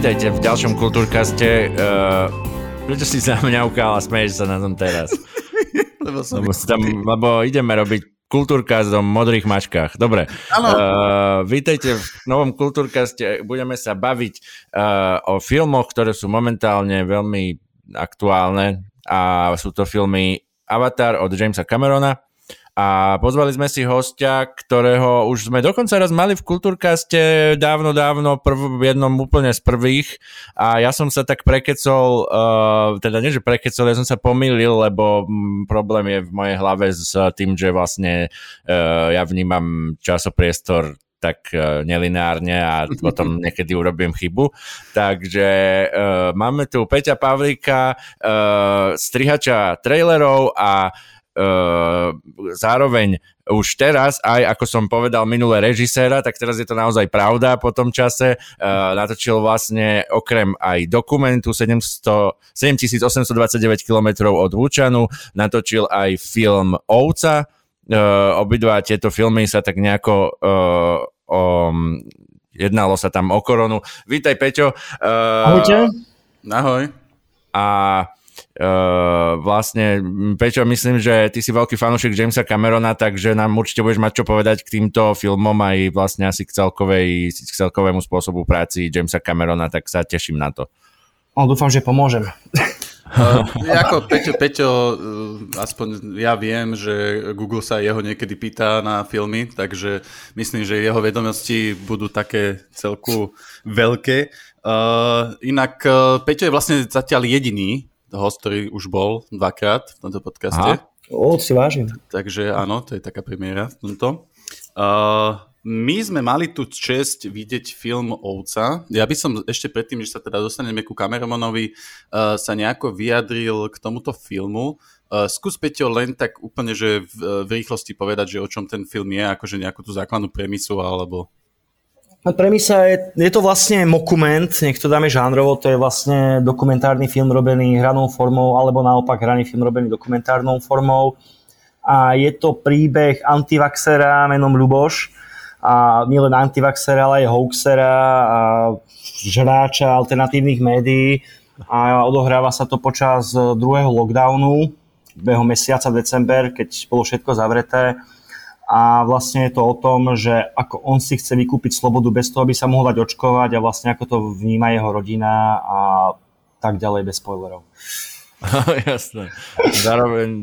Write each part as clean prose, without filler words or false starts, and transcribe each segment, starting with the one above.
Vítajte v ďalšom Kultúrkaste. Prečo si za mňa ukal a smeješ sa na tom teraz? Lebo ideme robiť Kultúrkast o modrých mačkách. Dobre. Vítajte v novom Kultúrkaste. Budeme sa baviť o filmoch, ktoré sú momentálne veľmi aktuálne. A sú to filmy Avatar od Jamesa Camerona. A pozvali sme si hostia, ktorého už sme dokonca raz mali v Kultúrkaste dávno, v jednom úplne z prvých. A ja som sa tak prekecol, ja som sa pomýlil, lebo problém je v mojej hlave s tým, že vlastne ja vnímam časopriestor tak nelineárne a potom niekedy urobím chybu. Takže máme tu Peťa Pavlíka, strihača trailerov a zároveň už teraz, aj ako som povedal minule režiséra, tak teraz je to naozaj pravda po tom čase. Natočil vlastne okrem aj dokumentu 7829 km od Wuchanu, natočil aj film OUCA. Obidva tieto filmy sa tak nejako jednalo sa tam o koronu. Vítaj, Peťo. Ahojte. Ahoj. A vlastne, Peťo, myslím, že ty si veľký fanúšik Jamesa Camerona, takže nám určite budeš mať čo povedať k týmto filmom aj vlastne asi k celkovému spôsobu práci Jamesa Camerona, tak sa teším na to. Dúfam, že pomôžem. Peťo, aspoň ja viem, že Google sa jeho niekedy pýta na filmy, takže myslím, že jeho vedomosti budú také celku veľké. Inak Peťo je vlastne zatiaľ jediný host, ktorý už bol dvakrát v tomto podcaste. Si vážim. Takže áno, to je taká premiéra v tomto. My sme mali tú česť vidieť film Ovca. Ja by som ešte predtým, že sa teda dostaneme ku Cameronovi, sa nejako vyjadril k tomuto filmu. Skús, Peťo, len tak úplne, že v rýchlosti povedať, že o čom ten film je, akože nejakú tú základnú premisu, alebo... Premisa je to vlastne mokument, nech to dáme žánrovo, to je vlastne dokumentárny film robený hranou formou, alebo naopak hraný film robený dokumentárnou formou. A je to príbeh antivaxera menom Ľuboš, a nie len antivaxera, ale aj hoaxera a žráča alternatívnych médií. A odohráva sa to počas druhého lockdownu, behom mesiaca december, keď bolo všetko zavreté. A vlastne je to o tom, že ako on si chce vykúpiť slobodu bez toho, aby sa mohol dať očkovať, a vlastne ako to vníma jeho rodina a tak ďalej, bez spoilerov. Jasné.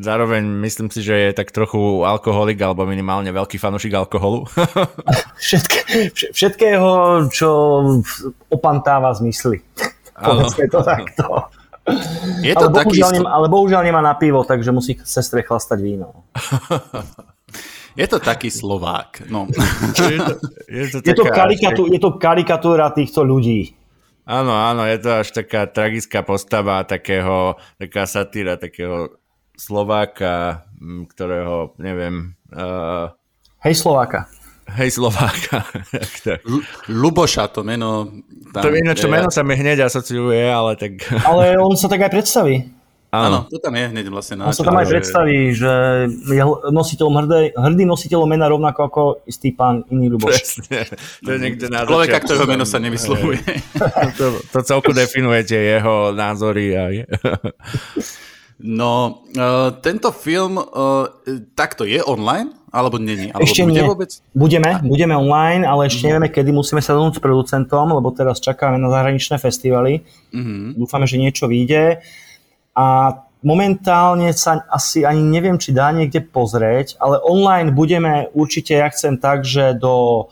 Zároveň myslím si, že je tak trochu alkoholik, alebo minimálne veľký fanúšik alkoholu. Všetkého, čo opantáva zmysly. Povedzme to takto. Ale bohužiaľ nemá na pivo, takže musí sestre chlastať víno. Je to taký Slovák. No. Je to karikatúra týchto ľudí. Áno, je to až taká tragická postava, taká satíra, takého Slováka, ktorého, neviem... Hej Slováka. Ľuboša, to meno... To ináčo meno sa mi hneď asociuje, ale tak... Ale on sa tak aj predstaví. Áno, to tam je hneď vlastne náčo. On sa tam aj predstaví, že je hrdým nositeľom mena rovnako ako istý pán iný Ľuboš. Presne. To je niekde na začiatku. Človeka, ktorého meno sa nevyslovuje. To celku definujete jeho názory. No, tento film takto je online? Alebo není? Ešte nie. Vôbec? Budeme online, ale ešte nevieme, kedy. Musíme sa dohodnúť s producentom, lebo teraz čakáme na zahraničné festivaly. Dúfame, že niečo vyjde. A momentálne sa asi ani neviem, či dá niekde pozrieť, ale online budeme určite, ja chcem tak, že do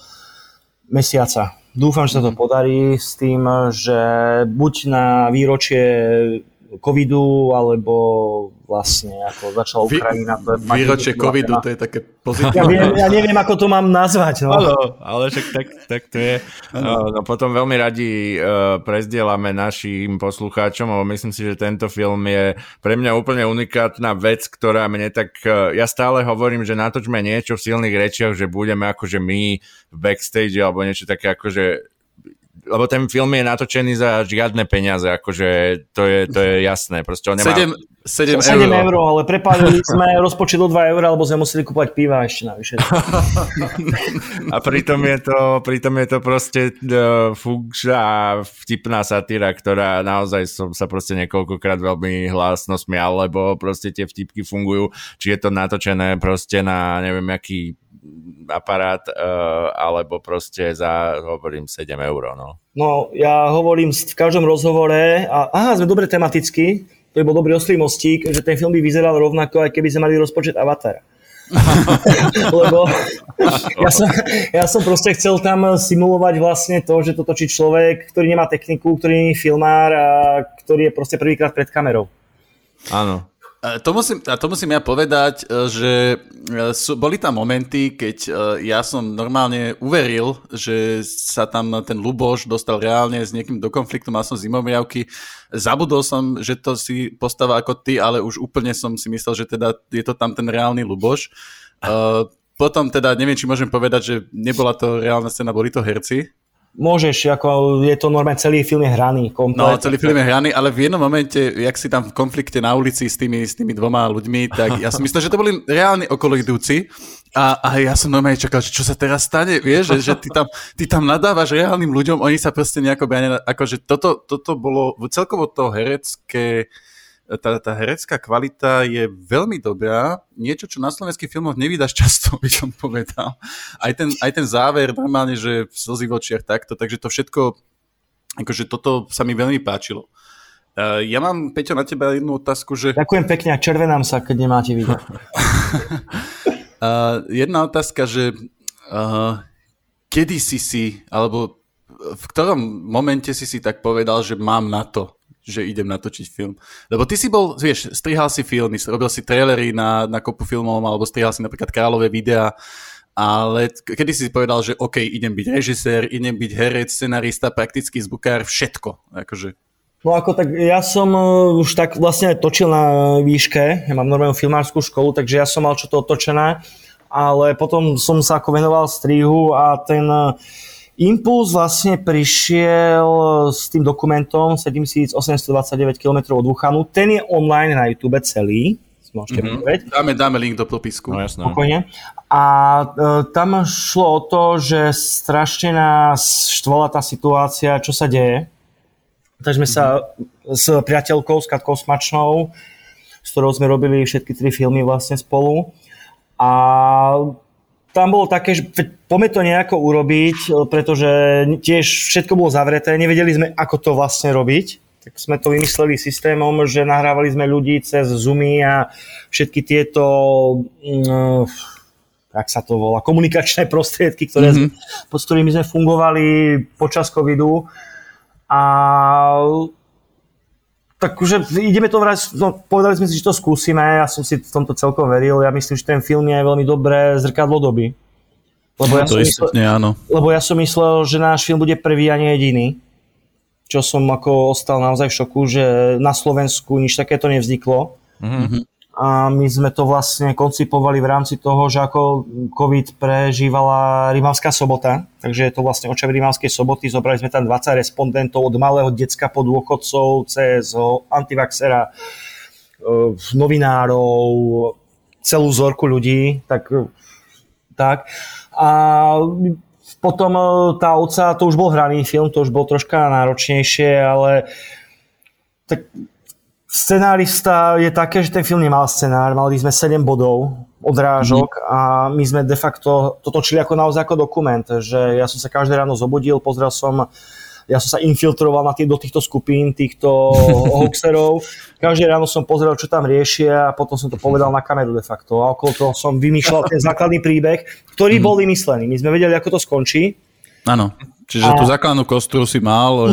mesiaca. Dúfam, že sa to podarí s tým, že buď na výročie covidu, alebo vlastne ako začala Ukrajina. Výročie covidu, to je také pozitívne. Ja neviem, ako to mám nazvať. No. Ale však tak to je. No, potom veľmi radi prezdielame našim poslucháčom, lebo myslím si, že tento film je pre mňa úplne unikátna vec, ktorá mne tak... Ja stále hovorím, že natočme niečo v silných rečiach, že budeme akože my v backstage, alebo niečo také akože... Lebo ten film je natočený za žiadne peniaze, akože to je jasné. Proste on nemá... 7 7 eur, ale prepálili sme rozpočet o 2 eur, alebo sme museli kúpať píva ešte navyše. A pritom je to proste fúkša vtipná satíra, ktorá naozaj som sa proste niekoľkokrát veľmi hlasno smial, lebo proste tie vtipky fungujú, či je to natočené proste na neviem aký aparát, alebo proste za, hovorím, 7 eur. No, ja hovorím v každom rozhovore, a sme dobre tematicky, to by bol dobrý oslý mostík, že ten film by vyzeral rovnako, aj keby sme mali rozpočet Avatara. Lebo ja som proste chcel tam simulovať vlastne to, že to točí človek, ktorý nemá techniku, ktorý nie je filmár a ktorý je proste prvýkrát pred kamerou. Áno. To musím ja povedať, že boli tam momenty, keď ja som normálne uveril, že sa tam ten Ľuboš dostal reálne s niekým do konfliktu, mal som zimomriavky. Zabudol som, že to si postava ako ty, ale už úplne som si myslel, že teda je to tam ten reálny Ľuboš. Potom teda neviem, či môžem povedať, že nebola to reálna scéna, boli to herci. Môžeš, ako je to normálne, celý film je hraný. Komplet. No, celý film je hraný, ale v jednom momente, jak si tam v konflikte na ulici s tými dvoma ľuďmi, tak ja som myslel, že to boli reálni okoloidúci a ja som normálne čakal, že čo sa teraz stane, vieš, že ty tam nadávaš reálnym ľuďom, oni sa proste nejako bránia, akože toto bolo, celkovo to herecké, tá herecká kvalita je veľmi dobrá, niečo, čo na slovenských filmoch nevydáš často, by som povedal. Aj ten záver, normálne, že v slzy v očiach takto, takže to všetko, akože toto sa mi veľmi páčilo. Ja mám, Peťo, na teba jednu otázku, že... Ďakujem pekne, a červenám sa, keď nemáte vidieť. Jedna otázka, že kedy si si, alebo v ktorom momente si tak povedal, že mám na to, že idem natočiť film. Lebo ty si bol, vieš, strihal si filmy, robil si trailery na kopu filmov, alebo strihal si napríklad králové videá, ale kedy si povedal, že OK, idem byť režisér, idem byť herec, scenarista, prakticky zvukár, všetko. Akože. No ako tak, ja som už tak vlastne točil na výške, ja mám normálnu filmárskú školu, takže ja som mal čo to otočené, ale potom som sa ako venoval strihu a ten... Impuls vlastne prišiel s tým dokumentom 7829 km od Wuchanu. Ten je online na YouTube celý. Dáme link do popisku. No, spokojne. A tam šlo o to, že strašne nás štvala tá situácia, čo sa deje. Takže sme sa s priateľkou, s Katkou Smáčnou, s ktorou sme robili všetky 3 filmy vlastne spolu. A... Tam bolo také, že poďme to nejako urobiť, pretože tiež všetko bolo zavreté, nevedeli sme, ako to vlastne robiť. Tak sme to vymysleli systémom, že nahrávali sme ľudí cez Zoomy a všetky tieto, jak sa to volá, komunikačné prostriedky, ktoré pod ktorými sme fungovali počas covidu. A takže ideme to vrať, no, povedali sme si, že to skúsime, ja som si v tomto celkom veril, ja myslím, že ten film je veľmi dobré zrkadlo doby. Lebo ja som myslel, že náš film bude prvý a nie jediný, čo som ako ostal naozaj v šoku, že na Slovensku nič takéto nevzniklo. Mm-hmm. A my sme to vlastne koncipovali v rámci toho, že ako COVID prežívala Rimavská Sobota, takže je to vlastne očavy Rimavskej Soboty, zobrali sme tam 20 respondentov od malého decka po dôchodcov, cez antivaxera, novinárov, celú vzorku ľudí, tak. A potom tá OUCA, to už bol hraný film, to už bol troška náročnejšie, ale tak... Scenárista je také, že ten film nemal scenár, mali sme 7 bodov, odrážok a my sme de facto to točili ako naozaj ako dokument, že ja som sa každé ráno zobudil, ja som sa infiltroval do týchto skupín, týchto hoaxerov, každé ráno som pozrel, čo tam riešia a potom som to povedal na kameru de facto a okolo toho som vymýšľal ten základný príbeh, ktorý bol vymyslený, my sme vedeli, ako to skončí. Áno. Čiže tú základnú kostru si mal?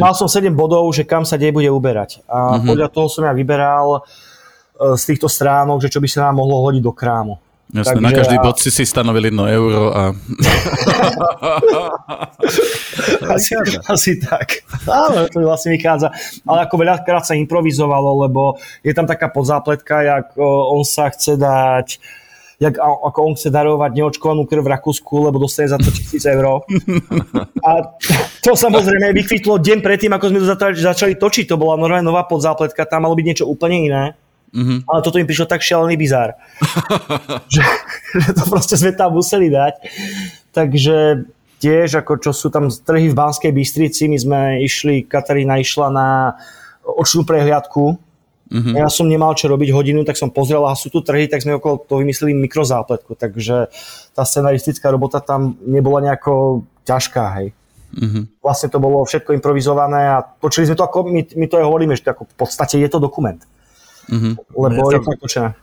Mal som 7 bodov, že kam sa deň bude uberať. A podľa toho som ja vyberal z týchto stránok, že čo by sa nám mohlo hodiť do krámu. Jasné, takže na každý bod si stanovil 1 euro a... asi tak. Ale to vlastne vychádza. Ale ako veľakrát sa improvizovalo, lebo je tam taká podzápletka, ako on chce darovať neočkovanú krv v Rakúsku, lebo dostane za to 1000 eur. A to samozrejme vykvitlo deň predtým, ako sme to začali točiť. To bola normálne nová podzápletka, tam malo byť niečo úplne iné. Mm-hmm. Ale toto mi prišlo tak šialený bizár, že to proste sme tam museli dať. Takže tiež, ako čo sú tam trhy v Banskej Bystrici, my sme išli, Katarína išla na očnú prehliadku. Mm-hmm. Ja som nemal čo robiť hodinu, tak som pozrel a sú tu trhy, tak sme okolo toho vymysleli mikrozápletku. Takže tá scenaristická robota tam nebola nejako ťažká, hej. Mm-hmm. Vlastne to bolo všetko improvizované a točili sme to ako, my to aj hovoríme, že to ako v podstate je to dokument. Mm-hmm. Lebo je to točené.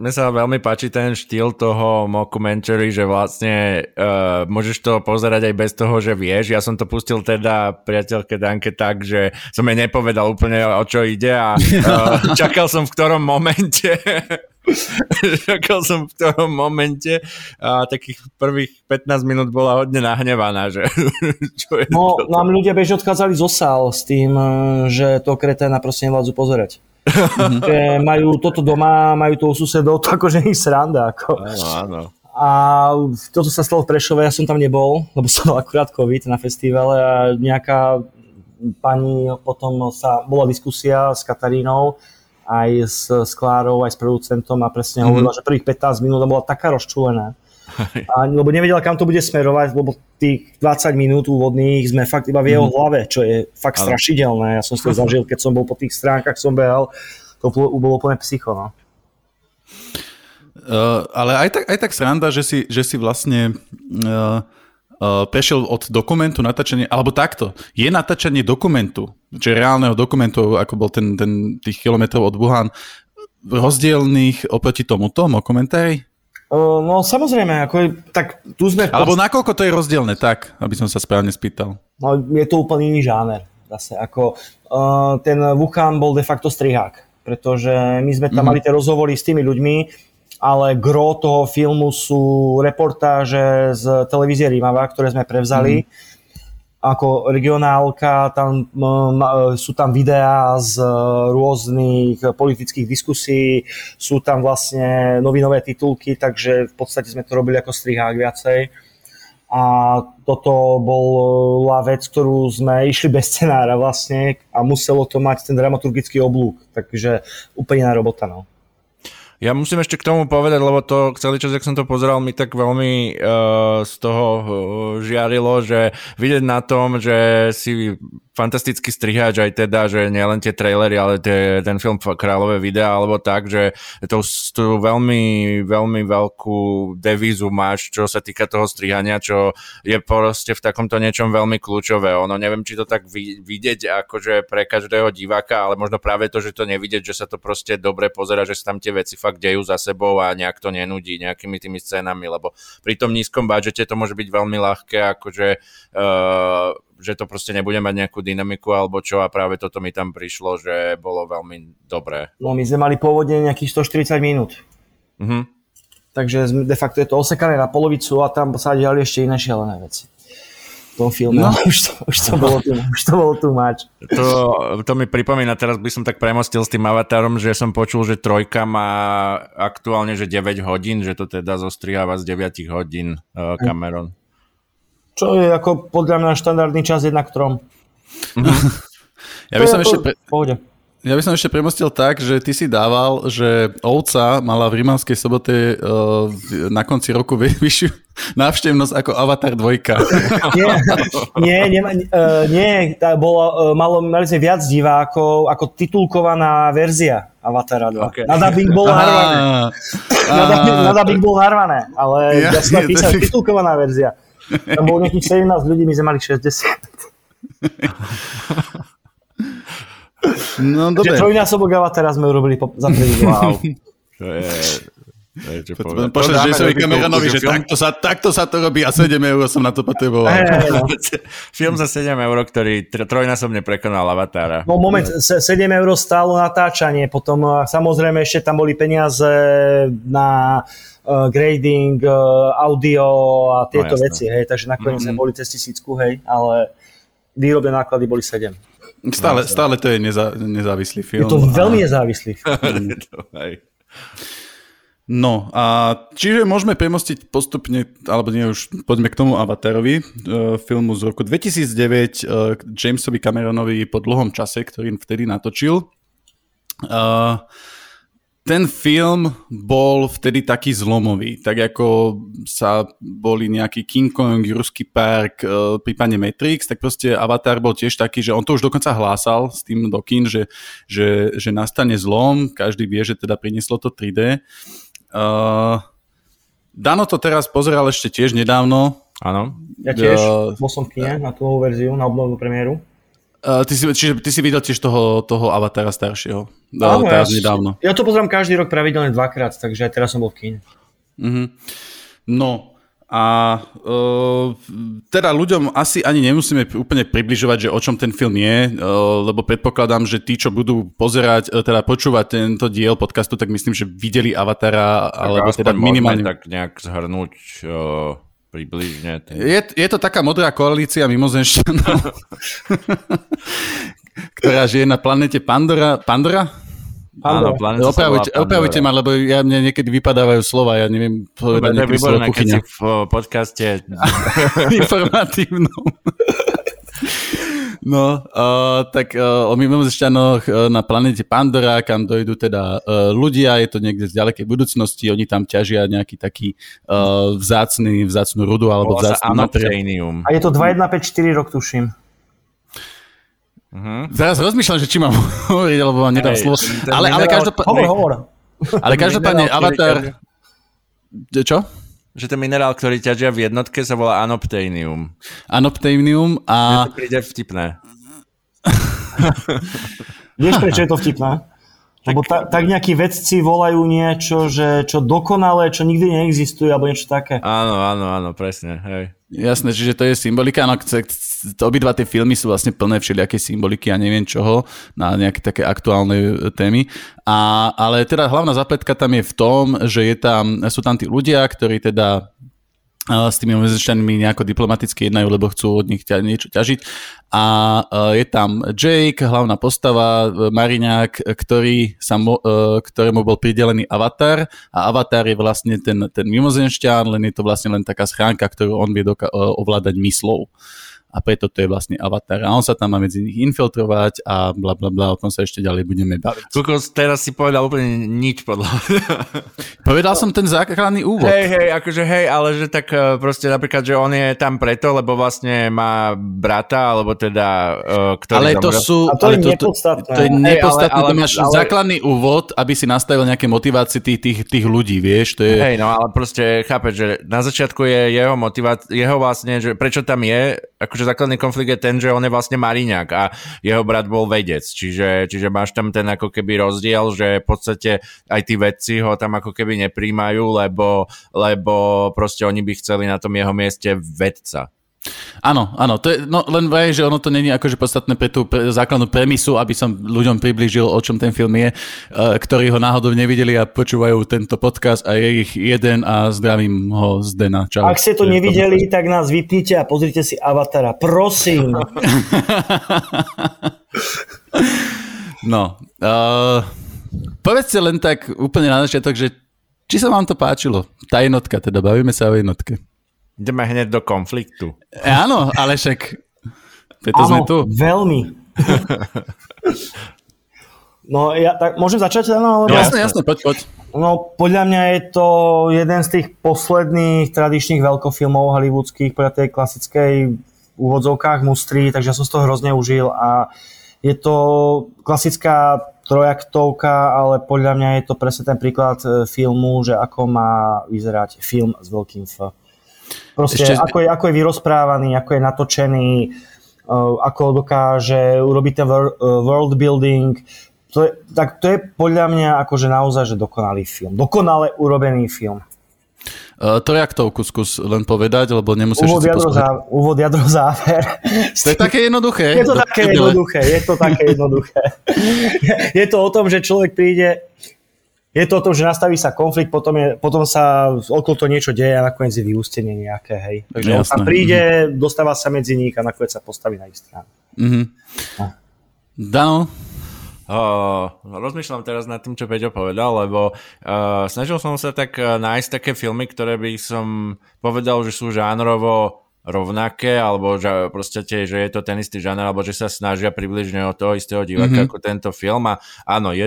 Mne sa veľmi páči ten štýl toho mockumentary, že vlastne môžeš to pozerať aj bez toho, že vieš. Ja som to pustil teda priateľke Danke tak, že som jej nepovedal úplne, o čo ide a čakal som v ktorom momente. A takých prvých 15 minút bola hodne nahnevaná, že čo je no, toto? Nám ľudia bežne odchádzali zo sál s tým, že to kreténa proste nevládzu pozerať. Mm-hmm. Majú toto doma, majú to u susedov, to akože ich sranda. Ako. Áno. A toto sa stalo v Prešove, ja som tam nebol, lebo som mal akurát COVID na festivale a nejaká pani, potom sa bola diskusia s Katarínou, aj s Klárou, aj s producentom a presne hovorila, že prvých 15 minút bola taká rozčúlená. A, lebo nevedela, kam to bude smerovať, lebo tých 20 minút úvodných sme fakt iba v jeho hlave, čo je fakt strašidelné. Ja som si to zažil, keď som bol po tých stránkach, som behal, to bolo úplne psycho. No. Ale aj tak sranda, že si vlastne... prešiel od dokumentu natáčanie, alebo takto, je natáčanie dokumentu, čiže reálneho dokumentu, ako bol ten tých kilometrov od Wuhan, rozdielných oproti tomuto mockumentary? No samozrejme, ako tak tu sme... Alebo nakoľko to je rozdielne, tak, aby som sa správne spýtal. No je to úplne iný žáner, zase, ako ten Wuhan bol de facto strihák, pretože my sme tam mali tie rozhovory s tými ľuďmi, ale gro toho filmu sú reportáže z televízie Rimava, ktoré sme prevzali. Ako regionálka, tam, sú tam videá z rôznych politických diskusí, sú tam vlastne novinové titulky, takže v podstate sme to robili ako strihák viacej. A toto bola vec, ktorú sme išli bez scenára vlastne a muselo to mať ten dramaturgický oblúk, takže úplne iná robota, no. Ja musím ešte k tomu povedať, lebo to celý čas, jak som to pozeral, mi tak veľmi z toho žiarilo, že vidieť na tom, že si fantastický strihač aj teda, že nielen tie trailery, ale ten film Kráľové videa, alebo tak, že tú veľmi, veľmi veľkú devízu máš, čo sa týka toho strihania, čo je proste v takomto niečom veľmi kľúčové. Ono neviem, či to tak vidieť akože pre každého diváka, ale možno práve to, že to nevidieť, že sa to proste dobre pozerá, že sa tam tie veci fakt dejú za sebou a nejak to nenudí nejakými tými scénami, lebo pri tom nízkom budžete to môže byť veľmi ľahké, akože že to proste nebude mať nejakú dynamiku alebo čo a práve toto mi tam prišlo, že bolo veľmi dobré. No my sme mali pôvodne nejakých 140 minút. Takže de facto je to osekané na polovicu a tam sa diali ešte iné šialené veci. Tom filme. No, už to bolo tu mač. To mi pripomína, teraz by som tak premostil s tým Avatarom, že som počul, že trojka má aktuálne že 9 hodín, že to teda zostriháva z 9 hodín Cameron. Čo je ako podľa mňa štandardný čas 1:3. Ja by som ešte premostil tak, že ty si dával, že OUCA mala v Rimavskej Sobote na konci roku vyššiu návštevnosť ako Avatar 2. Nie, mali sme viac divákov ako titulkovaná verzia Avatara 2. Okay. Na dubbing bol narvané, ale ja som napísal titulkovaná verzia. Tam bolo nejakých 17 ľudí, my sme mali 60. No dobre. Že trojnásobok Avatara sme urobili za prvý. Wow. to je pošleš Jamesovi Cameronovi, že takto sa to robí a 7 eur som na to potreboval. Film za 7 eur, ktorý trojnásobne prekonal Avatara. No moment, 7 eur stálo natáčanie, potom samozrejme ešte tam boli peniaze na grading, audio a tieto veci, hej, takže nakoniec sme boli cez 1000, hej, ale výrobné náklady boli 7. Stále to je nezávislý film. Je to veľmi nezávislý film. No a čiže môžeme premostiť postupne, alebo nie, už poďme k tomu Avatarovi, filmu z roku 2009, Jamesovi Cameronovi po dlhom čase, ktorým vtedy natočil. Ten film bol vtedy taký zlomový, tak ako sa boli nejaký King Kong, Jurský park, prípadne Matrix, tak proste Avatar bol tiež taký, že on to už dokonca hlásal s tým do kín, že nastane zlom, každý vie, že teda prinieslo to 3D. Dano to teraz pozeral ešte tiež nedávno. Áno. Ja tiež, bol som v kine na tú novú verziu, na obnovnú premiéru. Ty si videl tiež toho Avatara staršieho? Áno, teraz nedávno. Ja to pozerám každý rok pravidelne dvakrát, takže aj teraz som bol v kíne. Mm-hmm. No a teda ľuďom asi ani nemusíme úplne približovať, že o čom ten film je, lebo predpokladám, že tí, čo budú pozerať, teda počúvať tento diel podcastu, tak myslím, že videli Avatara, alebo teda minimálne. Tak nejak zhrnúť... Približne. Je to taká modrá koalícia mimozenšťanov, ktorá žije na planete Pandora. Pandora? Áno, planeta sa volá Pandora. Opravujte ma, lebo mne niekedy vypadávajú slova, ja neviem povedať niekedy slovo kuchyňa. Keď si v podcaste informatívnom. No, tak o mimozemšťanoch na planete Pandora, kam dojdú teda ľudia, je to niekde z ďalekej budúcnosti, oni tam ťažia nejaký taký vzácnu rudu alebo vzácnu unobtainium. A je to 2154 rok, tuším. Uh-huh. Teraz rozmýšľam, že či mám hovoriť, alebo vám nedám slovo. Ale hovor. Ale každopádne Avatar... Čo? Že ten minerál, ktorý ťažia v jednotke, sa volá unobtainium. Unobtainium a... Mne to príde vtipné. Vieš, prečo je to vtipné? Lebo tak nejakí vedci volajú niečo, že čo dokonalé, čo nikdy neexistuje, alebo niečo také. Áno, presne. Hej. Jasné, čiže to je symbolika. No, obidva tie filmy sú vlastne plné všelijakej symboliky a neviem čoho na nejaké také aktuálne témy. Ale teda hlavná zapletka tam je v tom, že sú tam tí ľudia, ktorí teda s tými mimozemšťanmi nejako diplomaticky jednajú, lebo chcú od nich niečo ťažiť. A je tam Jake, hlavná postava, Mariňák, ktorému bol pridelený Avatar. A Avatar je vlastne ten mimozemšťan, len je to vlastne len taká schránka, ktorú on vie ovládať myslou. A preto to je vlastne Avatar. A on sa tam má medzi nich infiltrovať a blablabla, o tom sa ešte ďalej budeme baviť. Kukos, teraz si povedal úplne nič podľa. Povedal som ten základný úvod. Hej, ale že tak proste napríklad, že on je tam preto, lebo vlastne má brata, alebo teda... Ktorý ale to sú... A to je nepodstatné. To je nepodstatné, to máš základný úvod, aby si nastavil nejaké motivácie tých ľudí, vieš? To je... Hej, no ale proste chápeš, že na začiatku je jeho motivácia, jeho vlastne, že prečo tam je, že základný konflikt je ten, že on je vlastne Mariňák a jeho brat bol vedec. Čiže máš tam ten ako keby rozdiel, že v podstate aj tí vedci ho tam ako keby nepríjmajú, lebo proste oni by chceli na tom jeho mieste vedca. Áno, to je, no len vraj, že ono to není akože podstatné pre tú základnú premisu, aby som ľuďom priblížil, o čom ten film je, ktorí ho náhodou nevideli a počúvajú tento podcast a je ich jeden a zdravím ho z Dena. Čau. Ak ste to nevideli, tak nás vypnite a pozrite si Avatara. Prosím. No. Povedzte len tak úplne na začiatok, že či sa vám to páčilo? Tá jednotka, teda bavíme sa o jednotke. Ideme hneď do konfliktu. Áno, ale však... Preto áno, sme tu. Veľmi. No, ja tak môžem začať? No, jasne, poď. No, podľa mňa je to jeden z tých posledných tradičných veľkofilmov hollywoodských, podľa tej klasickej úvodzovkách mustry, takže ja som z toho hrozne užil a je to klasická trojaktovka, ale podľa mňa je to presne ten príklad filmu, že ako má vyzerať film s veľkým F. Proste, ako je vyrozprávaný, ako je natočený, ako dokáže urobiť ten world building. Tak to je podľa mňa akože naozaj že dokonalý film. Dokonale urobený film. Trojaktovku skús len povedať, lebo nemusíš... Úvod, jadro, záver. To je také jednoduché. Je to také jednoduché. Je to o tom, že človek príde... Je to o tom, že nastaví sa konflikt, potom sa okolo toho niečo deje a nakoniec je vyústenie nejaké, hej. Takže on tam príde, dostáva sa medzi nich a nakoniec sa postaví na ich stranu. Mm-hmm. Dano? Rozmýšľam teraz nad tým, čo Peťo povedal, lebo snažil som sa tak nájsť také filmy, ktoré by som povedal, že sú žánrovo rovnaké, alebo že proste tie, že je to ten istý žáner, alebo že sa snažia približne od toho istého diváka ako tento film. A áno, je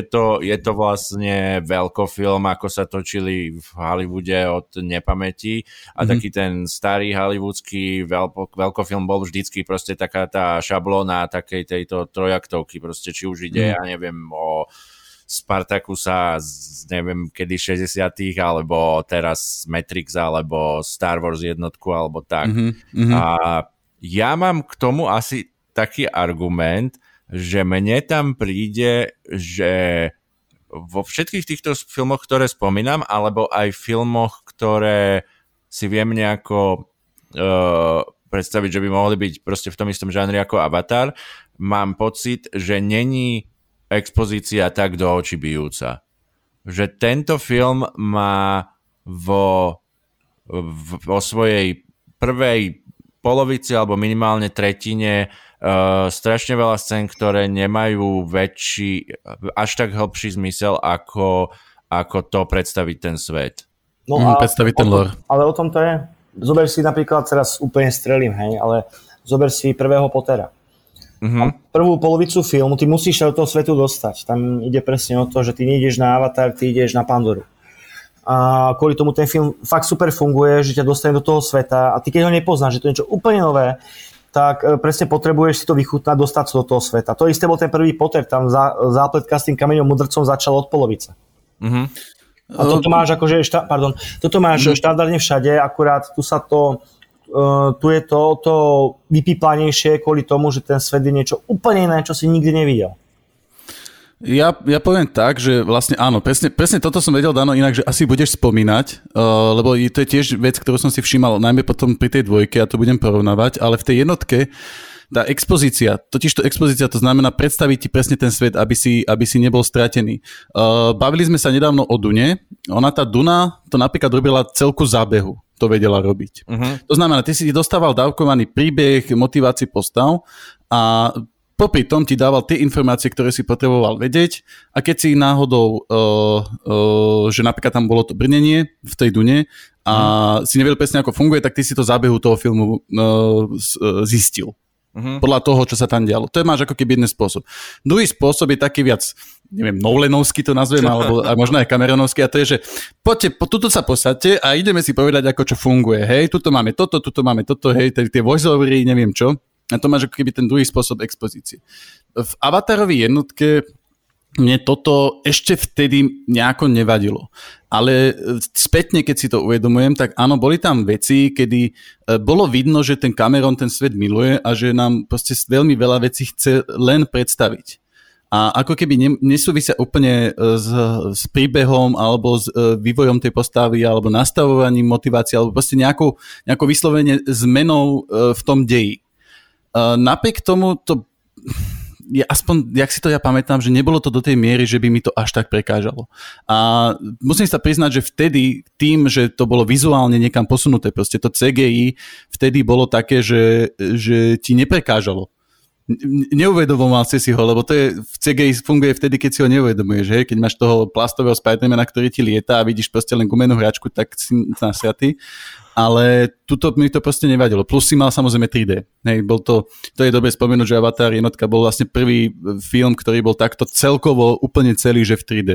to vlastne veľkofilm, ako sa točili v Hollywoode od nepamäti a taký ten starý hollywoodský veľkofilm bol vždycky proste taká tá šablóna takej tejto trojaktovky, proste či už ide, ja neviem, o Spartakusa z neviem kedy 60-tých, alebo teraz Matrix, alebo Star Wars jednotku, alebo tak. A ja mám k tomu asi taký argument, že mne tam príde, že vo všetkých týchto filmoch, ktoré spomínam, alebo aj filmoch, ktoré si viem nejako predstaviť, že by mohli byť proste v tom istom žánri ako Avatar, mám pocit, že není expozícia tak do očí bijúca. Že tento film má vo svojej prvej polovici alebo minimálne tretine strašne veľa scén, ktoré nemajú až tak hlbší zmysel, ako to predstaviť ten svet. No a predstaviť ten lore. Ale o tom to je. Zober si napríklad, teraz úplne strelím, hej, ale zober si prvého Pottera. A prvú polovicu filmu ty musíš sa do toho svetu dostať. Tam ide presne o to, že ty nejdeš na Avatar, ty ideš na Pandoru. A kvôli tomu ten film fakt super funguje, že ťa dostane do toho sveta a ty keď ho nepoznáš, že to je niečo úplne nové, tak presne potrebuješ si to vychutnať, dostať sa do toho sveta. To isté bol ten prvý Potter, tam zápletka s tým kameňom mudrcom začala od polovice. A toto máš akože, toto máš štandardne všade, akurát tu sa to... tu je to vypíplanejšie kvôli tomu, že ten svet je niečo úplne iné, čo si nikdy nevidel. Ja poviem tak, že vlastne áno, presne toto som vedel, Dano, inak, že asi budeš spomínať, lebo to je tiež vec, ktorú som si všímal, najmä potom pri tej dvojke, ja to budem porovnávať, ale v tej jednotke tá expozícia, totižto expozícia to znamená predstaviť ti presne ten svet, aby si nebol stratený. Bavili sme sa nedávno o Dune, ona tá Duna to napríklad robila celku zábehu. To vedela robiť. To znamená, ty si dostával dávkovaný príbeh, motiváciu postav a popri tom ti dával tie informácie, ktoré si potreboval vedieť a keď si náhodou, že napríklad tam bolo to brnenie v tej Dune a si nevedel presne, ako funguje, tak ty si to zábehu toho filmu zistil. Podľa toho, čo sa tam dialo. To je máš ako keby jeden spôsob. Druhý spôsob je taký viac, neviem, Nolanovský to nazvem, alebo a možno aj Cameronovský, a to je, že poďte, tuto sa posadte a ideme si povedať, ako čo funguje. Hej, tuto máme toto, hej, tie voiceovery, neviem čo. A to máš ako keby ten druhý spôsob expozície. V Avatarovej jednotke mne toto ešte vtedy nejako nevadilo. Ale spätne, keď si to uvedomujem, tak áno, boli tam veci, kedy bolo vidno, že ten Cameron ten svet miluje a že nám proste veľmi veľa vecí chce len predstaviť. A ako keby nesúvisia úplne s príbehom alebo s vývojom tej postavy alebo nastavovaním motivácie alebo proste nejakou vyslovene zmenou v tom deji. Napriek tomu to... Ja, aspoň, jak si to ja pamätám, že nebolo to do tej miery, že by mi to až tak prekážalo. A musím sa priznať, že vtedy tým, že to bolo vizuálne niekam posunuté, proste to CGI vtedy bolo také, že ti neprekážalo. Neuvedomoval si ho, lebo to je, v CGI funguje vtedy, keď si ho neuvedomuješ, hej? Keď máš toho plastového Spidermana, ktorý ti lieta a vidíš proste len gumenú hračku, tak si nasratý. Ale tuto mi to proste nevadilo. Plus si mal samozrejme 3D. Hej, to je dobre spomenúť, že Avatar jednotka bol vlastne prvý film, ktorý bol takto celkovo úplne celý, že v 3D.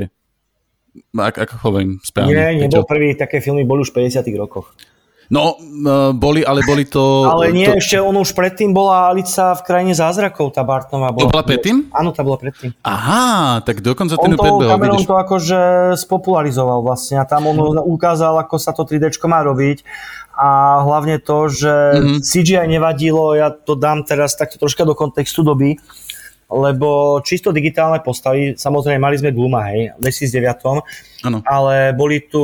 Ako hovorím správne. Nie, nebol prvý, také filmy boli už v 50. rokoch. No, boli to... Ale nie, ešte on už predtým bola Alica v krajine zázrakov, tá Bartnová. To bola predtým? Áno, tá bola predtým. Aha, tak dokonca ten ju predbehol. Cameron to akože spopularizoval vlastne a tam on ukázal, ako sa to 3Dčko má robiť a hlavne to, že CGI nevadilo, ja to dám teraz takto troška do kontextu doby, lebo čisto digitálne postavy, samozrejme mali sme Gluma, hej, v 2009, ano. Ale boli tu...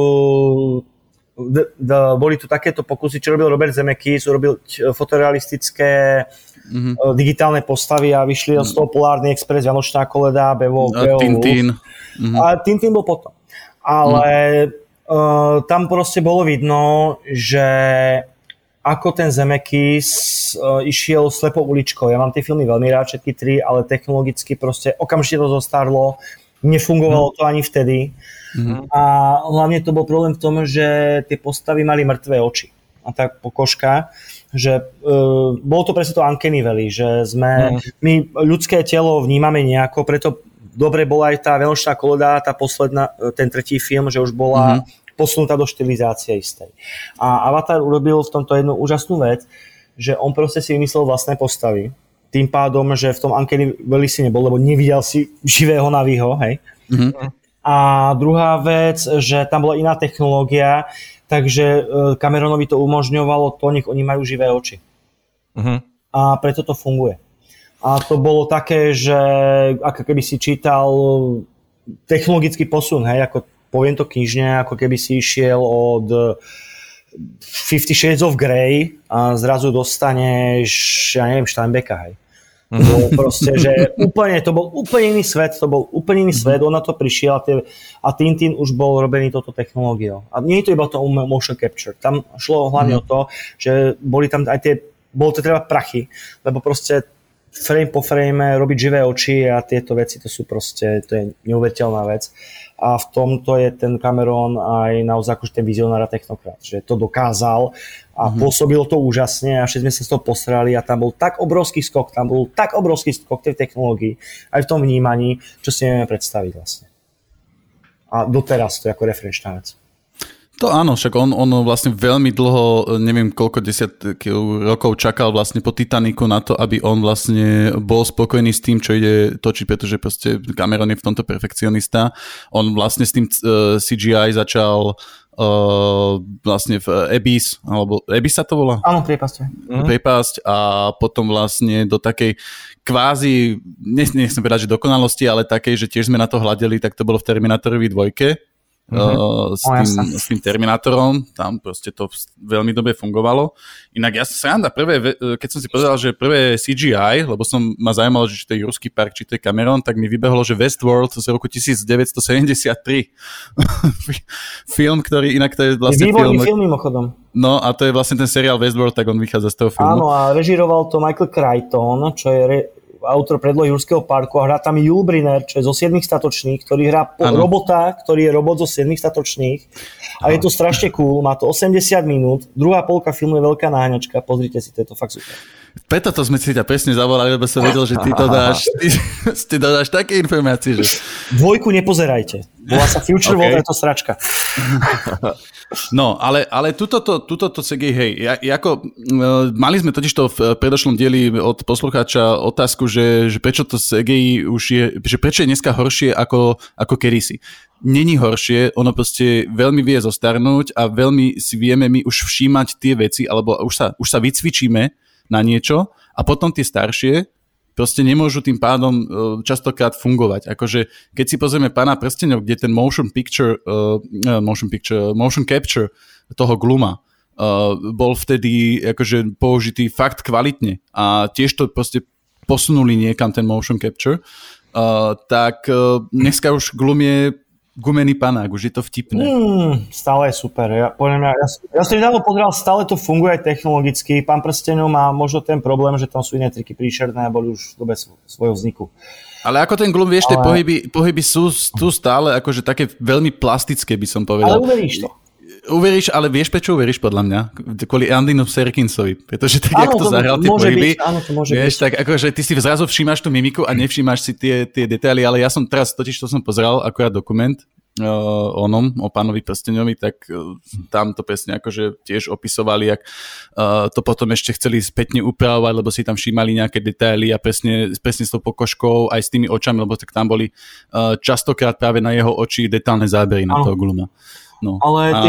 boli tu takéto pokusy, čo robil Robert Zemeckis, urobil fotorealistické digitálne postavy a vyšli z toho Polárny Express, Vianočná koleda, Bevo, Tintín. A Tintín bol potom. Ale tam proste bolo vidno, že ako ten Zemeckis išiel slepou uličkou. Ja mám tie filmy veľmi rád, všetky tri, ale technologicky proste okamžite to zostarlo. Nefungovalo to ani vtedy. A hlavne to bol problém v tom, že tie postavy mali mŕtvé oči. a tak pokožka, že bolo to presne to uncanny valley, že sme, my ľudské telo vnímame nejako, preto dobre bola aj tá Vianočná koleda, tá posledná, ten tretí film, že už bola posunutá do štilizácie istej. A Avatar urobil v tomto jednu úžasnú vec, že on proste si vymyslel vlastné postavy. Tým pádom, že v tom uncanny valley si nebol, lebo nevidel si živého Navího, hej. Mm-hmm. A druhá vec, že tam bola iná technológia, takže Cameronovi to umožňovalo to, nech oni majú živé oči. Mm-hmm. A preto to funguje. A to bolo také, že ako keby si čítal technologický posun, hej, ako poviem to knižne, ako keby si išiel od 50 Shades of Grey a zrazu dostaneš, ja neviem, Steinbecka, hej. To bolo proste, že úplne, to bol úplne iný svet, on na to prišiel a Tintin už bol robený touto technológiou. A nie je to iba to motion capture, tam šlo hlavne o to, že boli tam aj tie, bolo to treba prachy, lebo proste frame po frame robiť živé oči a tieto veci, to sú proste, to je neuveriteľná vec. A v tomto je ten Cameron aj naozaj akože ten vizionár a technokrat, že to dokázal a pôsobilo to úžasne a všetci sme sa z toho posrali a tam bol tak obrovský skok, tej technológii, aj v tom vnímaní, čo si nevieme predstaviť vlastne. A doteraz to je ako referenčná vec. To áno, však on vlastne veľmi dlho, neviem koľko desiatky rokov čakal vlastne po Titaniku na to, aby on vlastne bol spokojný s tým, čo ide točiť, pretože proste Cameron je v tomto perfekcionista. On vlastne s tým CGI začal vlastne v Abyss, alebo Abyss sa to volá? Áno, priepasť. Priepasť a potom vlastne do takej kvázi, nechcem povedať, že dokonalosti, ale takej, že tiež sme na to hľadeli, tak to bolo v Terminátorovi 2. S tým Terminátorom, tam proste to veľmi dobre fungovalo. Inak ja som sranda, prvé, keď som si povedal, že prvé CGI, lebo ma zaujímalo, že či to je Jurský park, či to je Cameron, tak mi vybehlo, že Westworld z roku 1973. Film, ktorý inak to je vlastne výborný film mimochodom. No a to je vlastne ten seriál Westworld, tak on vychádza z toho filmu. Áno, a režíroval to Michael Crichton, čo je autor predlohy Jurského parku a hrá tam Jul Brynner, čo je zo 7 statočných, ktorý hrá robota, ktorý je robot zo 7 statočných a je to strašne cool, má to 80 minút, druhá polka filmu je veľká náhňačka, pozrite si, to je to fakt super. Preto to sme si ťa presne zavolali, lebo som vedel, že ty dodáš také informácie, že... 2 nepozerajte. Volá sa Future World, je to sračka. No, ale tuto CGI, hej, ako, mali sme totiž to v predošlom dieli od poslucháča otázku, že prečo to CGI už je, že prečo je dneska horšie ako kedysi. Není horšie, ono proste veľmi vie zostarnúť a veľmi si vieme my už všímať tie veci, alebo už sa vycvičíme na niečo a potom tie staršie proste nemôžu tým pádom častokrát fungovať. Akože keď si pozrieme Pána prsteňov, kde ten motion capture toho Gluma bol vtedy akože použitý fakt kvalitne a tiež to proste posunuli niekam ten motion capture, tak dneska už Glum je gumený panák, už je to vtipné. Stále je super. Ja som nedávno pozeral, stále to funguje technologicky. Pán prsteňov má možno ten problém, že tam sú iné triky príšerné, boli už v dobe svojho vzniku. Ale ako ten Glum, vieš, tie pohyby sú tu stále akože také veľmi plastické, by som povedal. Ale uveríš to. Uveríš, ale vieš, prečo uveríš podľa mňa? Kvôli Andinu Serkinsovi, pretože tak, jak to zahral tie pohyby, vieš, tak akože ty si zrazu všímaš tú mimiku a nevšímaš si tie detaily, ale ja som teraz, totiž to som pozeral akurát dokument o Pánovi prsteňovi, tak tam to presne akože tiež opisovali, jak to potom ešte chceli spätne upravovať, lebo si tam všímali nejaké detaily a presne s tou pokožkou, aj s tými očami, lebo tak tam boli častokrát práve na jeho oči detálne zábery na toho Gluma. No. Ale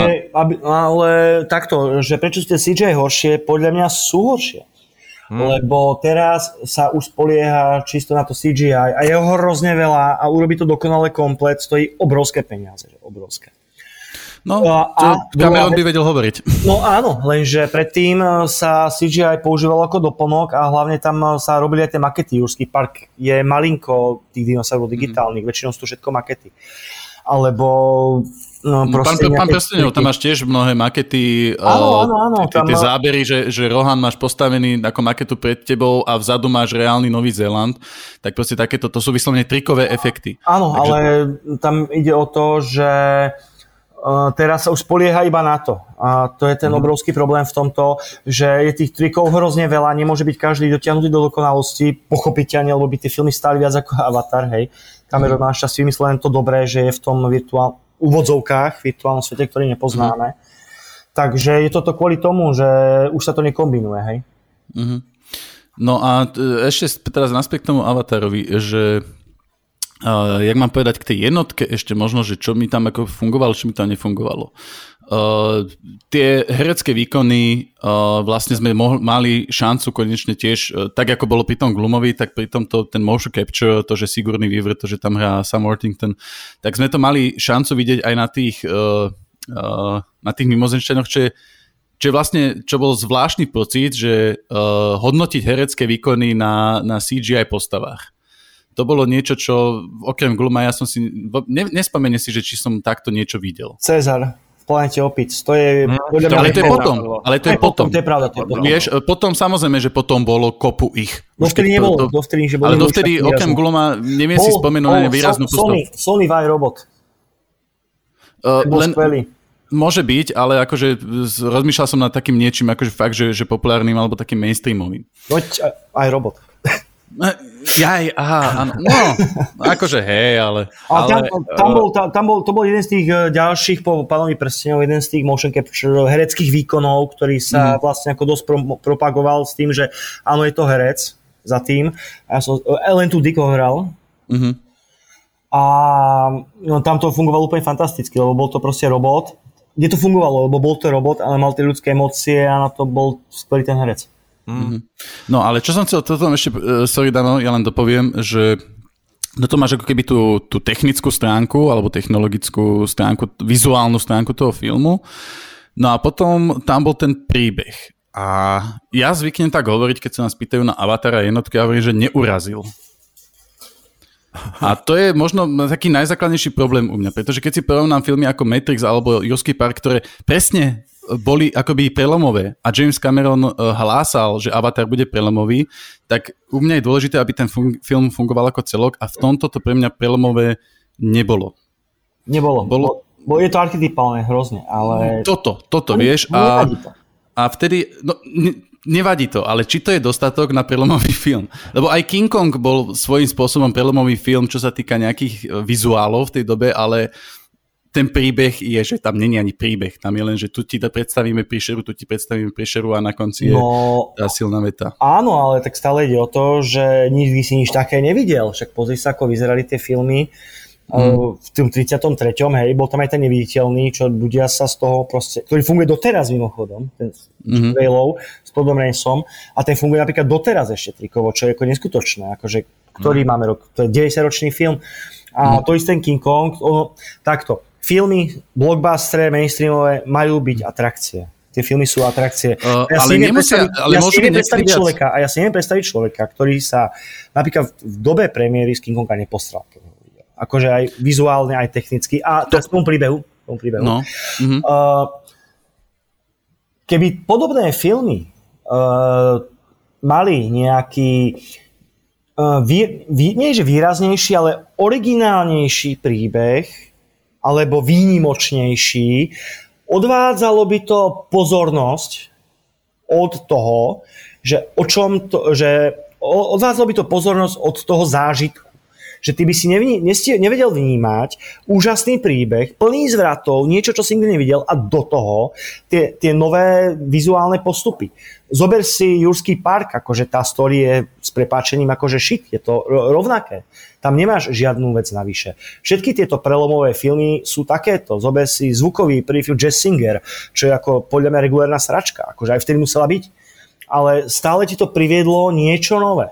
takto, že prečo ste CGI horšie, podľa mňa sú horšie. Lebo teraz sa už spolieha čisto na to CGI a je ho hrozne veľa a urobiť to dokonale komplet stojí obrovské peniaze. Že obrovské. No, Cameron by vedel hovoriť. No áno, lenže predtým sa CGI používalo ako doplnok a hlavne tam sa robili aj tie makety. Jurský park je malinko tých dinosaurov digitálnych, väčšinou sú to všetko makety. Alebo Pán prsteňov, tam máš tiež mnohé makety, tie zábery, že Rohan máš postavený ako maketu pred tebou a vzadu máš reálny Nový Zéland, tak proste takéto, to sú vyslovene trikové efekty. Áno, ale tam ide o to, že Teraz sa už spolieha iba na to. A to je ten obrovský problém v tomto, že je tých trikov hrozne veľa, nemôže byť každý dotiahnutý do dokonalosti, pochopiteľne, lebo by tie filmy stáli viac ako Avatar, hej. Cameron má šťastie vymyslené to dobré, že je v tom virtuálnom svete, ktorý nepoznáme. Takže je toto kvôli tomu, že už sa to nekombinuje, hej. No a ešte teraz naspäť k tomu Avatarovi, že jak mám povedať k tej jednotke ešte možno, že čo mi tam ako fungovalo, čo mi tam nefungovalo. Tie herecké výkony vlastne sme mali šancu konečne tiež, tak ako bolo pri tom Gloomovi, tak pri tomto ten motion capture, to, že Sigourney Weaver, to, že tam hrá Sam Worthington, tak sme to mali šancu vidieť aj na tých mimozemšťanoch, čo je vlastne, čo bol zvláštny pocit, že hodnotiť herecké výkony na CGI postavách. To bolo niečo, čo okrem Gluma, ja som si... Nespomeniem si, že či som takto niečo videl. Cezar v Planete opic. To je... Ale to je potom. To je pravda, to je potom. Vieš, potom samozrejme, že potom bolo kopu ich. Dovtedy okrem Gluma neviem si spomenúť na výraznú postavu. Sony Vai robot. Bol skvelý. Môže byť, ale akože rozmýšľal som nad takým niečím, akože fakt, že populárnym alebo takým mainstreamovým. Noť aj robot. Jaj, aha, áno. No, akože hej, ale tam bol, to bol jeden z tých ďalších po Pánovi prsteňov, jeden z tých motion capture hereckých výkonov, ktorý sa vlastne ako dosť propagoval s tým, že áno, je to herec za tým. Ja som len tu Dick hral. A no, tam to fungovalo úplne fantasticky, lebo bol to proste robot. Kde to fungovalo, lebo bol to robot, ale mal tie ľudské emócie a na to bol skvelý ten herec. No ale čo som chcel, toto ešte, sorry Dano, ja len dopoviem, že no to máš ako keby tú technickú stránku alebo technologickú stránku, vizuálnu stránku toho filmu, no a potom tam bol ten príbeh a ja zvyknem tak hovoriť, keď sa nás pýtajú na Avatara jednotky, ja hovorím, že neurazil. A to je možno taký najzákladnejší problém u mňa, pretože keď si porovnám filmy ako Matrix alebo Jurský park, ktoré presne boli akoby prelomové a James Cameron hlásal, že Avatar bude prelomový, tak u mňa je dôležité, aby ten film fungoval ako celok a v tomto to pre mňa prelomové nebolo. Bolo je to archetypálne hrozne, ale... Toto, vieš. A vtedy... No, nevadí to, ale či to je dostatok na prelomový film? Lebo aj King Kong bol svojím spôsobom prelomový film, čo sa týka nejakých vizuálov v tej dobe, ale... Ten príbeh je, že tam není ani príbeh. Tam je len, že tu ti predstavíme príšeru a na konci je tá silná veta. Áno, ale tak stále ide o to, že nikdy si nič také nevidel. Však pozri sa, ako vyzerali tie filmy v tom 33. Hej, bol tam aj ten neviditeľný, čo ľudia sa z toho proste, ktorý funguje doteraz mimochodom, ten Veilov s Todom Ransom, a ten funguje napríklad doteraz ešte trikovo, čo je ako neskutočné. Akože, ktorý máme rok? To je 90-ročný film. A to istý ten King Kong. Takto. Filmy, blockbustere, mainstreamové majú byť atrakcie. Tie filmy sú atrakcie. Ja si neviem predstaviť človeka, ktorý sa napríklad v dobe premiéry z King Konga nepostral. Akože aj vizuálne, aj technicky. A to je v tom príbehu. No. Keby podobné filmy mali nejaký nie že výraznejší, ale originálnejší príbeh, alebo výnimočnejší, odvádzalo by to pozornosť od toho, že odvádzalo by to pozornosť od toho zážitku. Že ty by si nevedel vnímať úžasný príbeh, plný zvratov, niečo, čo si nikdy nevidel a do toho tie nové vizuálne postupy. Zober si Jurský park, akože tá story je s prepáčením akože shit, je to rovnaké. Tam nemáš žiadnu vec navyše. Všetky tieto prelomové filmy sú takéto. Zober si zvukový prvý film Jazz Singer, čo je ako podľa mňa regulárna sračka, akože aj vtedy musela byť. Ale stále ti to priviedlo niečo nové,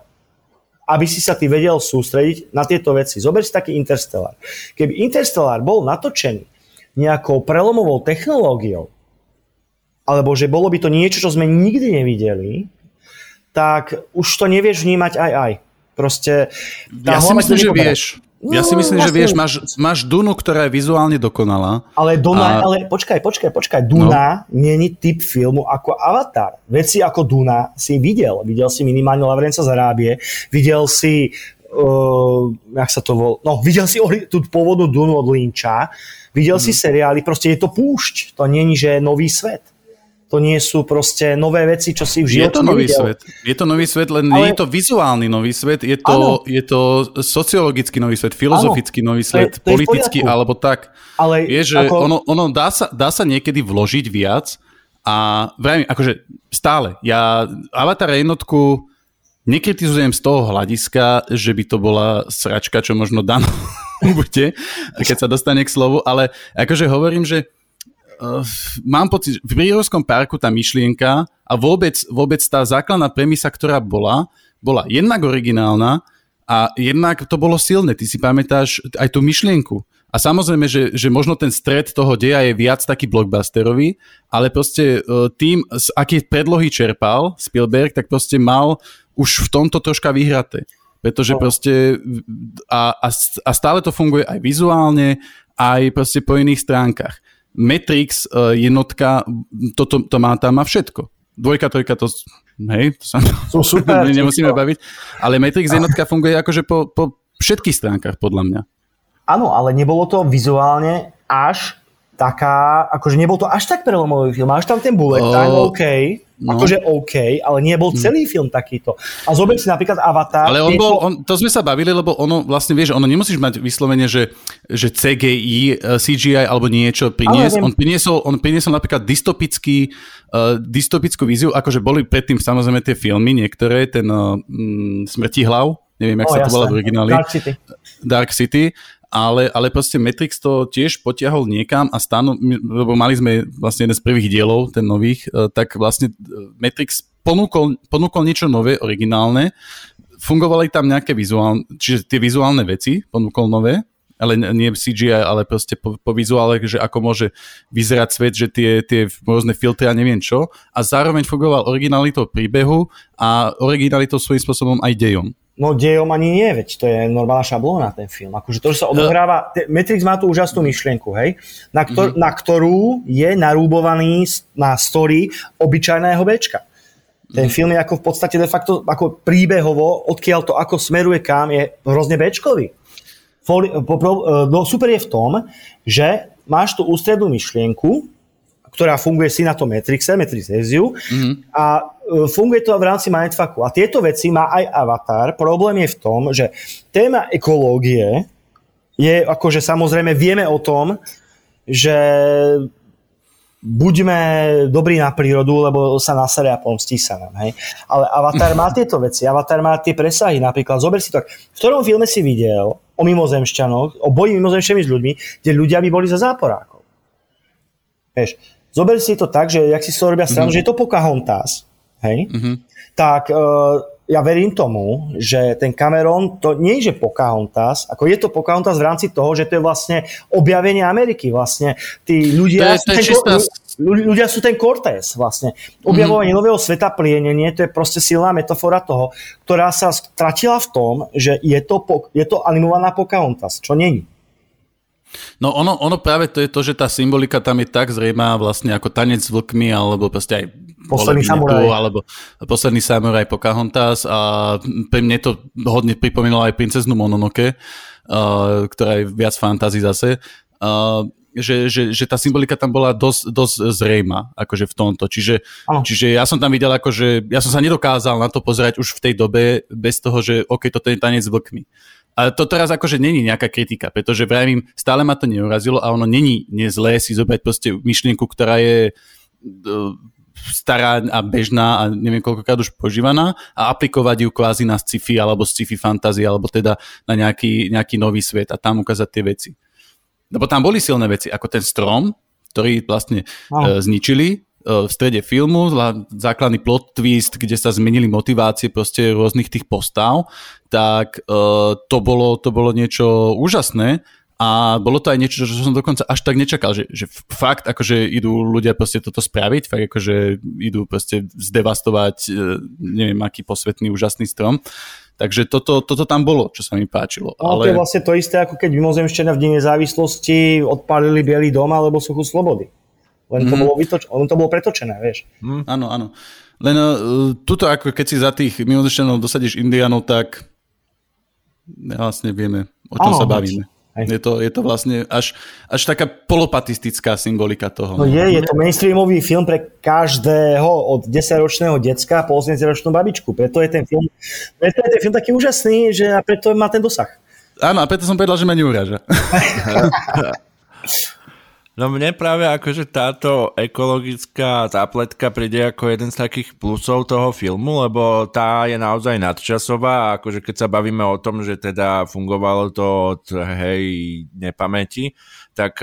aby si sa ty vedel sústrediť na tieto veci. Zober si taký Interstellar. Keby Interstellar bol natočený nejakou prelomovou technológiou, alebo že bolo by to niečo, čo sme nikdy nevideli, tak už to nevieš vnímať aj. Proste... Ja si myslím, že vieš. Máš Dunu, ktorá je vizuálne dokonalá. Ale počkaj. Duna není typ filmu ako Avatar. Veci ako Duna si videl. Videl si minimálne Lawrencea z Arábie, videl si jak sa to volá, no videl si tú pôvodnú Dunu od Lynča, videl si seriály, proste je to púšť, to nie je, že nový svet. To nie sú proste nové veci, čo si v živote nevidel. Je to nový svet, len ale... je to vizuálny nový svet, je to sociologický nový svet, filozofický nový svet, to je politický alebo tak. Ale je, že ako... ono dá sa niekedy vložiť viac a vrajím, akože stále. Ja Avatar jednotku nekritizujem z toho hľadiska, že by to bola sračka, čo možno Dano bude, keď sa dostane k slovu, ale akože hovorím, že mám pocit, v Jurskom parku tá myšlienka a vôbec tá základná premisa, ktorá bola jednak originálna a jednak to bolo silné. Ty si pamätáš aj tú myšlienku. A samozrejme, že možno ten stred toho deja je viac taký blockbusterový, ale proste tým, z akých predlohy čerpal Spielberg, tak proste mal už v tomto troška vyhraté. Pretože proste a stále to funguje aj vizuálne, aj proste po iných stránkach. Matrix, jednotka, to má všetko. Dvojka, trojka, to... Hej, to sa super, nemusíme baviť. Ale Matrix jednotka funguje akože po všetkých stránkach, podľa mňa. Áno, ale nebolo to vizuálne až taká... Akože nebol to až tak prelomový film. Až tam ten bullet time, ale nebol celý film takýto. A zober si napríklad Avatar... Ale to sme sa bavili, lebo ono vlastne, vieš, ono nemusíš mať vyslovene, že CGI, CGI alebo niečo priniesol. On priniesol napríklad dystopickú víziu, akože boli predtým samozrejme tie filmy, niektoré, ten Smrtihlav, neviem, jak sa to volá v origináli. Dark City. Ale proste Matrix to tiež potiahol niekam a lebo mali sme vlastne jeden z prvých dielov, ten nových, tak vlastne Matrix ponúkol niečo nové, originálne. Fungovali tam nejaké vizuálne, čiže tie vizuálne veci ponúkol nové, ale nie CGI, ale proste po vizuále, že ako môže vyzerať svet, že tie rôzne filtre a neviem čo. A zároveň fungoval originalitou príbehu a originalitou svojím spôsobom aj dejom. No dejom ani nie, veď to je normálna šablóna ten film. Akože to, že sa odohráva... Matrix má tú úžasnú myšlienku, hej? Na ktorú je narúbovaný na story obyčajného Bčka. Ten film je ako v podstate de facto ako príbehovo, odkiaľ to ako smeruje kam, je hrozne Bčkový. No super je v tom, že máš tú ústrednú myšlienku, ktorá funguje si na tom Matrixe, Matrix Eziu, a funguje to v rámci mindfucku. A tieto veci má aj Avatar. Problém je v tom, že téma ekológie je, akože samozrejme vieme o tom, že buďme dobrí na prírodu, lebo sa nasere a pomstí sa nám. Hej? Ale Avatar má tieto veci. Avatar má tie presahy. Napríklad, zober si to, v ktorom filme si videl o mimozemšťanoch, o boji mimozemšťanmi s ľuďmi, kde ľudia by boli za záporákov. Vieš, zober si to tak, že jak si to robia stranu, že je to Pocahontas, hej? Tak ja verím tomu, že ten Cameron, to nie je Pocahontas, ako je to Pocahontas v rámci toho, že to je vlastne objavenie Ameriky, vlastne tí ľudia, ľudia sú ten Cortés, vlastne. Objavovanie nového sveta, plienenie, to je proste silná metafora toho, ktorá sa stratila v tom, že je to animovaná Pocahontas, čo není. No ono práve to je to, že tá symbolika tam je tak zrejmá vlastne ako Tanec s vlkmi, alebo proste aj Posledný samuraj. Alebo Posledný samuraj Pocahontas a pre mne to hodne pripomínalo aj Princeznu Mononoke, ktorá je viac fantasy zase, že tá symbolika tam bola dosť zrejmá, akože v tomto. Čiže ja som tam videl, akože ja som sa nedokázal na to pozerať už v tej dobe bez toho, že okej, toto je Tanec s vlkmi. A to teraz akože není nejaká kritika, pretože vravím, stále ma to neurazilo a ono není nezlé si zobrať proste myšlienku, ktorá je stará a bežná a neviem koľkokrát už požívaná a aplikovať ju kvázi na sci-fi alebo sci-fi fantasy alebo teda na nejaký nový svet a tam ukázať tie veci. Lebo tam boli silné veci, ako ten strom, ktorý vlastne zničili v strede filmu, základný plot twist, kde sa zmenili motivácie proste rôznych tých postav, tak to bolo niečo úžasné a bolo to aj niečo, čo som dokonca až tak nečakal, že fakt, akože idú ľudia proste toto spraviť, fakt akože idú proste zdevastovať neviem aký posvetný úžasný strom. Takže toto tam bolo, čo sa mi páčilo. Ale to je vlastne to isté, ako keď mimozemšťania v Deň nezávislosti odpálili Bielý dom alebo Sochu slobody. Len to bolo pretočené, vieš. Áno. Len tuto, ako keď si za tých mimozemšťanov dosadíš Indiánov, tak vlastne vieme, o čom sa bavíme. Je to vlastne až taká polopatistická symbolika toho. No je to mainstreamový film pre každého od 10-ročného decka po 80-ročnú babičku. Preto je ten film taký úžasný, že a preto má ten dosah. Áno, a preto som povedal, že ma neuráža. No mne práve akože táto ekologická zápletka príde ako jeden z takých plusov toho filmu, lebo tá je naozaj nadčasová a akože keď sa bavíme o tom, že teda fungovalo to od nepamäti, tak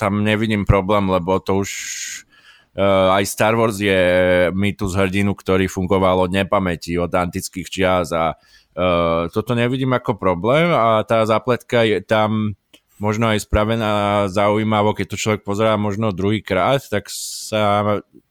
tam nevidím problém, lebo to už aj Star Wars je mýtus hrdinu, ktorý fungoval od nepamäti, od antických čias a toto nevidím ako problém a tá zápletka je tam možno aj spravená zaujímavo, keď to človek pozerá možno druhýkrát, tak sa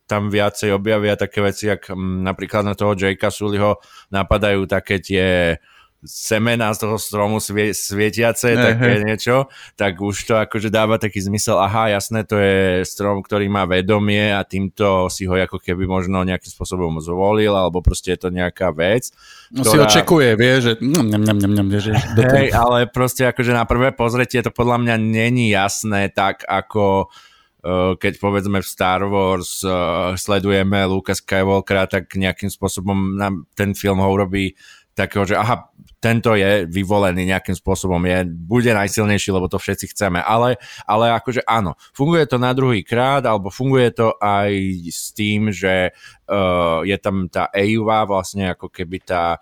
tam viacej objavia také veci, jak napríklad na toho Jakea Sullyho napadajú také tie semená z toho stromu svietiace, také niečo, tak už to akože dáva taký zmysel, aha, jasné, to je strom, ktorý má vedomie a týmto si ho ako keby možno nejakým spôsobom zvolil, alebo proste je to nejaká vec. No ktorá... si ho čekuje, vie, že... Hej, ale proste akože na prvé pozretie to podľa mňa není jasné tak, ako... keď povedzme v Star Wars sledujeme Luka Skywalkera, tak nejakým spôsobom nám ten film ho urobí takého, že aha, tento je vyvolený nejakým spôsobom, bude najsilnejší, lebo to všetci chceme, ale akože áno, funguje to na druhý krát, alebo funguje to aj s tým, že je tam tá Eva, vlastne ako keby tá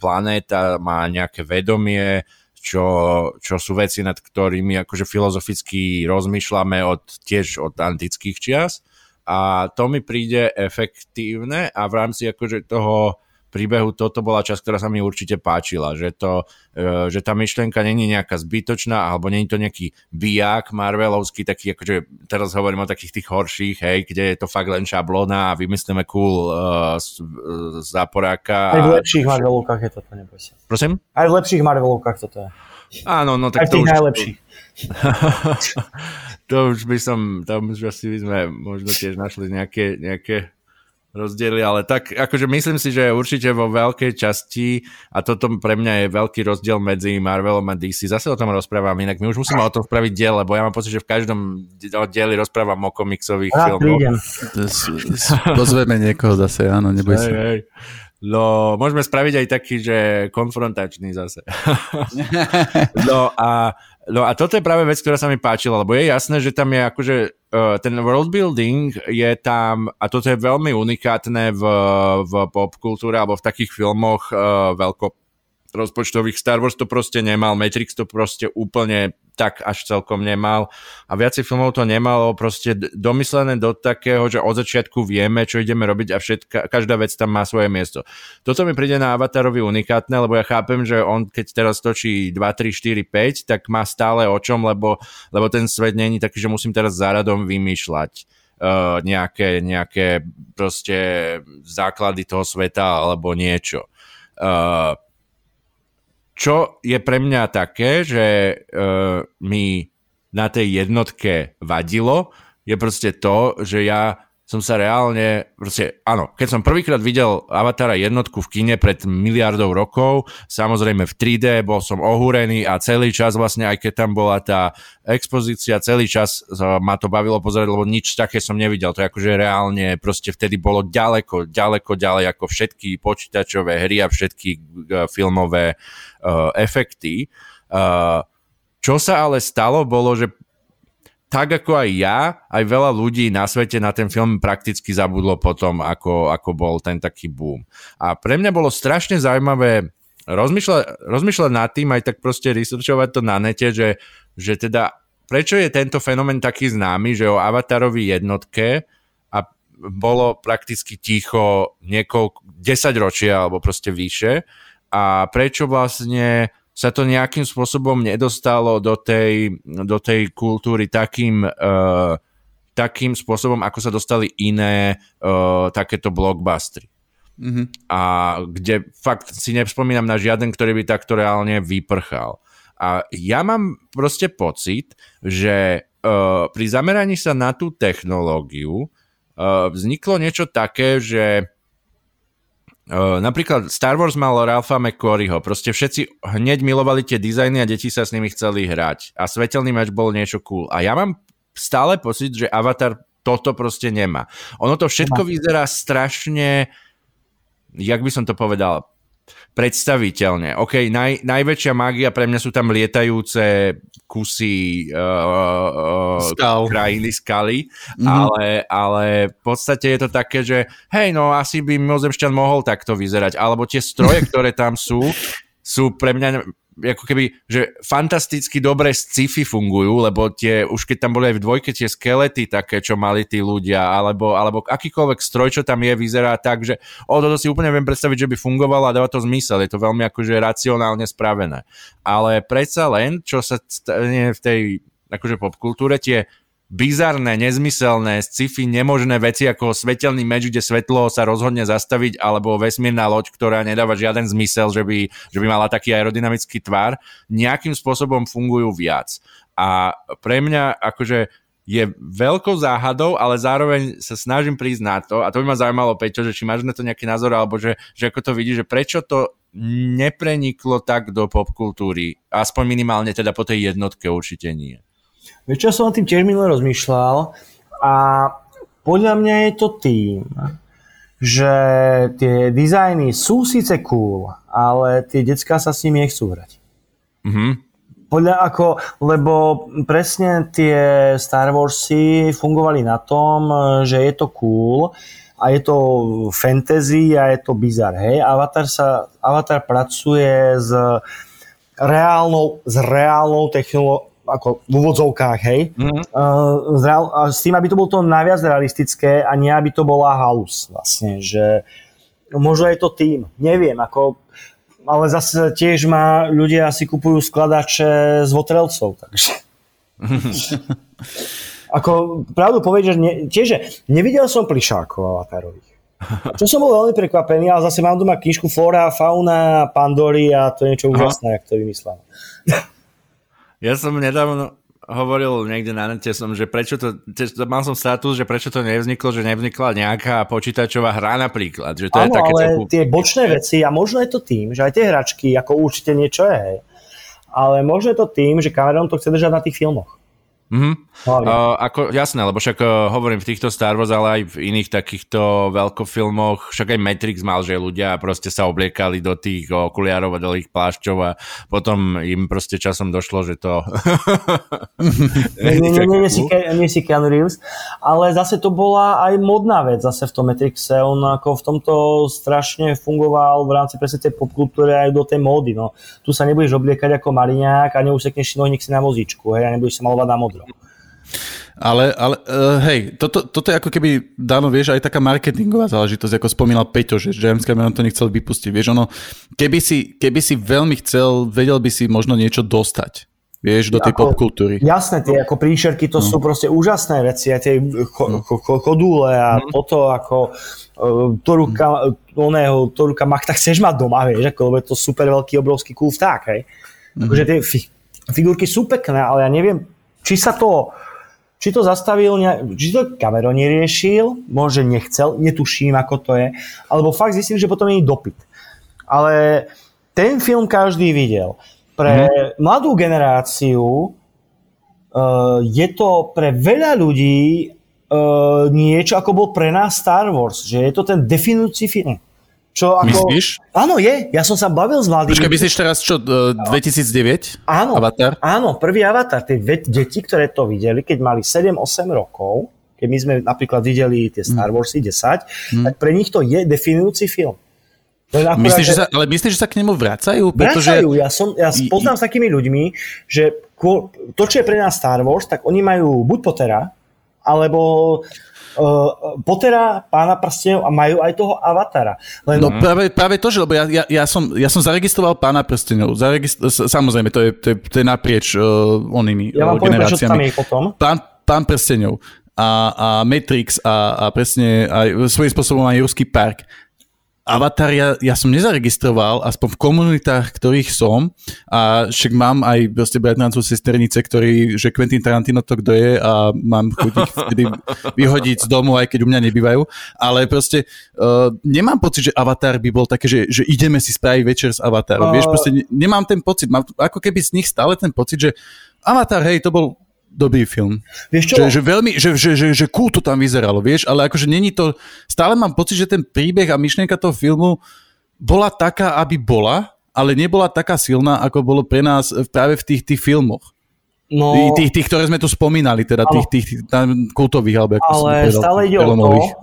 planéta má nejaké vedomie, čo sú veci, nad ktorými akože filozoficky rozmýšľame tiež od antických čias a to mi príde efektívne a v rámci akože toho príbehu toto bola časť, ktorá sa mi určite páčila, že tá myšlienka není nejaká zbytočná, alebo není to nejaký biják marvelovský, taký akože, teraz hovorím o takých tých horších, hej, kde je to fakt len šablóna a vymyslíme cool záporáka. Aj v lepších marvelovkách je toto, neboj sa. Prosím? Aj v lepších marvelovkách toto je. Áno, no tak to už... najlepších. to už asi by sme možno tiež našli nejaké rozdiely, ale tak akože myslím si, že určite vo veľkej časti a toto pre mňa je veľký rozdiel medzi Marvelom a DC. Zase o tom rozprávam inak. My už musíme o tom spraviť diel, lebo ja mám pocit, že v každom dieli rozprávam o komiksových filmoch. Pozveme niekoho zase, áno, neboj sa. Hej. No, môžeme spraviť aj taký, že konfrontačný zase. No a toto je práve vec, ktorá sa mi páčila, lebo je jasné, že tam je akože ten world building je tam, a toto je veľmi unikátne v popkultúre alebo v takých filmoch veľkorozpočtových. Star Wars to proste nemal, Matrix to proste úplne tak až celkom nemal a viacej filmov to nemalo, proste domyslené do takého, že od začiatku vieme, čo ideme robiť a každá vec tam má svoje miesto. Toto mi príde na Avatarovi unikátne, lebo ja chápem, že on keď teraz točí 2, 3, 4, 5, tak má stále o čom, lebo ten svet nie je taký, že musím teraz záradom vymýšľať nejaké proste základy toho sveta alebo niečo. Čo je pre mňa také, že mi na tej jednotke vadilo, je proste to, že ja som sa reálne, proste áno, keď som prvýkrát videl Avatara jednotku v kine pred miliardou rokov, samozrejme v 3D, bol som ohúrený a celý čas vlastne, aj keď tam bola tá expozícia, celý čas ma to bavilo pozerať, lebo nič také som nevidel, to je akože reálne, proste vtedy bolo ďaleko ďalej ako všetky počítačové hry a všetky filmové efekty. Čo sa ale stalo, bolo, že tak ako aj ja, aj veľa ľudí na svete na ten film prakticky zabudlo potom, ako bol ten taký boom. A pre mňa bolo strašne zaujímavé rozmýšľať nad tým, aj tak proste researchovať to na nete, že teda prečo je tento fenomén taký známy, že o Avatarovi jednotke a bolo prakticky ticho niekoľko 10 ročia alebo proste vyššie a prečo vlastne sa to nejakým spôsobom nedostalo do tej kultúry takým spôsobom, ako sa dostali iné takéto blockbustery. Mm-hmm. A kde fakt si nespomínam na žiaden, ktorý by takto reálne vyprchal. A ja mám proste pocit, že pri zameraní sa na tú technológiu vzniklo niečo také, že Napríklad Star Wars mal Ralpha McQuarrieho, proste všetci hneď milovali tie dizajny a deti sa s nimi chceli hrať a svetelný meč bol niečo cool a ja mám stále pocit, že Avatar toto proste nemá. Ono to všetko vyzerá strašne, jak by som to povedal, predstaviteľne. OK, najväčšia mágia pre mňa sú tam lietajúce kusy krajiny, skaly, ale v podstate je to také, že hej, no asi by mimozemšťan mohol takto vyzerať, alebo tie stroje, ktoré tam sú pre mňa ako keby, že fantasticky dobre sci-fi fungujú, lebo tie, už keď tam boli aj v dvojke tie skelety také, čo mali tí ľudia, alebo akýkoľvek stroj, čo tam je, vyzerá tak, že toto si úplne viem predstaviť, že by fungovalo a dáva to zmysel. Je to veľmi akože racionálne spravené. Ale predsa len, čo sa stane v tej akože popkultúre, tie bizarné, nezmyselné, sci-fi, nemožné veci ako svetelný meč, kde svetlo sa rozhodne zastaviť, alebo vesmírna loď, ktorá nedáva žiaden zmysel, že by mala taký aerodynamický tvar, nejakým spôsobom fungujú viac. A pre mňa akože je veľkou záhadou, ale zároveň sa snažím prísť na to, a to by ma zaujímalo, Peťo, že či máš na to nejaký názor, alebo že ako to vidíš, že prečo to nepreniklo tak do popkultúry, aspoň minimálne teda po tej jednotke určite nie. Vieš, som o tým tiež minule rozmýšľal a podľa mňa je to tým, že tie dizajny sú síce cool, ale tie decká sa s nimi nechcú hrať. Mm-hmm. Lebo presne tie Star Warsy fungovali na tom, že je to cool a je to fantasy a je to bizar. Hej? Avatar pracuje s reálnou technológiou, ako v úvodzovkách, hej. Mm-hmm. S tým, aby to bolo to najviac realistické a nie, aby to bola halus vlastne, že možno je to tým, neviem, ale zase tiež ľudia si kupujú skladače z Votrelcov, takže pravdu povedať, že nevidel som plišákov avatarových. Čo som bol veľmi prekvapený, ale zase mám doma knižku Flora, Fauna, Pandory a to je niečo úžasné, jak to vymyslel. Ja som nedávno hovoril niekde na nete, že prečo to, mal som status, že prečo to nevzniklo, že nevznikla nejaká počítačová hra napríklad. Že to áno, je také, ale tie bočné veci, a možno je to tým, že aj tie hračky, ako určite niečo je, hej. Ale možno je to tým, že Cameron to chce držať na tých filmoch. Mm-hmm. Jasné, lebo však hovorím v týchto Star Wars, ale aj v iných takýchto veľkofilmoch, však aj Matrix mal, že ľudia proste sa obliekali do tých okuliarov a do ich plášťov a potom im proste časom došlo, že to nie si Keanu Reeves, ale zase to bola aj modná vec zase v tom Matrixe, on ako v tomto strašne fungoval v rámci presne tej popkultúry aj do tej módy, no. Tu sa nebudeš obliekať ako mariňák a neusekneš si nohník si na vozíčku, hej, a nebudeš sa malovať na modru. Ale hej, toto je ako keby dáno, vieš, aj taká marketingová záležitosť, ako spomínal Peťo, že James Cameron to nechcel vypustiť, vieš, ono, keby si veľmi chcel, vedel by si možno niečo dostať, vieš, do tej popkultúry. Jasné, tie ako príšerky, to sú proste úžasné veci, aj tie chodúle a toto ako to ruka machta chceš mať doma, vieš, ako, lebo je to super veľký, obrovský cool vták, hej. Takže tie figurky sú pekné, ale ja neviem, či to zastavil, či to Cameron neriešil, možno nechcel, netuším, ako to je, alebo fakt zistil, že potom je dopyt. Ale ten film každý videl. Pre mladú generáciu je to pre veľa ľudí niečo, ako bol pre nás Star Wars, že je to ten definujúci film. Myslíš? Áno, je. Ja som sa bavil s mladými. Počkaj, myslíš teraz čo, 2009? Áno. Avatar? Áno, prvý Avatar. Tie deti, ktoré to videli, keď mali 7-8 rokov, keď my sme napríklad videli tie Star Warsy 10, tak pre nich to je definujúci film. Myslíš, že sa k nemu vracajú? Vracajú. Ja poznám s takými ľuďmi, že to, čo je pre nás Star Wars, tak oni majú buď Pottera, alebo Pottera, Pána prsteňov a majú aj toho Avatara. No práve to, že lebo ja som zaregistroval Pána prsteňov. Samozrejme, to je naprieč onými generáciami. Pán prsteňov a Matrix a presne aj svojím spôsobom aj Jurský park. Avatar ja som nezaregistroval, aspoň v komunitách, ktorých som, a však mám aj proste bratráncov sesternice, ktorí, že Quentin Tarantino to kto je a mám chuť ich vtedy vyhodiť z domu, aj keď u mňa nebývajú, ale proste nemám pocit, že Avatar by bol také, že ideme si spraviť večer s Avatarom, vieš, proste nemám ten pocit, mám ako keby z nich stále ten pocit, že Avatar, hej, to bol dobrý film. Vieš čo? Že cool to tam vyzeralo, vieš, ale akože není to, stále mám pocit, že ten príbeh a myšlienka toho filmu bola taká, aby bola, ale nebola taká silná, ako bolo pre nás práve v tých filmoch. No, tých, ktoré sme tu spomínali, teda tých kultových, alebo ako som povedal.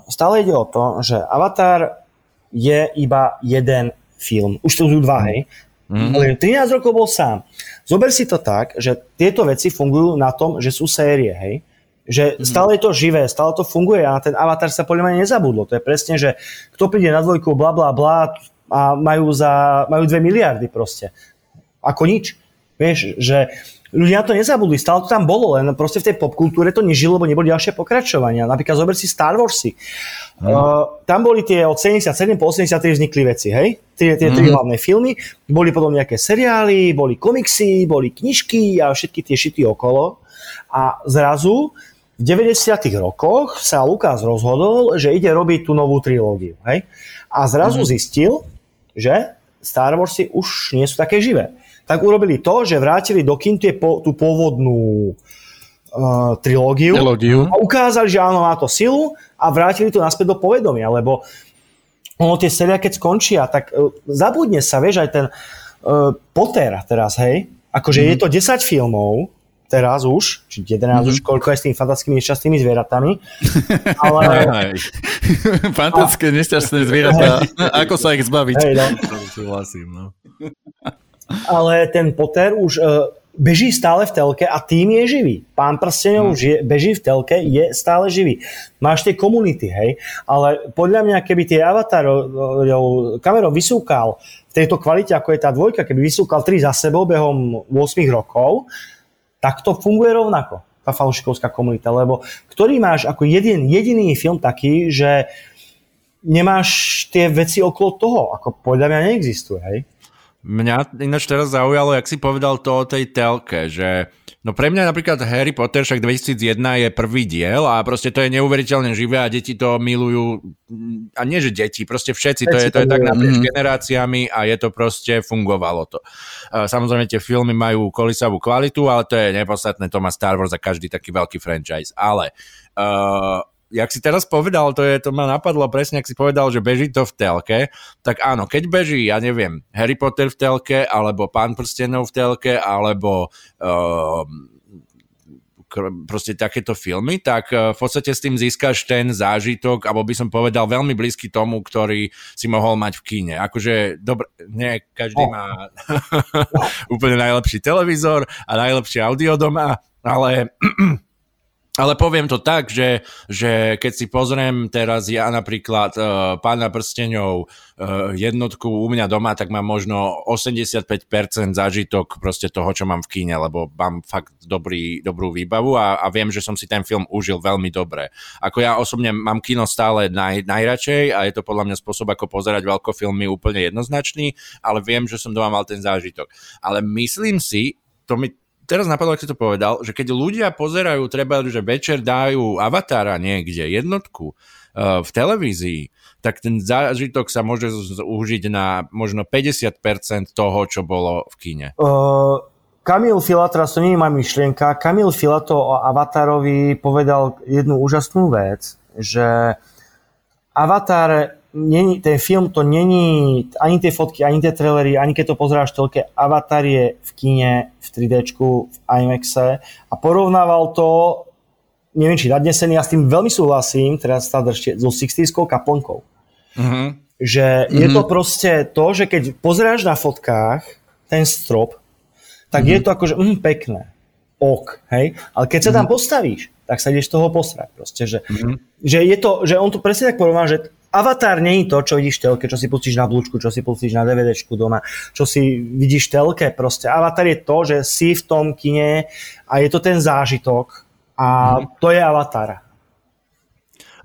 Stále ide o to, že Avatar je iba jeden film. Už to sú dva, hej. Ale 13 rokov bol sám. Zober si to tak, že tieto veci fungujú na tom, že sú série, hej? Že stále je to živé, stále to funguje a na ten Avatar sa podľa mňa nezabudlo. To je presne, že kto príde na dvojku, bla, bla, bla a majú 2 miliardy proste. Ako nič. Vieš, že ľudia to nezabudli, stále to tam bolo, len proste v tej popkultúre to nežilo, lebo neboli ďalšie pokračovania. Napríklad zober si Star Warsy. Tam boli tie od 77 po 83 vznikli veci, hej? Tie tri hlavné filmy, boli potom nejaké seriály, boli komiksy, boli knižky a všetky tie šity okolo. A zrazu v 90. rokoch sa Lucas rozhodol, že ide robiť tú novú trilógiu, hej? A zrazu zistil, že Star Warsy už nie sú také živé. Tak urobili to, že vrátili do kín tú pôvodnú trilógiu a ukázali, že áno, má to silu a vrátili to naspäť do povedomia, lebo ono tie série, keď skončia, tak zabudne sa, vieš, aj ten Potter teraz, hej, akože je to 10 filmov teraz už, či 11 už, koľko je s tými fantastickými nešťastnými zvieratami, ale... Fantastické nešťastné zvieratá, ako sa ich zbaviť? Hej, no. Ale ten Potter už beží stále v telke a tým je živý. Pán prsteňov beží v telke, je stále živý. Máš tie komunity, hej? Ale podľa mňa, keby tie Avatarov Cameron vysúkal v tejto kvalite, ako je tá dvojka, keby vysúkal 3 za sebou behom 8 rokov, tak to funguje rovnako, tá fanúšikovská komunita. Lebo ktorý máš ako jediný film taký, že nemáš tie veci okolo toho, ako podľa mňa neexistuje, hej? Mňa ináč teraz zaujalo, jak si povedal to o tej telke, že no pre mňa napríklad Harry Potter však 2001 je prvý diel a proste to je neuveriteľne živé a deti to milujú a nie že deti, proste všetci, to je tak naprieč generáciami a je to proste, fungovalo to. Samozrejme tie filmy majú kolisavú kvalitu, ale to je nepodstatné, to má Star Wars a každý taký veľký franchise, ale... Jak si teraz povedal, to ma napadlo presne, ak si povedal, že beží to v telke, tak áno, keď beží, ja neviem, Harry Potter v telke, alebo Pán prstenov v telke, alebo proste takéto filmy, tak v podstate s tým získaš ten zážitok, alebo by som povedal, veľmi blízky tomu, ktorý si mohol mať v kíne. Akože, dobre, nie každý má úplne najlepší televízor a najlepšie audio doma, ale... Ale poviem to tak, že keď si pozriem teraz ja napríklad Pána prsteňov jednotku u mňa doma, tak mám možno 85% zážitok proste toho, čo mám v kíne, lebo mám fakt dobrú výbavu a viem, že som si ten film užil veľmi dobre. Ako ja osobne mám kino stále najradšej a je to podľa mňa spôsob, ako pozerať veľkofilmy úplne jednoznačný, ale viem, že som doma mal ten zážitok. Ale myslím si, to mi... Teraz napadlo, ak si to povedal, že keď ľudia pozerajú, treba, že večer dajú Avatara niekde, jednotku v televízii, tak ten zážitok sa môže užiť na možno 50% toho, čo bolo v kine. Kamil Fila, teraz to nie je moja myšlienka, Kamil Fila to o Avatarovi povedal jednu úžasnú vec, že Avatar... ten film to není ani tie fotky, ani tie trailery, ani keď to pozeráš telke, Avatar je v kine, v 3D-čku, v IMAXe a porovnával to, neviem či nadnesený, ja s tým veľmi súhlasím, teraz sa držte, so 60s-kou kaplnkou. Že je to proste to, že keď pozeráš na fotkách ten strop, tak je to akože pekné, hej, ale keď sa tam postavíš, tak sa ideš toho posrať proste, že je to, že on to presne tak porovná, že Avatar nie je to, čo vidíš v telke, čo si pustíš na blúčku, čo si pustíš na DVDčku doma, čo si vidíš v telke. Proste Avatar je to, že si v tom kine a je to ten zážitok a to je Avatar.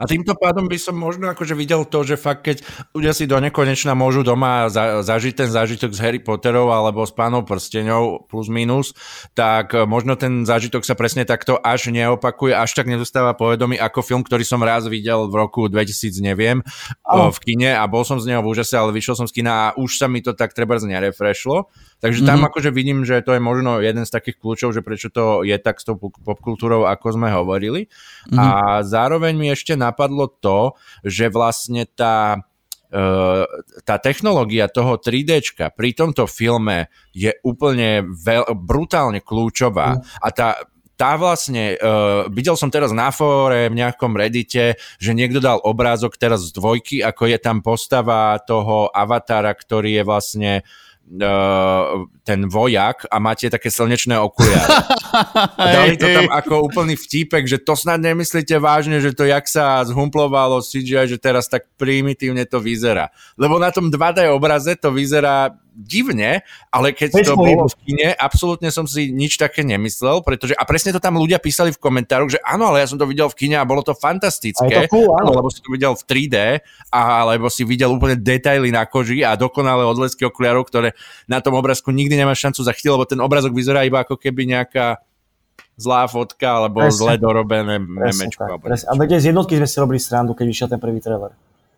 A týmto pádom by som možno akože videl to, že fakt keď ľudia si do nekonečna môžu doma zažiť ten zážitok z Harry Potterov alebo z Pánov prsteňov plus minus, tak možno ten zážitok sa presne takto až neopakuje, až tak nedostáva povedomí ako film, ktorý som raz videl v roku 2000, neviem, v kine a bol som z neho v úžase, ale vyšiel som z kina a už sa mi to tak trebárs nerefrešlo. Takže tam akože vidím, že to je možno jeden z takých kľúčov, že prečo to je tak s tou popkultúrou, ako sme hovorili. Mm-hmm. A zároveň mi ešte napadlo to, že vlastne tá technológia toho 3Dčka pri tomto filme je úplne brutálne kľúčová. A tá vlastne, videl som teraz na fóre, v nejakom Reddite, že niekto dal obrázok teraz z dvojky, ako je tam postava toho avatara, ktorý je vlastne ten vojak a máte také slnečné okuliare. Dali to tam ako úplný vtípek, že to snad nemyslíte vážne, že to jak sa zhumplovalo CGI, že teraz tak primitívne to vyzerá. Lebo na tom 2D obraze to vyzerá divne, ale keď to bolo v kine, absolútne som si nič také nemyslel, pretože, a presne to tam ľudia písali v komentároch, že áno, ale ja som to videl v kine a bolo to fantastické, to cool, lebo si to videl v 3D, alebo si videl úplne detaily na koži a dokonalé odlesky okuliarov, ktoré na tom obrázku nikdy nemáš šancu zachytiť, lebo ten obrázok vyzerá iba ako keby nejaká zlá fotka, alebo zle dorobené memečko. A veď z jednotky sme si robili srandu, keď vyšiel ten prvý trailer.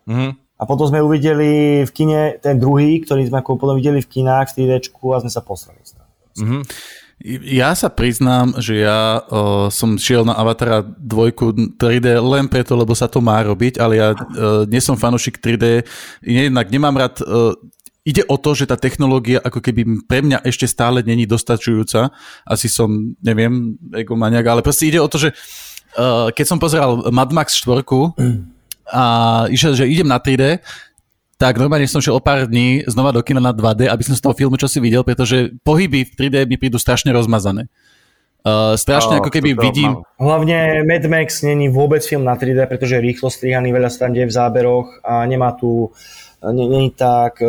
Mhm. A potom sme uvideli v kine ten druhý, ktorý sme ako potom videli v kinách v 3Dčku a sme sa poslali. Mm-hmm. Ja sa priznám, že ja som šiel na Avatara 2 3D len preto, lebo sa to má robiť, ale ja nie som fanúšik 3D, jednak nemám rád... Ide o to, že tá technológia ako keby pre mňa ešte stále není dostačujúca. asi som, neviem, egomaniak, ale proste ide o to, že keď som pozeral Mad Max 4, a išiel, že idem na 3D, tak normálne som šiel o pár dní znova do kina na 2D, aby som z toho filmu čo si videl, pretože pohyby v 3D mi prídu strašne rozmazané. Strašne ako keby vidím... Hlavne Mad Max není vôbec film na 3D, pretože je rýchlo strihaný, veľa sa tam deje v záberoch a nemá tu... Není tak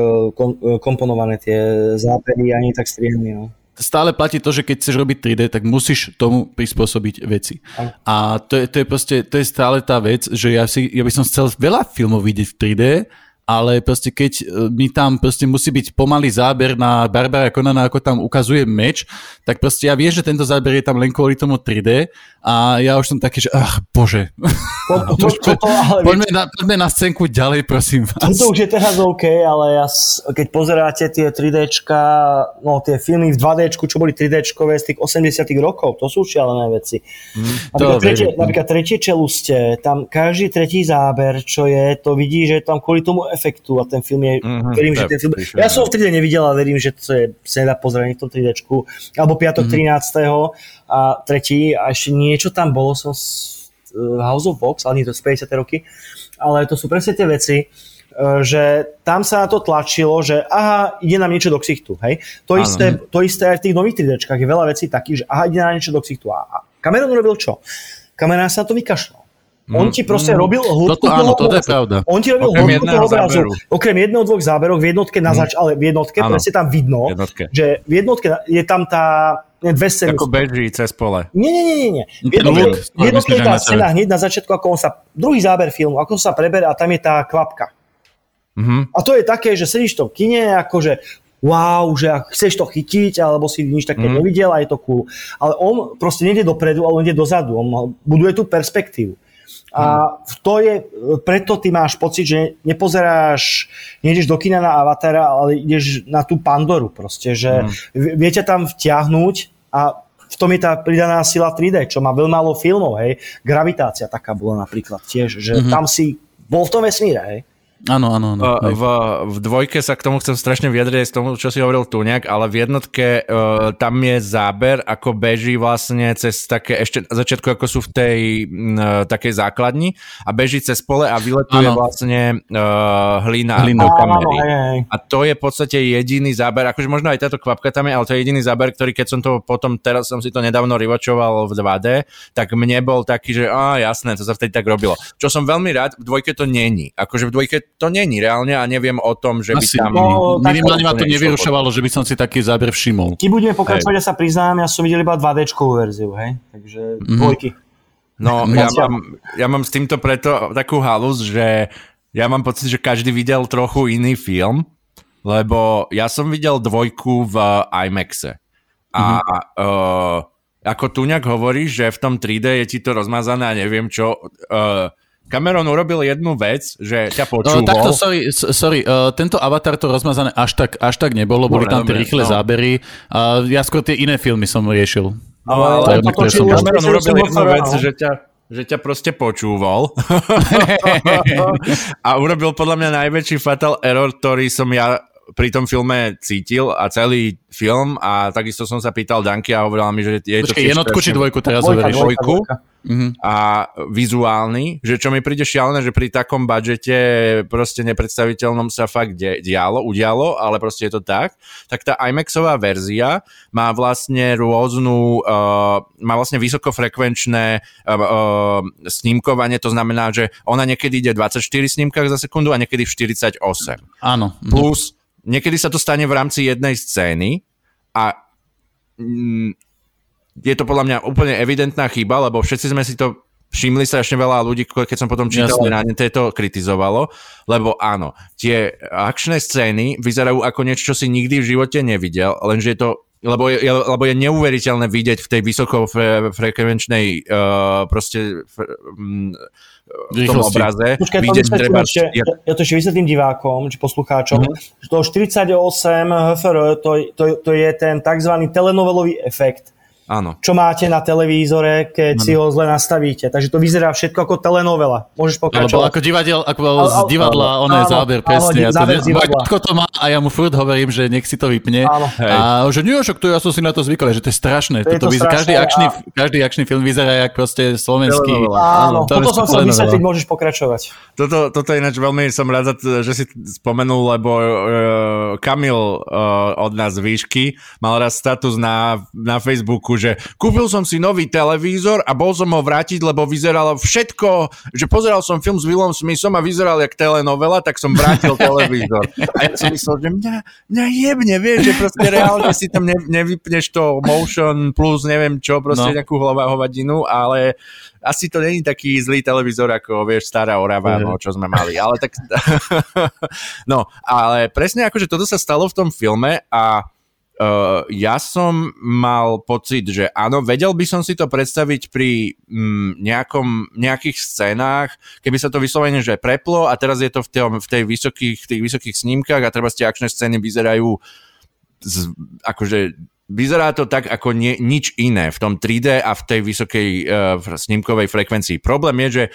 komponované tie zábery, ani tak strihaný, no. Stále platí to, že keď chceš robiť 3D, tak musíš tomu prispôsobiť veci. A to je proste, to je stále tá vec, že ja by som chcel veľa filmov vidieť v 3D, ale proste keď mi tam proste musí byť pomalý záber na Barbara Conana, ako tam ukazuje meč, tak proste ja viem, že tento záber je tam len kvôli tomu 3D a ja už som taký, že bože. Poďme na scénku ďalej, prosím vás. To už je teraz OK, ale keď pozeráte tie 3Dčka, no tie filmy v 2Dčku, čo boli 3Dčkové z tých 80 rokov, to sú šialené veci. Napríklad tretie čeluste, tam každý tretí záber, čo je, to vidí, že tam kvôli tomu efektu a ten film je... verím, že ten film... Ja som ho v 3D nevidel a verím, že to je sa pozrieť v tom 3Dčku. Alebo piatok 13. a tretí a ešte niečo tam bolo som z House of Box, ale nie to z 50. roky. Ale to sú presne tie veci, že tam sa na to tlačilo, že aha, ide nám niečo do ksichtu. Hej? To isté aj v tých nových 3Dčkách je veľa vecí takých, že aha, ide nám niečo do ksichtu. A Cameron robil čo? Cameron sa na to vykašľal. On ti proste robil hudbu toho obrazu. On ti robil hudbu toho obrazu. Okrem jedného, dvoch záberov v jednotke ale v jednotke proste tam vidno, že v jednotke je tam tá vesel. Ako beží cez pole. Nie. V jednotke je tá scéna hneď na začiatku, ako on sa druhý záber filmu, ako sa preberá a tam je tá klapka. A to je také, že sedíš to v kine, akože wow, že chceš to chytiť, alebo si nič také nevidel a je to cool. Ale on proste nejde dopredu, ale on ide dozadu. On buduje tú perspektívu. A to je, preto ty máš pocit, že nejdeš do kina na Avatara, ale ideš na tú Pandoru proste, že vie ťa tam vtiahnuť a v tom je tá pridaná sila 3D, čo má veľmi málo filmov, hej. Gravitácia taká bola napríklad tiež, že tam si bol v tom vesmíre, hej. Áno. V dvojke sa k tomu chcem strašne vyjadriť aj z tomu, čo si hovoril Tuňak, ale v jednotke tam je záber, ako beží vlastne cez také, ešte na začiatku ako sú v tej takej základni a beží cez pole a vyletuje vlastne hlina do kamery. A to je v podstate jediný záber, akože možno aj táto kvapka tam je, ale to je jediný záber, ktorý keď som to potom, teraz som si to nedávno rivačoval v 2D, tak mne bol taký, že jasné, to sa vtedy tak robilo. Čo som veľmi rád, v dvojke to není. Akože v dvojke to není reálne a neviem o tom, že by tam... Minimálne ma to nevyrušovalo, že by som si taký záber všimol. Keď budeme pokračovať, ja sa priznám, ja som videl iba 2D-čkovú verziu, hej? Takže dvojky. No, ja mám s týmto preto takú halus, že ja mám pocit, že každý videl trochu iný film, lebo ja som videl 2 v IMAXe. A ako Tuňak hovorí, že v tom 3D je ti to rozmazané a neviem čo... Cameron urobil jednu vec, že ťa počúval. No, takto, sorry. Tento Avatar to rozmazané až tak nebolo, boli tam tie rýchle zábery. Ja skôr tie iné filmy som riešil. Ale Cameron urobil jednu vec, že ťa proste počúval. A urobil podľa mňa najväčší fatal error, ktorý som ja pri tom filme cítil a celý film, a takisto som sa pýtal Danky a hovorila mi, že je to... Počkej, jednotku či dvojku teraz hovoríš? Dvojku. A vizuálny, že čo mi príde šialené, že pri takom budžete proste nepredstaviteľnom sa fakt udialo, ale proste je to tak tá IMAXová verzia má vlastne vysokofrekvenčné snímkovanie, to znamená, že ona niekedy ide 24 snímkach za sekundu a niekedy v 48. Áno. Plus, niekedy sa to stane v rámci jednej scény a... je to podľa mňa úplne evidentná chyba, lebo všetci sme si to všimli, strašne veľa ľudí, keď som potom čítal, na ne to kritizovalo, lebo áno, tie akčné scény vyzerajú ako niečo, čo si nikdy v živote nevidel, lenže je to, lebo je neuveriteľné vidieť v tej vysokofrekvenčnej v tom obraze. Počkaj, vidieť treba... Ja to ešte vysvetlím divákom, či poslucháčom, že to 48 HFR, to je ten takzvaný telenovelový efekt. Áno. Čo máte na televízore, keď si ho zle nastavíte. Takže to vyzerá všetko ako telenovela. Môžeš pokračovať. Alebo ako z divadla, ono je záber presne. Maťko to má a ja mu furt hovorím, že nech si to vypne. Áno. A že Ňošok, ja som si na to zvykol, že to je strašné. Každý akčný film vyzerá jak proste slovenský. Áno, toto som chcel vysvetliť, môžeš pokračovať. Toto ináč veľmi som rád, že si spomenul, lebo Kamil od nás Výšky mal raz status na Facebooku, že kúpil som si nový televízor a bol som ho vrátiť, lebo vyzeralo všetko, že pozeral som film s Willom Smithom a vyzeral jak telenovela, tak som vrátil televízor. A ja som myslel, že mňa jebne, vieš, že proste reálne si tam nevypneš to motion plus neviem čo, proste nejakú hovadinu, ale asi to není taký zlý televízor, ako vieš, stará Orava, čo sme mali. Ale tak... No, ale presne akože toto sa stalo v tom filme a ja som mal pocit, že áno, vedel by som si to predstaviť pri nejakých scénách, keby sa to vyslovene, že preplo a teraz je to v tých vysokých snímkach a treba tie akčné scény vyzerajú akože vyzerá to tak ako nič iné v tom 3D a v tej vysokej snímkovej frekvencii. Problém je, že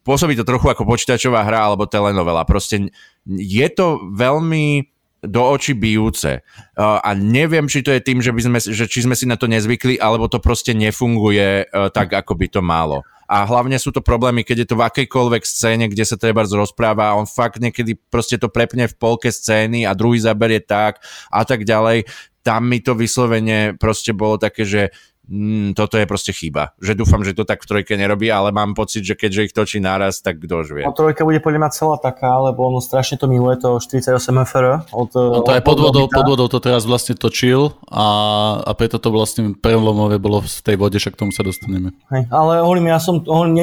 pôsobí to trochu ako počítačová hra alebo telenovela. Proste je to veľmi do očí bijúce. A neviem, či to je tým, či sme si na to nezvykli, alebo to proste nefunguje tak, ako by to malo. A hlavne sú to problémy, keď je to v akejkoľvek scéne, kde sa trebárs rozpráva a on fakt niekedy proste to prepne v polke scény a druhý zaberie tak a tak ďalej. Tam mi to vyslovene proste bolo také, že toto je proste chyba. Že dúfam, že to tak v trojke nerobí, ale mám pocit, že keďže ich točí naraz, tak kdož vie. A trojka bude podľa mňa celá taká, lebo ono strašne to miluje, to 48 FR. To aj pod vodou to teraz vlastne točil a preto to vlastne prelomové bolo v tej vode, však k tomu sa dostaneme. Hej, ale hovorím,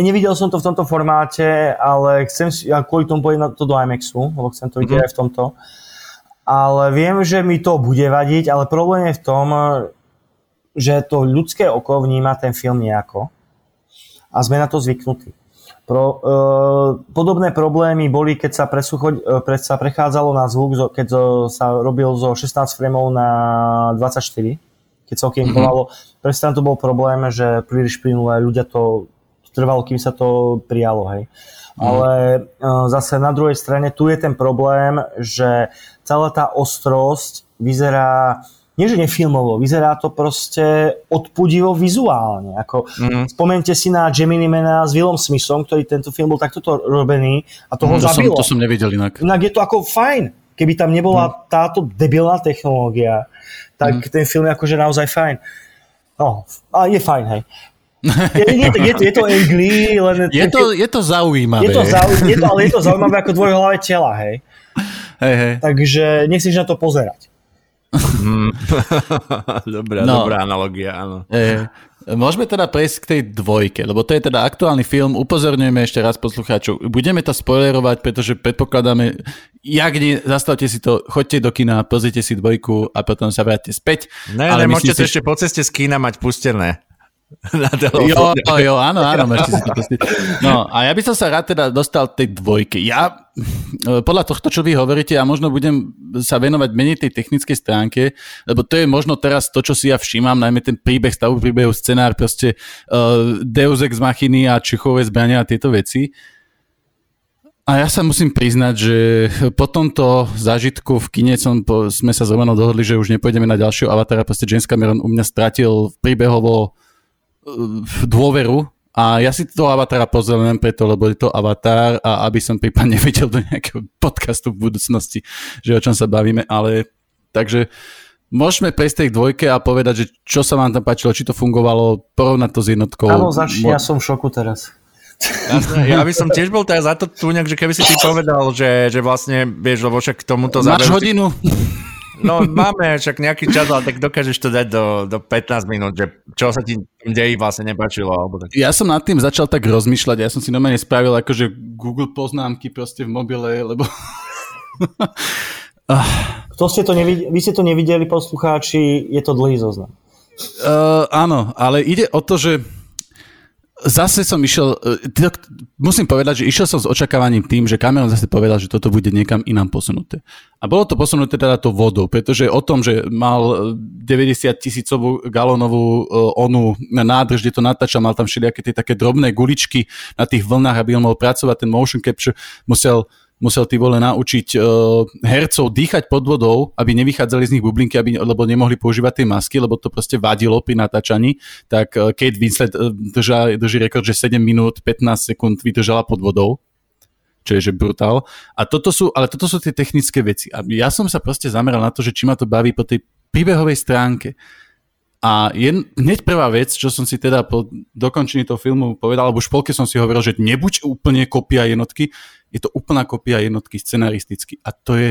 nevidel som to v tomto formáte, ale ja kvôli tomu pôjdem na to do IMAXu, lebo chcem to vidieť aj v tomto. Ale viem, že mi to bude vadiť, ale problém je v tom, že to ľudské oko vníma ten film nejako a sme na to zvyknutí. Podobné problémy boli, keď sa prechádzalo na zvuk, keď sa robil zo 16 frameov na 24, keď sa okienkovalo. Presne to bol problém, že príliš plynulé, ľudia to trvalo, kým sa to prijalo. Hej. Ale zase na druhej strane tu je ten problém, že celá tá ostrosť vyzerá... Nie, že nefilmovo, vyzerá to proste odpudivo vizuálne. Spomente si na Gemini Mana s Willom Smithom, ktorý tento film bol takto robený a toho zabilo. To som nevidel inak. Inak je to ako fajn, keby tam nebola táto debilná technológia, tak ten film je akože naozaj fajn. No, ale je fajn, hej. Je to angry, len... Je to zaujímavé. Ale je to zaujímavé ako dvojhlavé tela, hej. Hej. Takže nechceš na to pozerať. Dobrá analogia, áno. Môžeme teda prejsť k tej dvojke, lebo to je teda aktuálny film. Upozorňujeme ešte raz poslucháčov. Budeme to spoilerovať, pretože predpokladáme, zastavte si to, choďte do kina, pozrite si dvojku a potom sa vráťte späť. Ne, ale môžete si ešte po ceste z kína mať pustené. Jo, áno, môžete si to pustiť. No a ja by som sa rád teda dostal tej dvojke. Ja podľa tohto, čo vy hovoríte, ja možno budem sa venovať menej tej technickej stránke, lebo to je možno teraz to, čo si ja všímam, najmä ten príbeh, stavu príbehu, scenár, proste Deus Ex Machina a Čichové zbrania a tieto veci. A ja sa musím priznať, že po tomto zážitku v kine sme sa s Romanou dohodli, že už nepôjdeme na ďalšieho Avatara. Proste James Cameron u mňa stratil príbehovo dôveru a ja si toho Avatara pozrel len preto, lebo je to Avatar a aby som prípadne videl do nejakého podcastu v budúcnosti, že o čom sa bavíme, ale takže môžeme prejsť tej dvojke a povedať, že čo sa vám tam páčilo, či to fungovalo, porovnať to s jednotkou. Áno, ja som v šoku teraz. Ja by som tiež bol teraz za to túňak, že keby si ty povedal, že vlastne vieš, lebo však k tomuto máš hodinu? No máme však nejaký čas, ale tak dokážeš to dať do 15 minút, že čo sa ti dejí vlastne nepáčilo. Alebo tak. Ja som nad tým začal tak rozmýšľať, ja som si normálne spravil akože Google poznámky proste v mobile, lebo Vy ste to nevideli, poslucháči, je to dlhý zoznam. Áno, ale ide o to, že zase som išiel, musím povedať, že išiel som s očakávaním tým, že Cameron zase povedal, že toto bude niekam inám posunuté. A bolo to posunuté teda to vodou, pretože o tom, že mal 90-tisícovú galónovú onu nádrž, kde to natáča, mal tam všelijaké tie také drobné guličky na tých vlnách, aby on mohol pracovať, ten motion capture musel tí vole naučiť hercov dýchať pod vodou, aby nevychádzali z nich bublinky, lebo nemohli používať tie masky, lebo to proste vadilo pri natáčaní. Tak Kate Winslet drží rekord, že 7 minút 15 sekúnd vydržala pod vodou, čo je že brutál. Ale toto sú tie technické veci. A ja som sa proste zameral na to, že či ma to baví po tej príbehovej stránke. A hneď prvá vec, čo som si teda po dokončení toho filmu povedal, alebo už v polke som si hovoril, že nebuď úplne kopia jednotky, je to úplná kopia jednotky scenaristicky. A to je,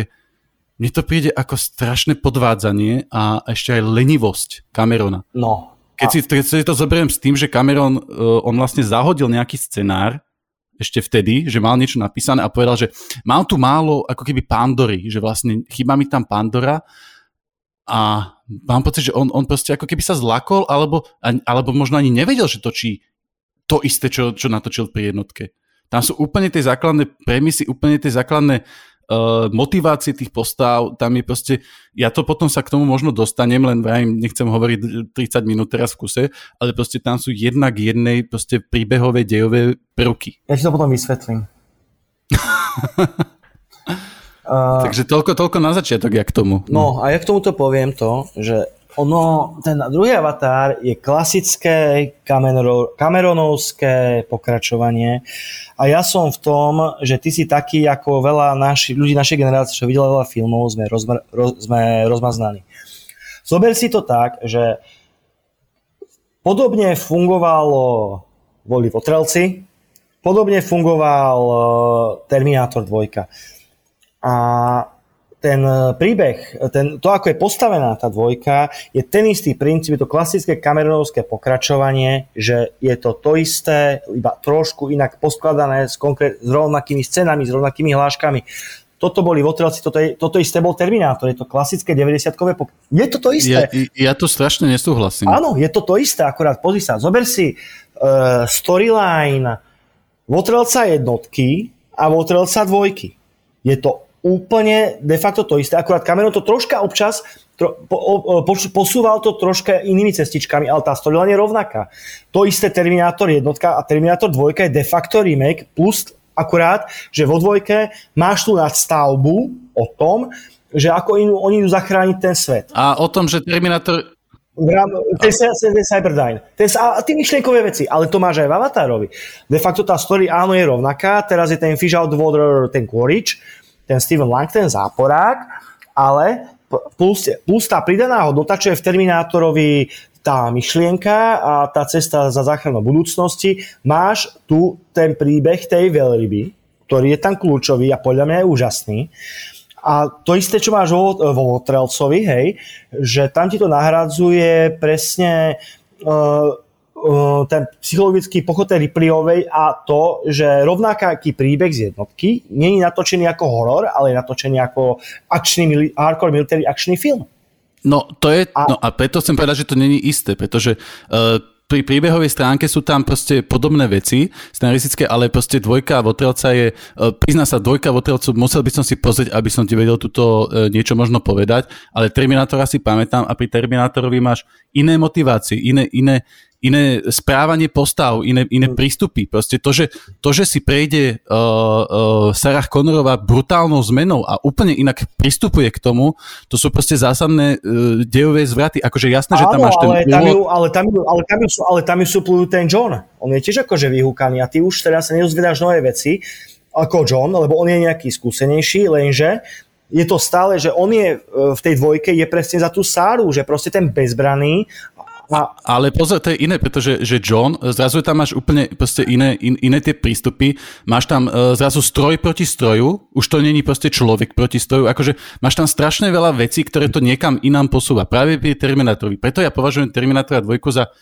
mne to príde ako strašné podvádzanie a ešte aj lenivosť Camerona. No. Keď si to zoberiem s tým, že Cameron, on vlastne zahodil nejaký scenár, ešte vtedy, že mal niečo napísané a povedal, že mám tu málo ako keby Pandory, že vlastne chýba mi tam Pandora. A mám pocit, že on proste ako keby sa zlakol, alebo možno ani nevedel, že točí to isté, čo natočil pri jednotke. Tam sú úplne tie základné premisy, úplne tie základné motivácie tých postav, tam je proste, ja to potom sa k tomu možno dostanem, len vrajím, nechcem hovoriť 30 minút teraz v kuse, ale proste tam sú jedna k jednej proste príbehové, dejové prvky. Ja ti to potom vysvetlím. Takže toľko na začiatok, ja k tomu. No a ja k tomuto poviem to, že ten druhý Avatar je klasické Cameronovské pokračovanie a ja som v tom, že ty si taký ako veľa ľudí našej generácie, čo videla veľa filmov, sme rozmaznaní. Zober si to tak, že podobne fungovalo Votrelci, podobne fungoval Terminátor 2. A ten príbeh, to ako je postavená tá dvojka, je ten istý princíp, to klasické Cameronovské pokračovanie, že je to to isté, iba trošku inak poskladané s rovnakými scénami, s rovnakými hláškami. Toto boli Votrelci, toto isté bol Terminátor, je to klasické 90-kové je to isté. Ja to strašne nesúhlasím. Áno, je to isté, akorát pozri sa, zober si storyline Votrelca jednotky a Votrelca dvojky. Je to úplne de facto to isté. Akurát Cameron to troška občas posúval to troška inými cestičkami, ale tá storyline je rovnaká. To isté Terminátor 1 a Terminátor 2 je de facto remake, plus akurát, že vo dvojke máš tú nadstavbu o tom, že ako oni idú zachrániť ten svet. A o tom, že Terminátor... Ten Cyberdyne. Tie myšlienkové veci, ale to máš aj v Avatarovi. De facto tá story áno je rovnaká, teraz je ten Fish Out of Water, ten Quaritch, ten Steven Lang, ten záporák, ale plus tá pridaná hodnota, čo je v Terminátorovi tá myšlienka a tá cesta za záchranou budúcnosti, máš tu ten príbeh tej veľryby, ktorý je tam kľúčový a podľa mňa je úžasný. A to isté, čo máš vo Votrelcovi, hej, že tam ti to nahradzuje presne ten psychologický pochod tej Ripleyovej a to, že rovnaký príbeh z jednotky nie je natočený ako horor, ale je natočený ako akčný, hardcore military akčný film. No, to je, no a preto chcem povedať, že to není isté, pretože pri príbehovej stránke sú tam proste podobné veci, scenaristické, ale proste dvojka Votrelca je, prizná sa dvojka Votrelcu, musel by som si pozrieť, aby som ti vedel túto niečo možno povedať, ale Terminátora si pamätám a pri Terminátorovi máš iné motivácie, iné správanie postav, iné prístupy. Proste to, že si prejde Sarah Connorová brutálnou zmenou a úplne inak pristupuje k tomu, to sú proste zásadné dejové zvraty. Akože jasné, že tam máš ten úvod. Ale tam ju suplujú ten John. On je tiež akože vyhúkaný a ty už teraz sa nedozvedáš nové veci ako John, lebo on je nejaký skúsenejší, lenže je to stále, že on je v tej dvojke je presne za tú Sáru, že proste ten bezbraný. Ale pozor, to je iné, pretože že John, zrazu tam máš úplne proste iné tie prístupy, máš tam zrazu stroj proti stroju, už to není proste človek proti stroju, akože máš tam strašne veľa vecí, ktoré to niekam inám posúva, práve pri Terminátorovi. Preto ja považujem Terminátora 2 za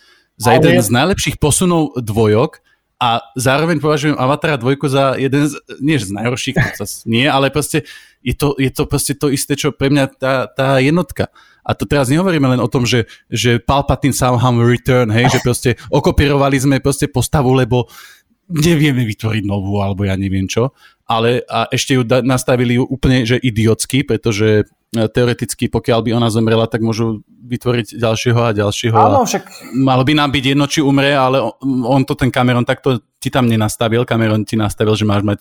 jeden z najlepších posunov dvojok a zároveň považujem Avatara 2 za jeden z, nie z najhorších, nie, ale proste je to proste to isté, čo pre mňa tá jednotka. A to teraz nehovoríme len o tom, že Palpatine somehow return, hej, že proste okopírovali sme proste postavu, lebo nevieme vytvoriť novú, alebo ja neviem čo. Ale a ešte ju nastavili úplne, že idiotsky, pretože teoreticky, pokiaľ by ona zomrela, tak môžu vytvoriť ďalšieho a ďalšieho. Áno, však. Malo by nám byť jedno, či umre, ale on to ten Cameron takto ti tam nenastavil. Cameron ti nastavil, že máš mať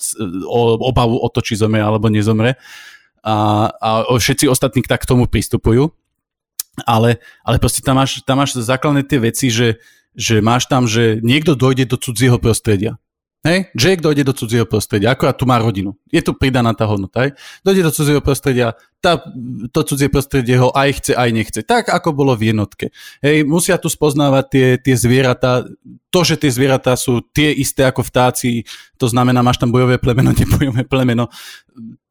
obavu o to, či zomre alebo nezomre. A všetci ostatní tak k tomu pristupujú. Ale proste tam máš základné tie veci, že máš tam, že niekto dojde do cudzieho prostredia. Hej? Jack dojde do cudzieho prostredia, akorát tu má rodinu. Je tu pridaná tá hodnota. Hej? Dojde do cudzieho prostredia, to cudzie prostredie ho aj chce, aj nechce. Tak, ako bolo v jednotke. Hej? Musia tu spoznávať tie zvieratá. To, že tie zvieratá sú tie isté ako vtáci, to znamená, máš tam bojové plemeno, nebojové plemeno.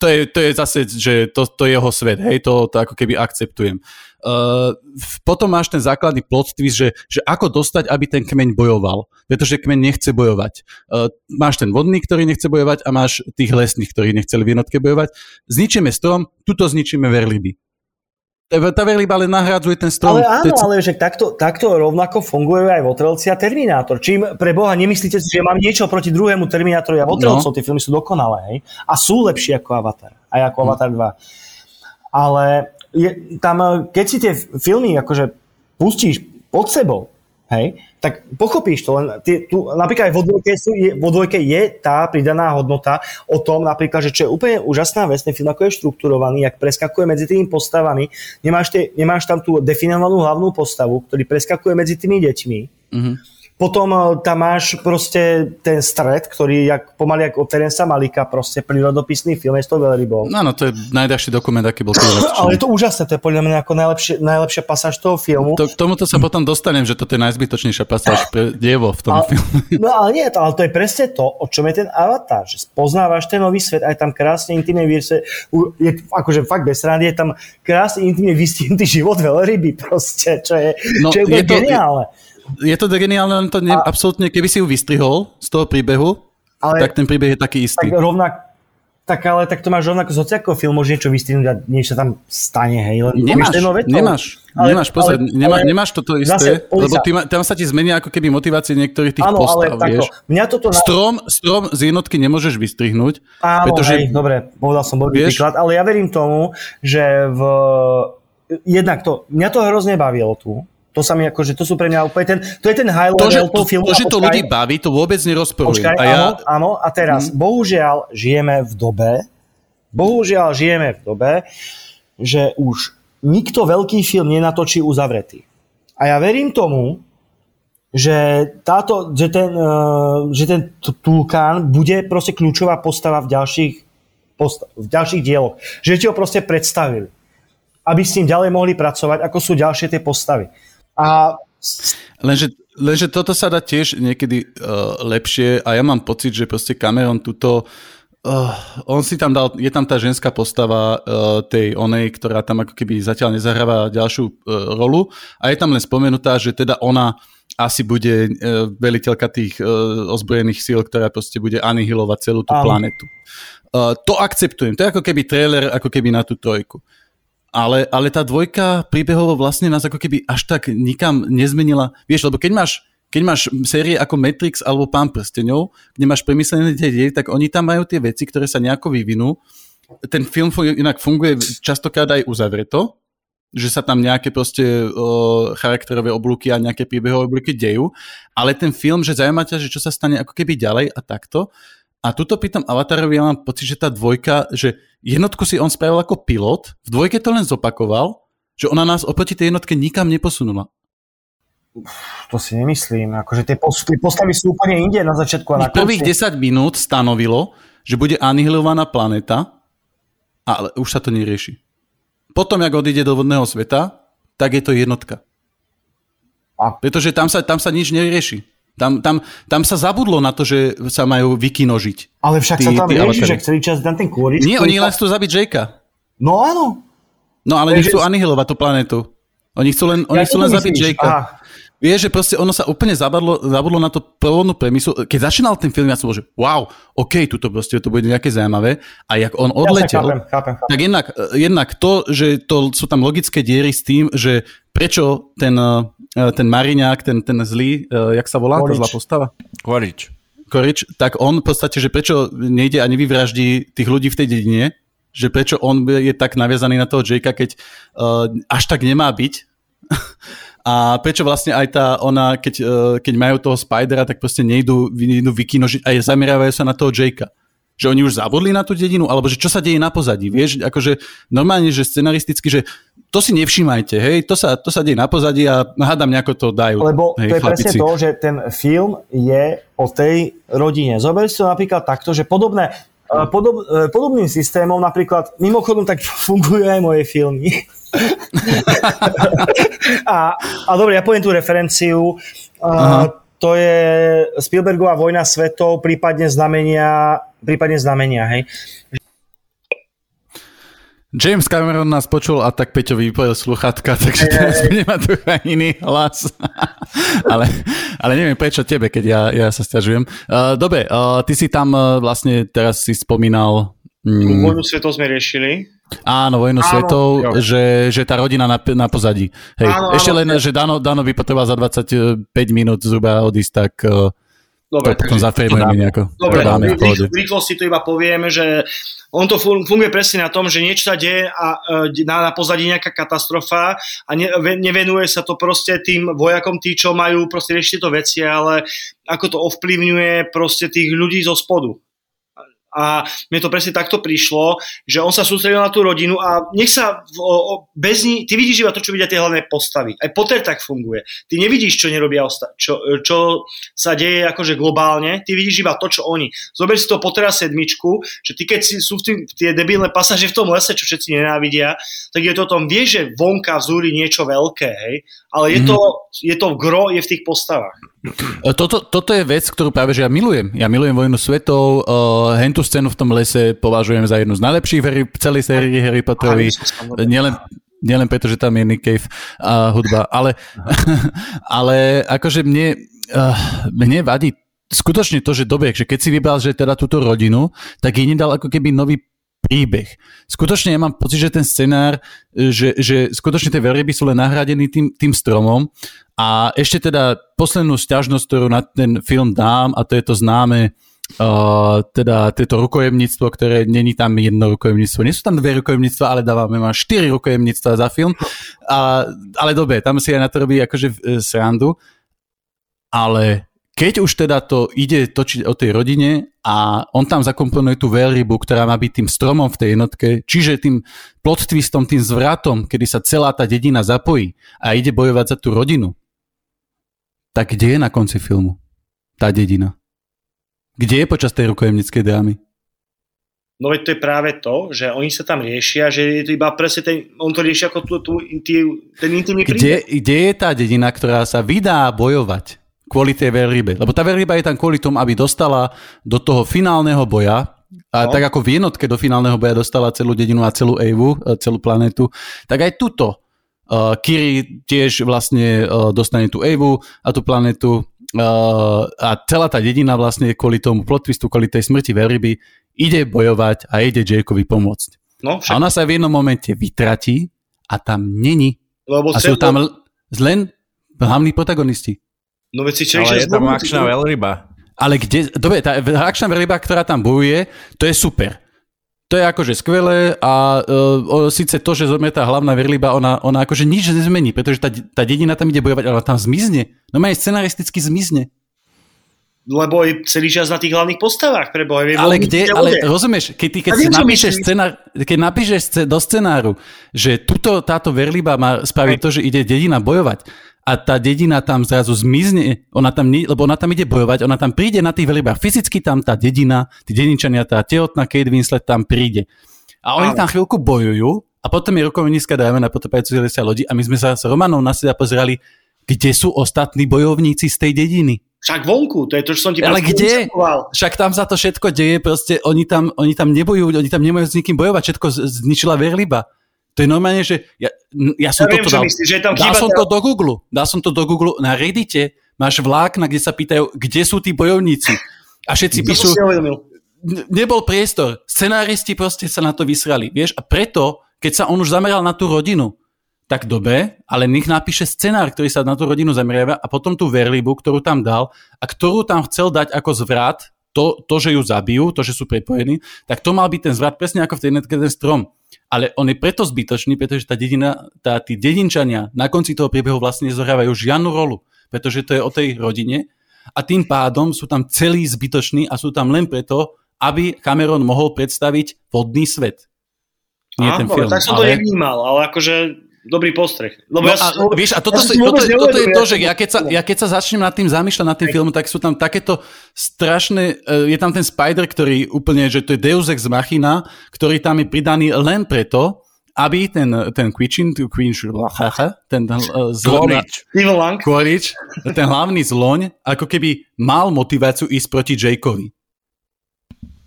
To je zase, že to je jeho svet. Hej? To ako keby akceptujem. Potom máš ten základný plot twist, že ako dostať, aby ten kmeň bojoval, pretože kmeň nechce bojovať. Máš ten vodný, ktorý nechce bojovať a máš tých lesných, ktorí nechceli v jednotke bojovať. Zničíme strom, tuto zničíme verliby. Tá verliba ale nahrádzuje ten strom. Ale áno, ale že takto rovnako funguje aj Votrelci a Terminátor. Čím pre Boha nemyslíte si, že mám niečo proti druhému Terminátorovi a Votrelcov, tie filmy sú dokonalé, hej? A sú lepšie ako Avatar, aj ako Avatar 2. Ale tam, keď si tie filmy akože pustíš pod sebou, hej, tak pochopíš to. Len tu, napríklad aj vo dvojke je tá pridaná hodnota o tom, napríklad, že čo je úplne úžasná vec, ten film ako je štruktúrovaný, jak preskakuje medzi tými postavami, nemáš tam tú definovanú hlavnú postavu, ktorý preskakuje medzi tými deťmi. Mm-hmm. Potom tam máš proste ten stred, ktorý pomaly ako Terensa Malika, proste prírodopisný film je s tou veľrybou. Áno, to je najdražší dokument, aký bol. Ale je to úžasné, to je podľa mňa ako najlepšia pasáž toho filmu. K tomuto sa potom dostanem, že toto je najzbytočnejšia pasáž pre dievo v tom filme. No ale nie, ale to je presne to, o čom je ten Avatar, že spoznávaš ten nový svet, aj tam krásne intimné výsledky, je akože fakt bez rády, je tam krásne intimne vystihnutý život veľryby proste, čo je úplne geniálne. Je to geniálne, len to absolútne, keby si ju vystrihol z toho príbehu, ale tak ten príbeh je taký istý. Tak to máš rovnako z hociakého filmu, môže niečo vystrihnúť a niečo tam stane, hej. Nemáš toto isté, zase, lebo tam sa ti zmenia ako keby motivácie niektorých tých postav, vieš. Strom z jednotky nemôžeš vystrihnúť. Áno, pretože, hej, dobre, povedal som bol príklad, ale ja verím tomu, že mňa to hrozne bavilo tu. To sa mi akože, to sú pre mňa úplne to je ten highlight toho filmu. To, že to ľudí baví, to vôbec nerozporujem. Počkaj, áno, a teraz, bohužiaľ žijeme v dobe, že už nikto veľký film nenatočí uzavretý. A ja verím tomu, že ten Tulkán bude proste kľúčová postava v ďalších dieloch. Že ti ho proste predstavili. Aby s ním ďalej mohli pracovať, ako sú ďalšie tie postavy. Lenže toto sa dá tiež niekedy lepšie a ja mám pocit, že proste Cameron tuto On si tam dal, je tam tá ženská postava tej onej, ktorá tam ako keby zatiaľ nezahráva ďalšiu rolu a je tam len spomenutá, že teda ona asi bude veliteľka tých ozbrojených síl, ktorá proste bude anihilovať celú tú planetu. To akceptujem, to je ako keby trailer, ako keby na tú trojku. Ale tá dvojka príbehovo vlastne nás ako keby až tak nikam nezmenila. Vieš, lebo keď máš série ako Matrix alebo Pán prsteňov, kde máš premyslené tie diely, tak oni tam majú tie veci, ktoré sa nejako vyvinú. Ten film inak funguje častokrát aj uzavreto, že sa tam nejaké proste charakterové oblúky a nejaké príbehové oblúky dejú, ale ten film, že zaujíma ťa, že čo sa stane ako keby ďalej a takto. A tuto pýtam Avatarovi, ja mám pocit, že tá dvojka, že jednotku si on spravil ako pilot, v dvojke to len zopakoval, že ona nás oproti tej jednotke nikam neposunula. To si nemyslím, akože tie postavy sú úplne inde na začiatku a na konci. Prvých 10 minút stanovilo, že bude anihilovaná planéta, ale už sa to nerieši. Potom, jak odíde do vodného sveta, tak je to jednotka. A? Pretože tam sa nič nerieši. Tam sa zabudlo na to, že sa majú vykinožiť. Ale však sa tam rieši, že celý čas tam ten Quaritch... Nie, oni len chcú zabiť Jakea. No áno. No ale nechcú anihilovať tú planetu. Oni chcú len zabiť Jakea. Vieš, že proste ono sa úplne zabudlo na to pôvodnú premisu. Keď začínal ten film, ja som bol, že wow, okej, tuto proste to bude nejaké zaujímavé. A jak on odletel, ja chápem. Tak jednak to, že to sú tam logické diery s tým, že prečo ten Mariňák, ten zlý, jak sa volá, Quaritch. Tá zlá postava? Quaritch, tak on v podstate, že prečo nejde a nevyvraždí tých ľudí v tej dedine, že prečo on je tak naviazaný na toho Jakea, keď až tak nemá byť. A prečo vlastne aj tá ona, keď majú toho Spidera, tak proste nejdú vykinožiť a zamierávajú sa na toho Jakea. Že oni už zavodli na tú dedinu, alebo že čo sa deje na pozadí, vieš? Akože normálne, že scenaristicky, že to si nevšímajte, hej? To sa deje na pozadí a hádam nejako to dajú. Lebo hej, to je chlapici. Presne to, že ten film je o tej rodine. Zoberli si to napríklad takto, že podobným systémom napríklad, mimochodom tak fungujú aj moje filmy. a dobre, ja poviem tú referenciu. To je Spielbergová vojna svetov, prípadne znamenia, hej. James Cameron nás počul a tak Peťovi vypojil sluchátka, takže teraz nemá tu iný hlas. ale neviem prečo tebe, keď ja sa sťažujem. Dobre, ty si tam vlastne teraz si spomínal... Vojnu svetov sme riešili. Áno, vojnu svetov, že tá rodina na pozadí. Hej. Áno, ešte len, že Dano by potreboval za 25 minút zhruba odísť, tak dobre, to potom zafrejmujeme nejako. Dobre, v rýchlosti to iba poviem, že on to funguje presne na tom, že niečo sa deje a na pozadí nejaká katastrofa a nevenuje sa to proste tým vojakom, tí, čo majú proste riešiť tieto veci, ale ako to ovplyvňuje proste tých ľudí zo spodu. A mne to presne takto prišlo, že on sa sústredil na tú rodinu a nech sa bez ní, ty vidíš iba to, čo vidia tie hlavné postavy. Aj Potter tak funguje. Ty nevidíš, čo nerobia čo sa deje akože globálne, ty vidíš iba to, čo oni. Zober si to Pottera 7, že ty keď sú tie debilné pasáže v tom lese, čo všetci nenávidia, tak je to o tom, vieš, že vonka vzúri niečo veľké, hej? Ale je to gro, je v tých postavách. Toto je vec, ktorú práve že ja milujem. Ja milujem vojnu svetov, hentu scénu v tom lese považujem za jednu z najlepších her celej série Harry Potterovi. Nielen preto, že tam je Nick Cave a hudba, ale akože mne vadí skutočne to, že dobre, že keď si vybral, že teda túto rodinu, tak jej nedal ako keby nový príbeh. Skutočne ja mám pocit, že ten scenár, že skutočne tie veľryby sú len nahradení tým stromom a ešte teda poslednú sťažnosť, ktorú na ten film dám, a to je to známe teda tieto rukojemníctvo, ktoré není tam jedno rukojemníctvo. Nie sú tam dve rukojemníctva, ale dávame ma 4 rukojemníctva za film. Ale dobre, tam si aj na to robí akože srandu. Ale keď už teda to ide točiť o tej rodine a on tam zakomponuje tú veľrybu, ktorá má byť tým stromom v tej jednotke, čiže tým plot twistom, tým zvratom, kedy sa celá tá dedina zapojí a ide bojovať za tú rodinu, tak kde je na konci filmu tá dedina? Kde je počas tej rukojemníckej drámy? No veď to je práve to, že oni sa tam riešia, že je to iba presne on to riešia ako ten intimný príbeh. Kde je tá dedina, ktorá sa vydá bojovať kvôli tej veľrybe? Lebo tá veľryba je tam kvôli tomu, aby dostala do toho finálneho boja, A tak ako v jednotke do finálneho boja dostala celú dedinu a celú Eivu, celú planetu, tak aj tuto Kiri tiež vlastne dostane tú Eivu a tú planetu a celá tá dedina vlastne kvôli tomu plotvistu, kvôli tej smrti veľryby ide bojovať a ide Jakeovi pomôcť. No, a ona sa v jednom momente vytratí a tam není. Lebo a sú tam len hlavní protagonisti. No, veď si češi, ale je tam akčná veľryba. Ale kde, dobre, tá akčná veľryba, ktorá tam bojuje, to je super. To je akože skvelé a síce to, že zomrie tá hlavná veľryba, ona akože nič nezmení, pretože tá dedina tam ide bojovať, ale tam zmizne. No má aj scenaristicky zmizne. Lebo je celý čas na tých hlavných postavách. Preboha, ale kde, ale rozumieš, keď si napíšeš scenár, keď napíšeš do scenáru, že táto veľryba má spraviť to, že ide dedina bojovať, a tá dedina tam zrazu zmizne, lebo ona tam ide bojovať, ona tam príde na tých veľrybách. Fyzicky tam tá dedina, tí dedinčania, tá tehotná Kate Winslet tam príde. A oni tam chvíľku bojujú a potom je rukovnícka dáme na potopajúcu sa lodi a my sme sa s Romanom na seba pozerali, kde sú ostatní bojovníci z tej dediny. Však vonku, to je to, čo som ti ale kde? Vysakoval. Však tam sa to všetko deje, proste oni tam nebojujú, oni tam nemajú s nikým bojovať, všetko zničila veľryba. To je normálne, že ja som toto dal. Dal som to do Google. Na Reddite máš vlákna, kde sa pýtajú, kde sú tí bojovníci. A všetci píšu, nebol priestor. Scenáristi proste sa na to vysrali. Vieš? A preto, keď sa on už zameral na tú rodinu, tak dobre, ale nech napíše scenár, ktorý sa na tú rodinu zameriava a potom tú verlibu, ktorú tam dal a ktorú tam chcel dať ako zvrat, to, že ju zabijú, to, že sú prepojení, tak to mal byť ten zvrat presne ako v tej netke ten strom. Ale on je preto zbytočný, pretože tí dedinčania na konci toho príbehu vlastne zohrávajú žiadnu rolu, pretože to je o tej rodine a tým pádom sú tam celí zbytoční a sú tam len preto, aby Cameron mohol predstaviť vodný svet. Nie ten film. Tak som to nevnímal, ale akože dobrý postreh. No toto je to, že ja keď sa začnem nad tým zamýšľať, nad tým filmom, tak sú tam takéto strašné, je tam ten Spider, ktorý úplne, že to je Deus Ex Machina, ktorý tam je pridaný len preto, aby ten Quaritch, ten hlavný zloň, ako keby mal motiváciu ísť proti Jakeovi.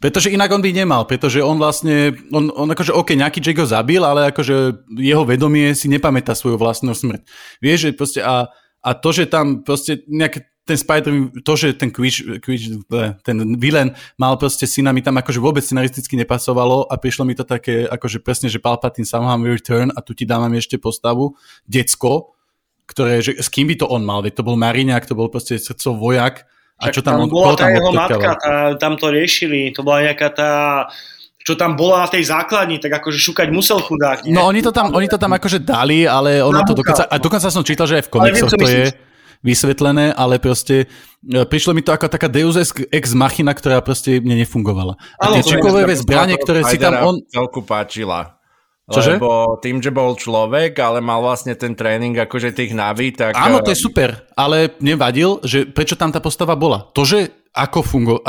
Pretože inak on by nemal, pretože on vlastne, on akože nejaký Jake ho zabil, ale akože jeho vedomie si nepamätá svoju vlastnú smrť. Vieš, že proste a to, že tam proste nejaké ten Spider, to, že ten Quaritch, ten villain mal proste syna, mi tam akože vôbec scenaristicky nepasovalo a prišlo mi to také, akože presne, že Palpatine somehow return a tu ti dávam ešte postavu, decko, ktoré, že s kým by to on mal, veď to bol Mariňák, to bol proste srdcov vojak. A čo tam bola tá jeho matka, tam to riešili, to bola nejaká tá, čo tam bola na tej základni, tak akože šukať musel chudák. Nie? No oni to tam akože dali, ale ono to dokonca, a dokonca som čítal, že aj v komiksoch to je vysvetlené, ale proste prišlo mi to ako taká Deus Ex Machina, ktorá proste mne nefungovala. A tie čukové zbranie, ktoré si tam on... Celku páčila. Čože? Lebo tým, že bol človek, ale mal vlastne ten tréning akože tých naví, tak... Áno, to je super, ale nevadil, že prečo tam tá postava bola. To, že ako fungoval,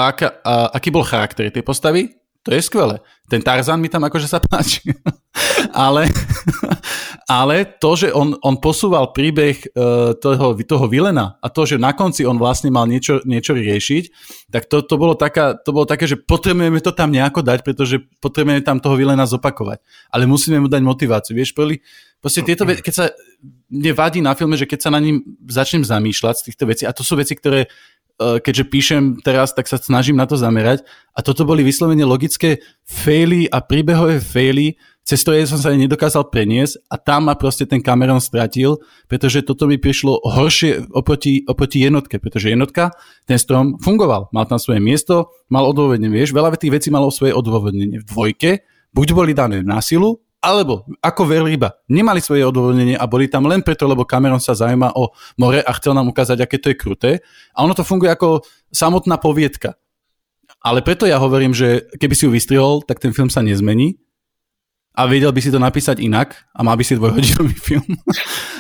aký bol charakter tej postavy, to je skvelé. Ten Tarzan mi tam akože sa páči. ale to, že on posúval príbeh toho vilena a to, že na konci on vlastne mal niečo riešiť, tak to bolo také, že potrebujeme to tam nejako dať, pretože potrebujeme tam toho vilena zopakovať. Ale musíme mu dať motiváciu. Vieš, proste tieto veci, keď sa nevadí na filme, že keď sa na ním začnem zamýšľať z týchto vecí, a to sú veci, ktoré keďže píšem teraz, tak sa snažím na to zamerať. A toto boli vyslovene logické faily a príbehové faily, cez ktoré som sa nedokázal preniesť a tam ma proste ten Cameron stratil, pretože toto mi prišlo horšie oproti jednotke, pretože jednotka, ten strom fungoval. Mal tam svoje miesto, mal odôvodnenie. Vieš, veľa tých vecí malo svoje odôvodnenie. V dvojke buď boli dané na silu, alebo ako veľryba. Nemali svoje odôvodnenie a boli tam len preto, lebo Cameron sa zaujíma o more a chcel nám ukázať, aké to je kruté. A ono to funguje ako samotná poviedka. Ale preto ja hovorím, že keby si ju vystrihol, tak ten film sa nezmení a vedel by si to napísať inak a mal by si dvojhodinový film.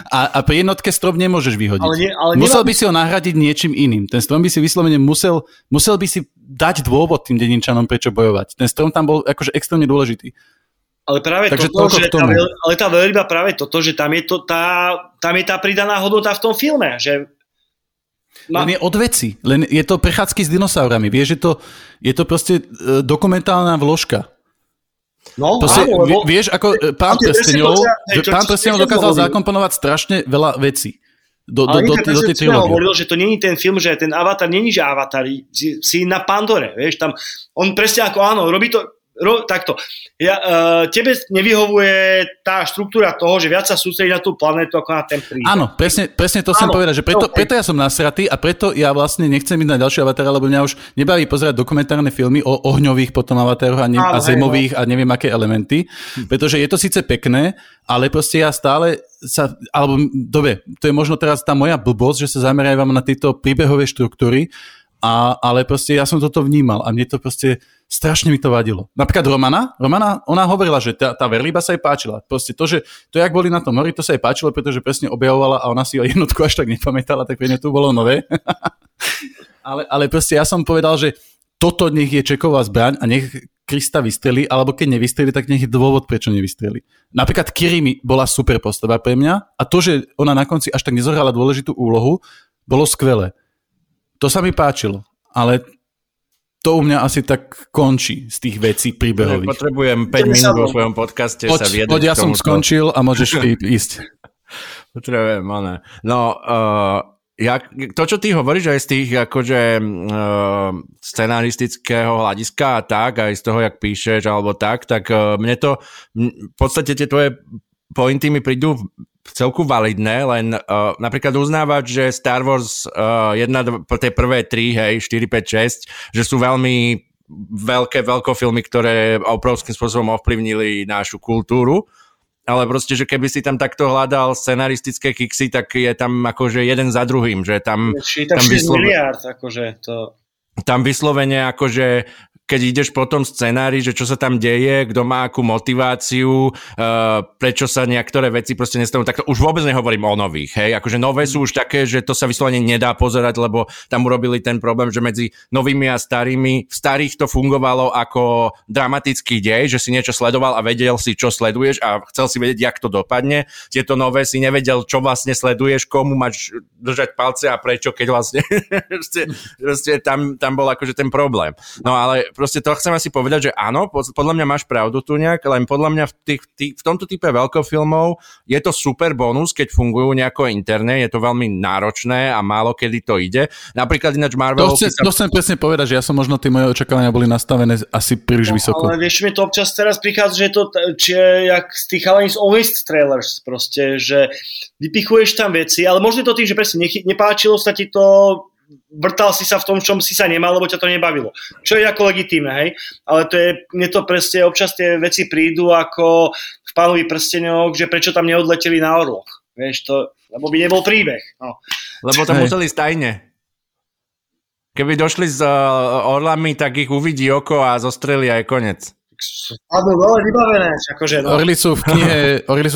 A pri jednotke strom nemôžeš vyhodiť. Ale musel by si ho nahradiť niečím iným. Ten strom by si vyslovene musel by si dať dôvod tým dedinčanom, prečo bojovať. Ten strom tam bol akože extrémne dôležitý. Ale práve tá veľryba práve toto, že tam je tá pridaná hodnota v tom filme, že Len je od veci. Len je to prechádzky s dinosaurami. Vieš, je to proste dokumentálna vložka. No, proste, áno, vieš, ako Pán prsteňov dokázal zakomponovať strašne veľa vecí. Do tej trilógie. Hovoril, že to není ten film, že ten Avatar není, že Avatar si na Pandore. Vieš, tam, on presne ako áno, robí to takto. Tebe nevyhovuje tá štruktúra toho, že viac sa sústredí na tú planetu ako na ten príbeh. Áno, presne to som povedal, že preto ja som nasratý a preto ja vlastne nechcem ísť na ďalšie avatára, lebo mňa už nebaví pozerať dokumentárne filmy o ohňových potom avatároch a zemových a neviem aké elementy, pretože je to síce pekné, ale proste ja stále sa, alebo dobre, to je možno teraz tá moja blbosť, že sa zameriavam na tieto príbehové štruktúry, ale proste ja som toto vnímal a mne to proste strašne mi to vadilo. Napríklad Romana, ona hovorila, že tá verlíba sa jej páčila. Proste to, že to, jak boli na tom mori, to sa jej páčilo, pretože presne objavovala a ona si o jednotku až tak nepamätala, tak pre ňu to bolo nové. ale proste ja som povedal, že toto nech je čeková zbraň a nech Krista vystrelí, alebo keď nevystrelí, tak nech je dôvod, prečo nevystrelí. Napríklad Kirimi bola super postava pre mňa a to, že ona na konci až tak nezohrala dôležitú úlohu, bolo skvelé. To sa mi páčilo, ale to u mňa asi tak končí z tých vecí príbehových. Potrebujem 5 minút vo svojom podcaste sa viedieť. Poď, ja som skončil a môžeš ísť. Potrebujem, áno. No, to, čo ty hovoríš aj z tých akože scenaristického hľadiska a tak, aj z toho, jak píšeš alebo tak mne to, v podstate tie tvoje pointy mi prídu v celku validné, len napríklad uznávať, že Star Wars 1, po tej prvé 3, hej, 4, 5, 6, že sú veľmi veľkofilmy, ktoré obrovským spôsobom ovplyvnili našu kultúru, ale proste, že keby si tam takto hľadal scenaristické kiksy, tak je tam akože jeden za druhým, že tam... tam 4 miliard, akože to... Tam vyslovene akože... keď ideš po tom scenári, že čo sa tam deje, kto má akú motiváciu, prečo sa niektoré veci proste nestanú, tak to už vôbec nehovorím o nových, hej, akože nové sú už také, že to sa vyslovene nedá pozerať, lebo tam urobili ten problém, že medzi novými a starými, v starých to fungovalo ako dramatický dej, že si niečo sledoval a vedel si, čo sleduješ a chcel si vedieť, jak to dopadne, tieto nové si nevedel, čo vlastne sleduješ, komu máš držať palce a prečo, keď vlastne tam bol akože ten problém. No ale proste to chcem asi povedať, že áno, podľa mňa máš pravdu tu nejak, len podľa mňa v tomto type veľkofilmov je to super bonus, keď fungujú nejako interne, je to veľmi náročné a málo kedy to ide. Napríklad ináč Marvelovky... To chcem presne povedať, že ja som možno tie moje očakávania boli nastavené asi príliš vysoko. Ale vieš, mi to občas teraz prichádza, že to jak z tých Alanis Always trailers proste, že vypichuješ tam veci, ale možno to tým, že presne nepáčilo sa ti to... vrtal si sa v tom, čom si sa nemal, lebo ťa to nebavilo. Čo je ako legitímne, hej? Ale mne to presne, občas tie veci prídu ako v Pánovi prsteňov, že prečo tam neodleteli na orloch. Vieš, to, lebo by nebol príbeh. No. Lebo tam museli stajne. Keby došli s orlami, tak ich uvidí oko a zostreli a je koniec. Akože, no. Orly sú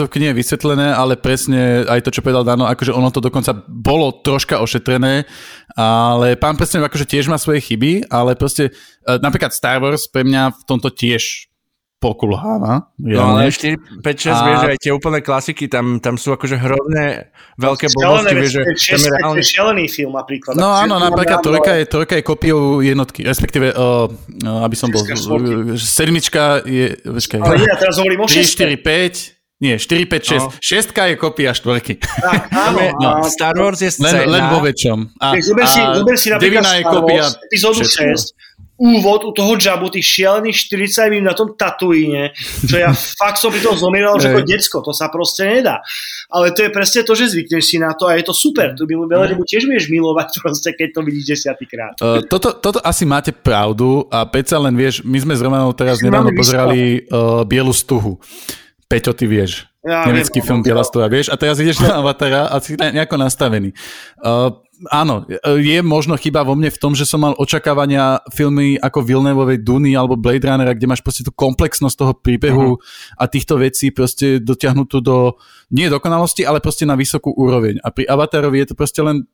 v knihe vysvetlené, ale presne aj to, čo povedal Dano, akože ono to dokonca bolo troška ošetrené, ale Pán prsteňov akože tiež má svoje chyby, ale proste napríklad Star Wars pre mňa v tomto tiež pokulháva. No ale 4, 5, 6, vieš, aj tie úplné klasiky, tam sú akože hrozné veľké bolnosti, vieš, že... To je šialený film napríklad. No áno, napríklad trojka je kopiou jednotky, respektíve, aby som bol... Sedmička je... Počkaj, ale ja teraz hovorím o 6. 4, 5... Nie, 4, 5, 6. No. Šestka je kopia štvorky. Tak, áno. No. Star Wars je scéna. Len vo väčšom. Zober si napríklad Star Wars, epizódu 6. Úvod u toho Džabu, tých šialených 40 minút na tom Tatooine, čo ja fakt som pri tom zomieral, že ako decko, to sa proste nedá. Ale to je presne to, že zvykneš si na to a je to super. Tu veľa ľudí tiež budeš milovať proste, keď to vidíš 10-krát. Toto asi máte pravdu a predsa len vieš, my sme s Romanou teraz nedávno pozerali Bielu stuhu. Peťo, ty vieš. Ja, nemecký film Biela stuha, vieš. A teraz ideš na Avatara a si nejako nastavený. Áno, je možno chyba vo mne v tom, že som mal očakávania filmy ako Villeneuveovej Duny alebo Blade Runnera, kde máš proste tú komplexnosť toho príbehu a týchto vecí proste dotiahnutú do nie dokonalosti, ale proste na vysokú úroveň. A pri Avatarovi je to proste len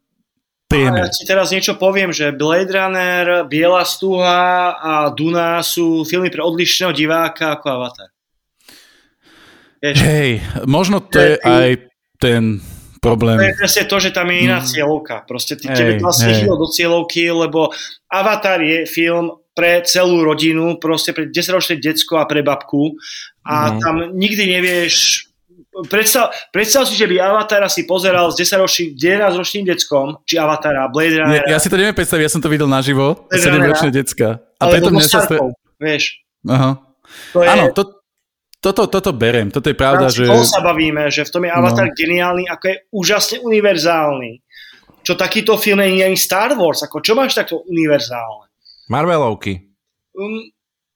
priemer. Ja ti teraz niečo poviem, že Blade Runner, Biela stuha a Duna sú filmy pre odlišného diváka ako Avatar. Hej, možno to je aj ten... problém. To je presne to, že tam je iná cieľovka. Proste ty tebe vlastne chýlo do cieľovky, lebo Avatar je film pre celú rodinu, proste pre 10-ročné decko a pre babku a tam nikdy nevieš. Predstav si, že by Avatara si pozeral s 11-ročným deckom, či Avatara, Blade Runner. Ja si to neviem predstaviť, ja som to videl naživo, 7-ročné decka. A ale to vieš. Aha. Áno, toto berem, toto je pravda, že... O tom sa bavíme, že v tom je Avatar geniálny, ako je úžasne univerzálny. Čo takýto film je ani Star Wars, ako čo máš takto univerzálne? Marvelovky.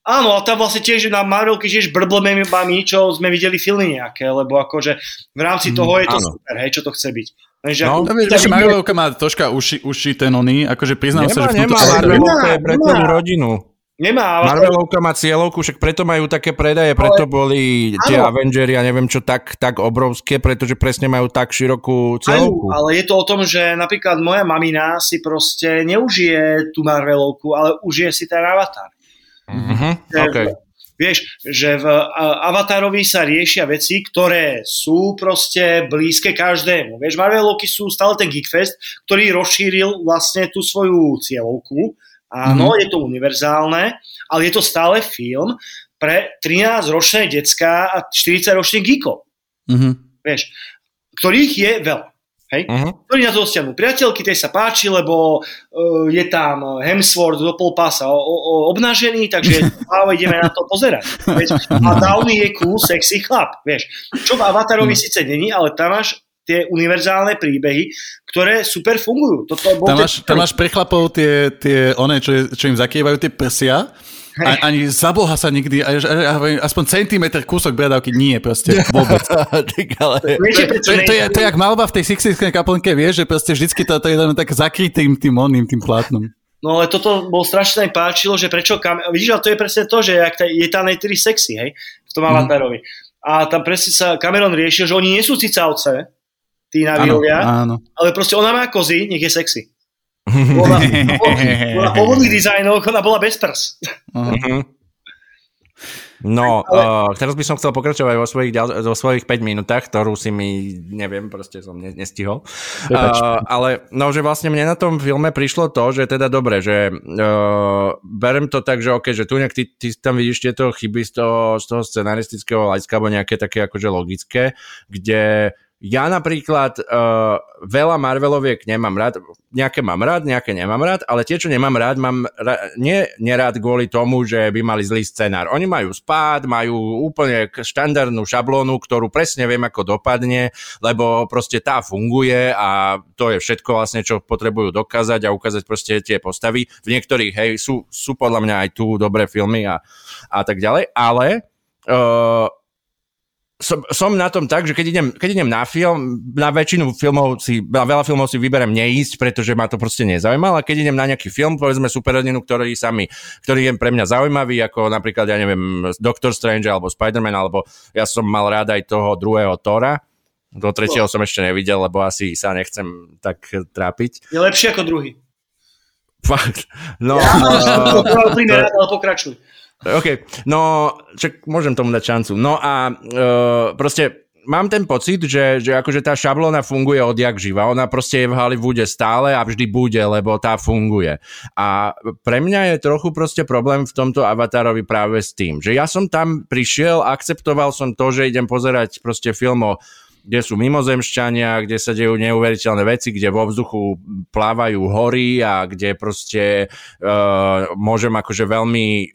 Áno, a tam vlastne tiež na Marvelovky tiež brblbami, čo sme videli filmy nejaké, lebo akože v rámci toho je to super, hej, čo to chce byť. No, Marvelovka má troška uši ten oný, akože priznám sa, že... Nemá, Marvelovka je pre celú rodinu. Nemá. Marvelovka má cieľovku, však preto majú také predaje, preto boli tie Avengeri a neviem čo tak obrovské, pretože presne majú tak širokú cieľovku. Ale je to o tom, že napríklad moja mamina si proste neužije tú Marvelovku, ale užije si ten Avatar. Okay. Vieš, že v Avatarovi sa riešia veci, ktoré sú proste blízke každému. Vieš, Marvelovky sú stále ten Geekfest, ktorý rozšíril vlastne tú svoju cieľovku. Áno, je to univerzálne, ale je to stále film pre 13-ročné decká a 40-ročných geekov. Vieš, ktorých je veľa. Hej? Ktorí na to dostiahnu priateľky, tej sa páči, lebo je tam Hemsworth do polpása obnažený, takže ideme na to pozerať. Vieš? A Downey je cool, sexy chlap. Vieš? Čo v Avatarovi síce není, ale tam máš tie univerzálne príbehy, ktoré super fungujú. Tam máš pre chlapov tie one, čo im zakývajú tie prsia. Ani za Boha sa nikdy, aspoň centimetr kúsok bradavky nie, proste vôbec. To je jak malba v tej Sixtínskej kaplnke, vieš, že proste vždycky to je len tak zakrytým tým plátnom. No ale toto bol strašne páčilo, že prečo vidíš, ale to je presne to, že je tá nejtri sexy, hej, v tom Avatarovi. A tam presne sa Cameron riešil, že oni nie sú cicavce, tí navíľovia, ale proste ona má kozy, nech je sexy. Bola povodný dizajnov, ona bola bez prs. No, teraz by som chcel pokračovať vo svojich 5 minútach, ktorú si mi, neviem, proste som nestihol. Ale, no, že vlastne mne na tom filme prišlo to, že teda dobre, že berem to tak, že okej, že tu nejak ty tam vidíš tieto chyby z toho scenaristického hľadiska, alebo nejaké také akože logické, kde... Ja napríklad veľa Marveloviek nemám rád, nejaké mám rád, nejaké nemám rád, ale tie, čo nemám rád, nerád kvôli tomu, že by mali zlý scenár. Oni majú spád, majú úplne štandardnú šablónu, ktorú presne viem, ako dopadne, lebo proste tá funguje a to je všetko vlastne, čo potrebujú dokázať a ukázať proste tie postavy. V niektorých, hej, sú podľa mňa aj tu dobré filmy a tak ďalej, ale... Som na tom tak, že keď idem na film, na veľa filmov si vyberiem neísť, pretože ma to proste nezaujíma, ale keď idem na nejaký film, povedzme superhrdinu, ktorý je pre mňa zaujímavý, ako napríklad, ja neviem, Doctor Strange alebo Spider-Man, alebo ja som mal rád aj toho druhého Thora, do tretieho som ešte nevidel, lebo asi sa nechcem tak trápiť. Je lepší ako druhý. Fakt. No. Ja to rád, ale pokračuj. OK, no, čak môžem tomu dať šancu. No a proste mám ten pocit, že akože tá šablóna funguje odjak živa. Ona proste je v Hollywoode stále a vždy bude, lebo tá funguje. A pre mňa je trochu proste problém v tomto Avatarovi práve s tým, že ja som tam prišiel, akceptoval som to, že idem pozerať proste film o kde sú mimozemšťania, kde sa dejú neuveriteľné veci, kde vo vzduchu plávajú hory a kde proste môžem akože veľmi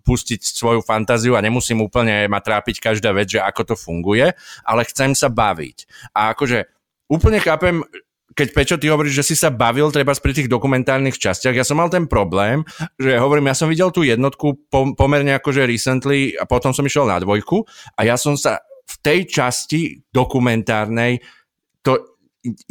pustiť svoju fantáziu a nemusím úplne ma trápiť každá vec, že ako to funguje, ale chcem sa baviť. A akože úplne chápem, keď Pečo, ty hovoríš, že si sa bavil trebárs pri tých dokumentárnych častiach. Ja som mal ten problém, že hovorím, ja som videl tú jednotku pomerne akože recently a potom som išiel na dvojku a ja som sa v tej časti dokumentárnej,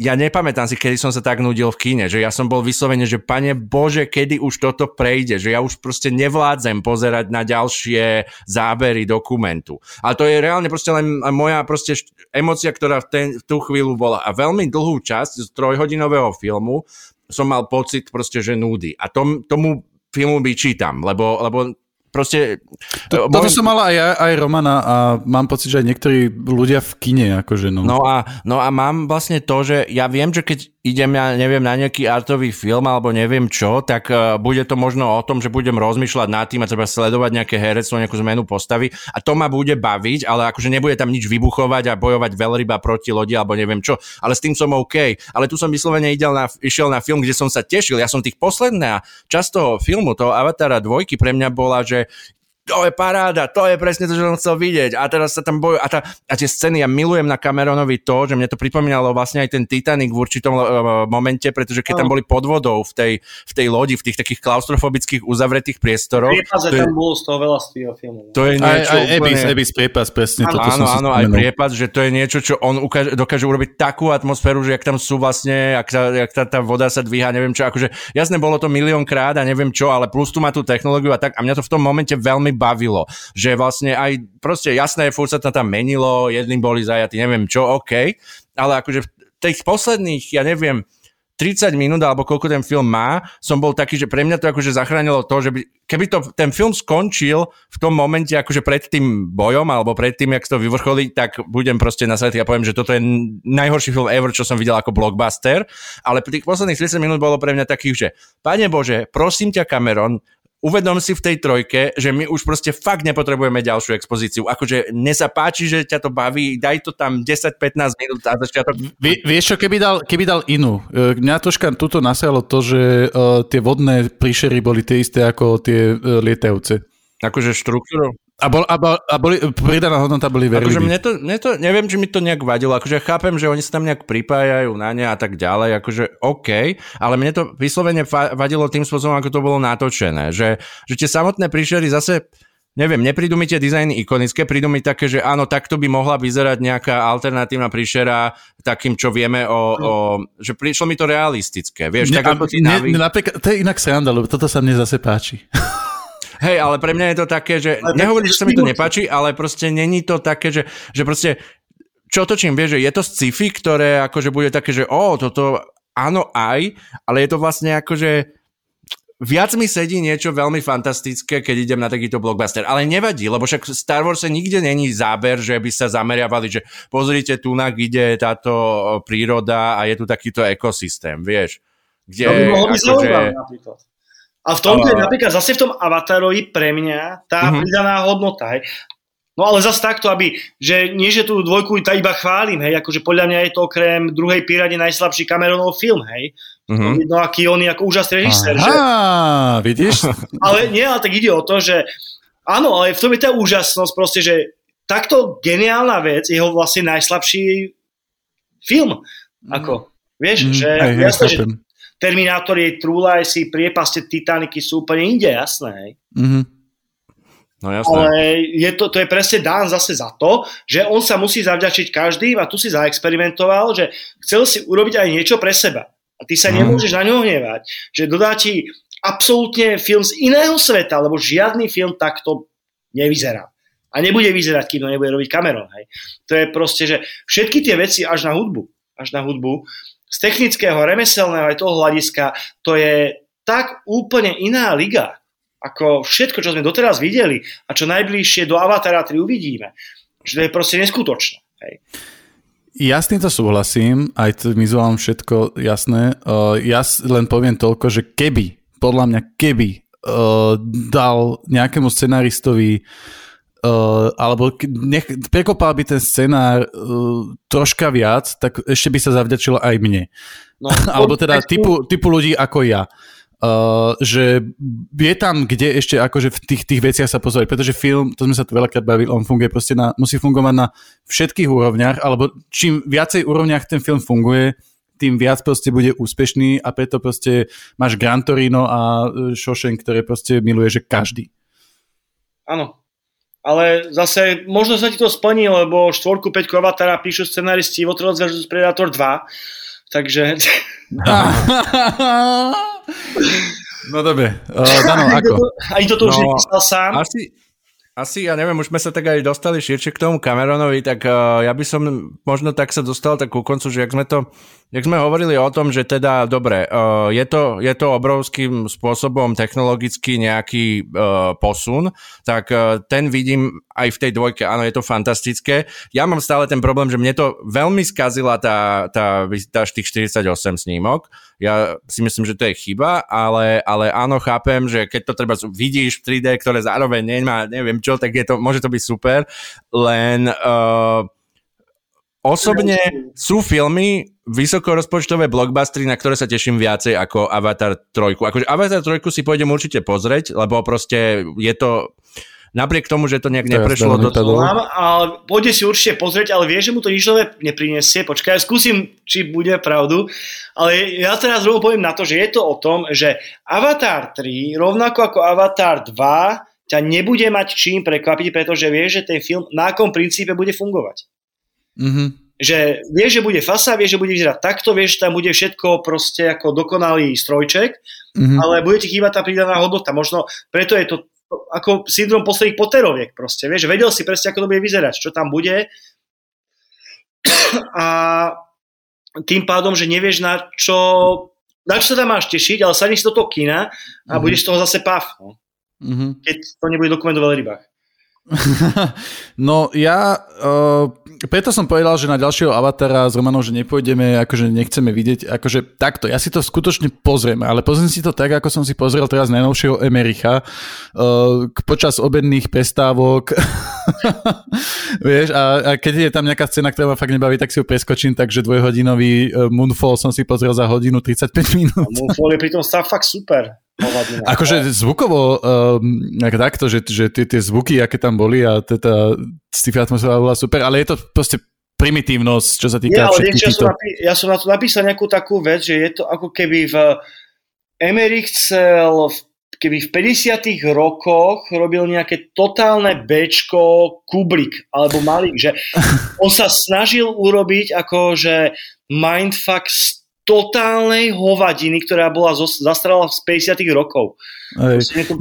ja nepamätám si, kedy som sa tak nudil v kine, že ja som bol vyslovene, že pane Bože, kedy už toto prejde, že ja už proste nevládzem pozerať na ďalšie zábery dokumentu. A to je reálne proste len moja proste emócia, ktorá v tú chvíľu bola. A veľmi dlhú časť z trojhodinového filmu som mal pocit proste, že núdy. A tomu filmu vyčítam, lebo proste... Toto som mala aj Romana a mám pocit, že aj niektorí ľudia v kine, akože no. No a mám vlastne to, že ja viem, že keď idem, ja neviem, na nejaký artový film alebo neviem čo, tak bude to možno o tom, že budem rozmýšľať nad tým a treba sledovať nejaké herectvo, nejakú zmenu postavy a to ma bude baviť, ale akože nebude tam nič vybuchovať a bojovať veľryba proti lodi alebo neviem čo, ale s tým som OK. Ale tu som vyslovene išiel na film, kde som sa tešil. Ja som tých posledná časť toho filmu, toho Avatara 2 pre mňa bola, že to je paráda, to je presne to, čo som chcel vidieť. A teraz sa tam bojujú. A tie scény, ja milujem na Cameronovi to, že mne to pripomínalo vlastne aj ten Titanic v určitom momente, pretože keď tam boli pod vodou v tej lodi, v tých takých klaustrofobických uzavretých priestoroch. Priepas je tam bol z toho veľa z týho filmu. To je niečo aj úplne... Abyss, priepas, presne. Áno, aj priepas, že to je niečo, čo on dokáže urobiť takú atmosféru, že jak tam sú vlastne, jak tá voda sa dvíha, neviem čo. Akože, jasne, bolo to miliónkrát a neviem čo, ale plus tu má tú technológiu a tak. A mňa to v tom momente veľmi bavilo, že vlastne aj proste jasné, furt sa to tam menilo, jedným boli zajatí, neviem čo, OK, ale akože v tých posledných, ja neviem, 30 minút, alebo koľko ten film má, som bol taký, že pre mňa to akože zachránilo to, že ten film skončil v tom momente akože pred tým bojom, alebo pred tým, jak to vyvrcholí, tak budem proste nasledný a poviem, že toto je najhorší film ever, čo som videl ako blockbuster, ale tých posledných 30 minút bolo pre mňa takých, že Pane Bože, prosím ťa Cameron, uvedom si v tej trojke, že my už proste fakt nepotrebujeme ďalšiu expozíciu. Akože mne sa páči, že ťa to baví, daj to tam 10-15 minút a začiatok. Vieš čo, keby dal inú. Mňa troška tuto nasralo to, že tie vodné príšery boli tie isté ako tie lietajúce. Akože štruktúru? A boli, pridaná hodnota boli veľmi. Akože mne to, neviem, či mi to nejak vadilo, akože chápem, že oni sa tam nejak pripájajú na ne a tak ďalej, akože OK, ale mne to vyslovene vadilo tým spôsobom, ako to bolo natočené, že tie samotné príšery zase, neviem, neprídu mi tie dizajny ikonické, prídu mi také, že áno, takto by mohla vyzerať nejaká alternatívna príšera takým, čo vieme o že prišlo mi to realistické, vieš, tak ako napríklad, to je inak sranda, lebo toto sa mne zase páči. Hej, ale pre mňa je to také, že nehovorím, že sa mi to nepáči, ale proste není to také, že proste, čo točím, vieš, že je to sci-fi, ktoré akože bude také, že toto áno aj, ale je to vlastne akože viac mi sedí niečo veľmi fantastické, keď idem na takýto blockbuster. Ale nevadí, lebo však Star Wars nikde není záber, že by sa zameriavali, že pozrite, tunak ide táto príroda a je tu takýto ekosystém, vieš. Kde, to by mohlo byť zaujímavé napríklad. A v tomto je napríklad zase v tom Avatarovi pre mňa tá pridaná hodnota. Hej. No ale zase takto, že nie, že tú dvojku iba chválim, hej, akože podľa mňa je to okrem druhej Pirate najslabší Cameronov film, hej. No aký on je ako úžasný režisér, že? Á, vidíš? Ale nie, ale tak ide o to, že áno, ale v tom je tá úžasnosť proste, že takto geniálna vec, jeho vlastne najslabší film, ako, vieš, že... Jasne, že Terminátor je True Lies, priepaste Titaniky sú úplne inde, jasné. No jasné. Ale to je presne dán zase za to, že on sa musí zavďačiť každým a tu si zaexperimentoval, že chcel si urobiť aj niečo pre seba. A ty sa nemôžeš na ňo hnievať, že dodá ti absolútne film z iného sveta, lebo žiadny film takto nevyzerá. A nebude vyzerať, kým to nebude robiť Cameron. Hej. To je proste, že všetky tie veci až na hudbu z technického, remeselného aj toho hľadiska, to je tak úplne iná liga, ako všetko, čo sme doteraz videli a čo najbližšie do Avatara 3 uvidíme. Že to je proste neskutočné. Hej. Ja s týmto súhlasím, aj vizuálom všetko jasné. Ja len poviem toľko, že podľa mňa dal nejakému scenáristovi alebo prekopal by ten scenár troška viac, tak ešte by sa zavďačilo aj mne. No, alebo teda typu ľudí ako ja. Že je tam, kde ešte akože v tých veciach sa pozrieť, pretože film, to sme sa tu veľakrát bavili, on funguje proste musí fungovať na všetkých úrovniach, alebo čím viacej úrovniach ten film funguje, tým viac proste bude úspešný a preto proste máš Gran Torino a Shawshank, ktoré proste miluje, že každý. Áno. Ale zase, možno sa ti to splní, lebo 4-5 Avatara píšu scenaristi Votrelci vs Predator 2, takže... No dobre, Dano, ako? Ani toto už nepísal sám. Asi, ja neviem, už sme sa tak aj dostali širšie k tomu Cameronovi, tak ja by som možno tak sa dostal tak ku koncu, že ak sme to Jak sme hovorili o tom, že teda, dobre, je to obrovským spôsobom technologicky nejaký posun, tak ten vidím aj v tej dvojke, áno, je to fantastické. Ja mám stále ten problém, že mne to veľmi skazila tá tých 48 snímok. Ja si myslím, že to je chyba, ale áno, chápem, že keď to treba vidíš v 3D, ktoré zároveň nemá, neviem čo, tak je to, môže to byť super, len... Osobne sú filmy vysokorozpočtové blockbustery, na ktoré sa teším viacej ako Avatar 3. Akože Avatar 3 si pôjdem určite pozrieť, lebo proste je to... Napriek tomu, že to nejak neprešlo do toho. Ale pôjde si určite pozrieť, ale vieš, že mu to nič nové neprinesie. Počkaj, skúsim, či bude pravdu. Ale ja teraz rovno poviem na to, že je to o tom, že Avatar 3, rovnako ako Avatar 2, ťa nebude mať čím prekvapiť, pretože vieš, že ten film na akom princípe bude fungovať. Mm-hmm. Že vieš, že bude fasa, vieš, že bude vyzerať takto, vieš, tam bude všetko proste ako dokonalý strojček, mm-hmm. ale bude ti chýbať tá pridaná hodnota. Možno preto je to ako syndrom posledných Potteroviek proste, vieš, vedel si presne, ako to bude vyzerať, čo tam bude a tým pádom, že nevieš na čo sa tam máš tešiť, ale sadneš do toho kina a mm-hmm. budeš z toho zase páv, no? Mm-hmm. Keď to nebude dokument o veľrybách. No ja preto som povedal, že na ďalšieho Avatara s Romanom, že nepôjdeme, akože nechceme vidieť, akože takto, ja si to skutočne pozriem, ale pozriem si to tak, ako som si pozrel teraz najnovšieho Emericha počas obedných prestávok. Vieš, a keď je tam nejaká scéna, ktorá ma fakt nebaví, tak si ju preskočím, takže dvojhodinový Moonfall som si pozrel za hodinu 35 minút. Moonfall je pritom stále fakt super. Akože zvukovo takto, že tie zvuky, aké tam boli a teda sci-fi atmosféra bola super, ale je to proste primitívnosť, čo sa týka všetkých týchto. Ja som na to napísal nejakú takú vec, že je to ako keby Emerich chcel keby v 50. rokoch robil nejaké totálne béčko Kubrick alebo Malik, že on sa snažil urobiť akože mindfuck totálnej hovadiny, ktorá bola zastrala z 50. rokov.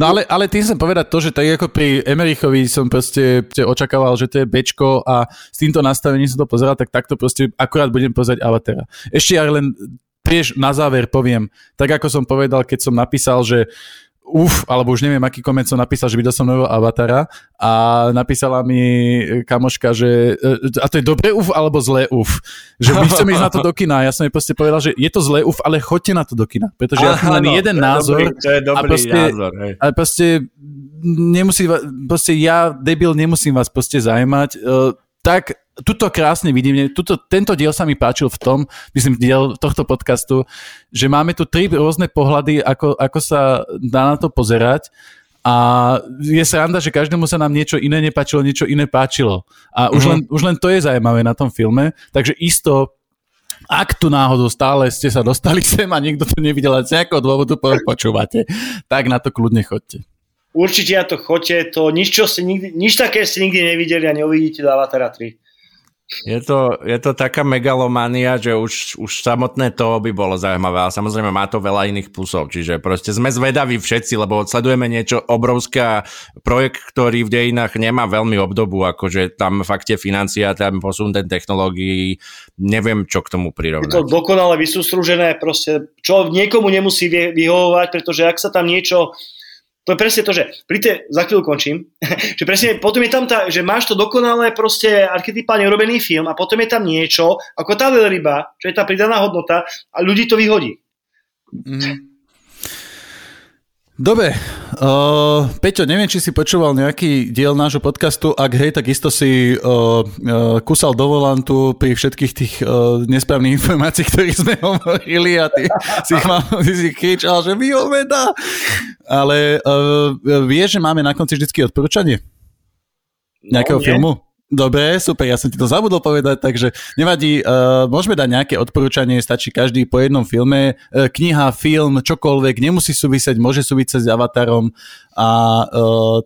No ale tým som povedať to, že tak ako pri Emerichovi som proste očakával, že to je bečko a s týmto nastavením som to pozeral, tak takto proste akurát budem pozerať Avatara. Ešte ja len tiež na záver poviem, tak ako som povedal, keď som napísal, že alebo už neviem, aký koment som napísal, že videl som nového Avatara a napísala mi kamoška, že a to je dobré alebo zlé že my chceme ísť na to do kina. Ja som jej proste povedal, že je to zlé ale choďte na to do kina, pretože ja mám len jeden názor. To je dobrý názor. A proste nemusí vás, proste ja debil nemusím vás proste zajímať. Tak tuto krásne vidím, tento diel sa mi páčil v tom, myslím, diel tohto podcastu, že máme tu tri rôzne pohľady, ako sa dá na to pozerať a je sranda, že každému sa nám niečo iné nepáčilo, niečo iné páčilo. A už len to je zaujímavé na tom filme, takže isto, ak tu náhodou stále ste sa dostali sem a niekto to nevidel a z nejakého dôvodu počúvate, tak na to kľudne chodte. Určite na to chodte, nič také ste nikdy nevideli a neuvidíte do Avatara 3. Je to taká megalomania, že už samotné to by bolo zaujímavé, ale samozrejme má to veľa iných plusov, čiže proste sme zvedaví všetci, lebo sledujeme niečo obrovský projekt, ktorý v dejinách nemá veľmi obdobu, akože tam fakt tie financie, tam posun ten technológií, neviem čo k tomu prirovnať. Je to dokonale vysústružené, proste, čo niekomu nemusí vyhovovať, pretože ak sa tam niečo... To je presne to, že za chvíľu končím, že presne potom je tam tá, že máš to dokonale proste archetypálne urobený film a potom je tam niečo, ako tá veľryba, čo je tá pridaná hodnota a ľudí to vyhodí. Mm. Dobre, Peťo, neviem, či si počúval nejaký diel nášho podcastu, ak hej, tak isto si kúsal do volantu pri všetkých tých nesprávnych informácií, ktorých sme hovorili a ty si kričal, že vyhoveda. Ale vieš, že máme na konci vždycky odporúčanie? Nejakého filmu? Dobre, super, ja som ti to zabudol povedať, takže nevadí, môžeme dať nejaké odporúčanie, stačí každý po jednom filme, kniha, film, čokoľvek, nemusí súvisieť, môže súvisieť s Avatarom a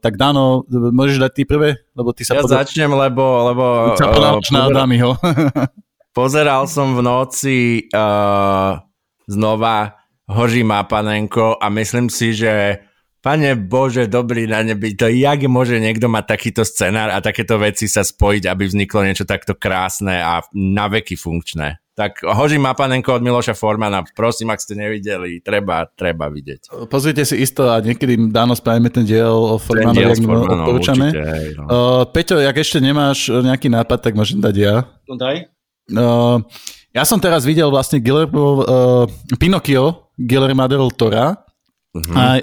tak Dano, môžeš dať ty prvé? Lebo ty ja začnem, lebo sa ponávaš na Adamiho. Pozeral som v noci znova Hoří má panenko a myslím si, že Pane Bože, dobrý na nebi, to jak môže niekto mať takýto scenár a takéto veci sa spojiť, aby vzniklo niečo takto krásne a naveky funkčné. Tak Hoří má panenko od Miloša Formana. Prosím, ak ste nevideli, treba vidieť. Pozrite si isto a niekedy dáno spravíme ten diel o Formanovi, ak odporúčame. Peťo, ak ešte nemáš nejaký nápad, tak môžem dať ja. No daj. Ja som teraz videl vlastne Pinocchio Guillerma del Tora. Uh-huh. A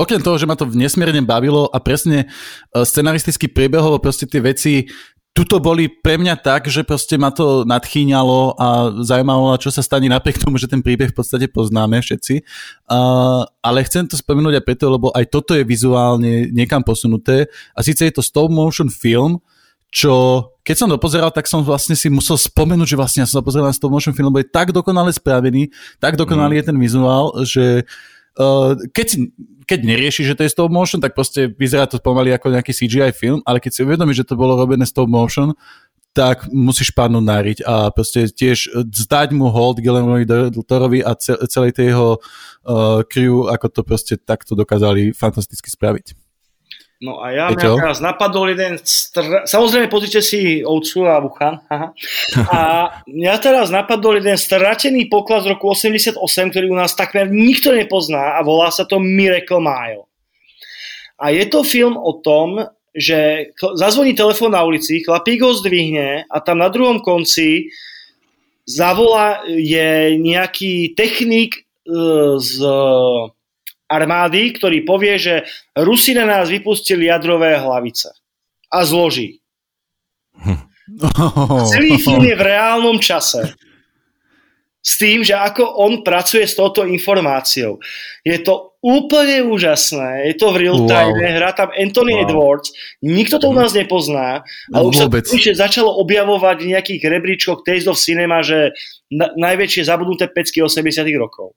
okrem toho, že ma to nesmierne bavilo a presne scenaristicky priebehovo proste tie veci tuto boli pre mňa tak, že proste ma to nadchýňalo a zaujímalo, čo sa stane napriek tomu, že ten príbeh v podstate poznáme všetci. Ale chcem to spomenúť aj preto, lebo aj toto je vizuálne niekam posunuté a síce je to stop motion film, čo keď som dopozeral, tak som vlastne si musel spomenúť, že vlastne ja som dopozeral na stop motion film, lebo je tak dokonale spravený, tak dokonalý je ten vizuál, že keď nerieši, že to je stop motion, tak proste vyzerá to pomaly ako nejaký CGI film, ale keď si uvedomíš, že to bolo robené stop motion, tak musíš padnúť na riť a proste tiež zdať mu hold Guillermovi del Torovi a celej tej jeho crew, ako to proste takto dokázali fantasticky spraviť. No a ja mňa teraz napadol jeden... Samozrejme, pozrite si OUCU a Wuhan. Aha. A mňa teraz napadol jeden stratený poklad z roku 88, ktorý u nás takmer nikto nepozná a volá sa to Miracle Mile. A je to film o tom, že zazvoní telefón na ulici, chlapík ho zdvihne a tam na druhom konci zavolá je nejaký technik z... armády, ktorý povie, že Rusi na nás vypustili jadrové hlavice. A zloží. A celý film je v reálnom čase. S tým, že ako on pracuje s touto informáciou. Je to úplne úžasné. Je to v real time. Wow. Hrá tam Anthony Edwards. Nikto to u nás nepozná. Ale už začalo objavovať v nejakých rebríčkoch Taste of Cinema, že najväčšie zabudnuté pecky 80 rokov.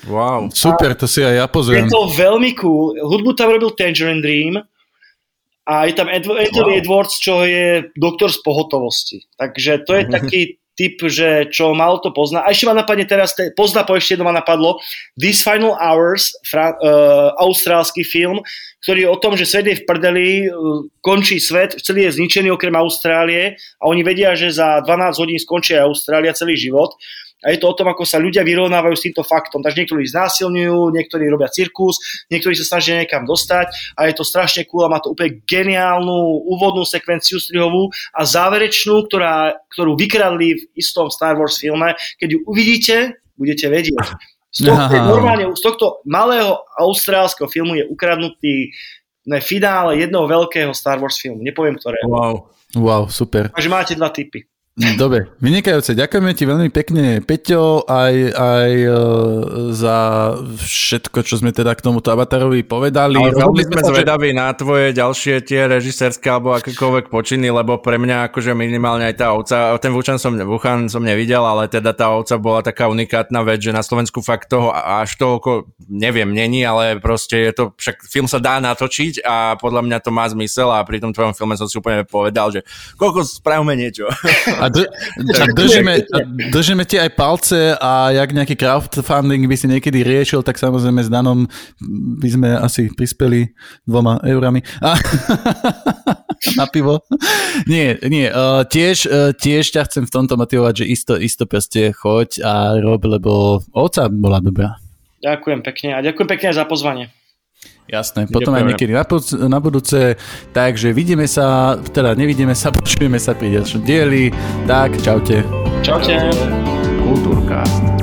Wow, super, to si aj ja pozriem. Je to veľmi cool. Hudbu tam robil Tangerine Dream a je tam Anthony Edwards, čo je doktor z pohotovosti. Takže to je taký typ, že čo málo to pozná. A ešte ma napadne teraz, ešte ma napadlo These Final Hours, austrálsky film, ktorý je o tom, že svet je v prdeli, končí svet, celý je zničený okrem Austrálie a oni vedia, že za 12 hodín skončí Austrália celý život. A je to o tom, ako sa ľudia vyrovnávajú s týmto faktom. Takže niektorí znásilňujú, niektorí robia cirkus, niektorí sa snažia niekam dostať a je to strašne cool a má to úplne geniálnu úvodnú sekvenciu strihovú a záverečnú, ktorú vykradli v istom Star Wars filme. Keď ju uvidíte, budete vedieť. Z tohto malého austrálskeho filmu je ukradnutý finále jedného veľkého Star Wars filmu. Nepoviem, ktorého. Wow, super. Takže máte dva tipy. Dobre, vynikajúce. Ďakujeme ti veľmi pekne, Peťo, aj za všetko, čo sme teda k tomuto Avatarovi povedali. Ale veľmi sme zvedaví na tvoje ďalšie tie režisérske alebo akékoľvek počiny, lebo pre mňa akože minimálne aj tá ovca, ten Wuhan som nevidel, ale teda tá ovca bola taká unikátna vec, že na Slovensku fakt toho až toľko, neviem, není, ale proste je to, však film sa dá natočiť a podľa mňa to má zmysel a pri tom tvojom filme som si úplne povedal, že koľko spravme niečo. Držíme ti aj palce a jak nejaký crowdfunding by si niekedy riešil, tak samozrejme s Danom by sme asi prispeli 2 eurami na pivo. Nie. Tiež ťa chcem v tomto motivovať, že isto proste choď a rob, lebo ovca bola dobrá. Ďakujem pekne a ďakujem pekne za pozvanie. Jasné, potom aj niekedy na budúce, takže nevidíme sa, počujeme sa pri ďalšom dieli, tak čaute. Čaute. Kultúrkast.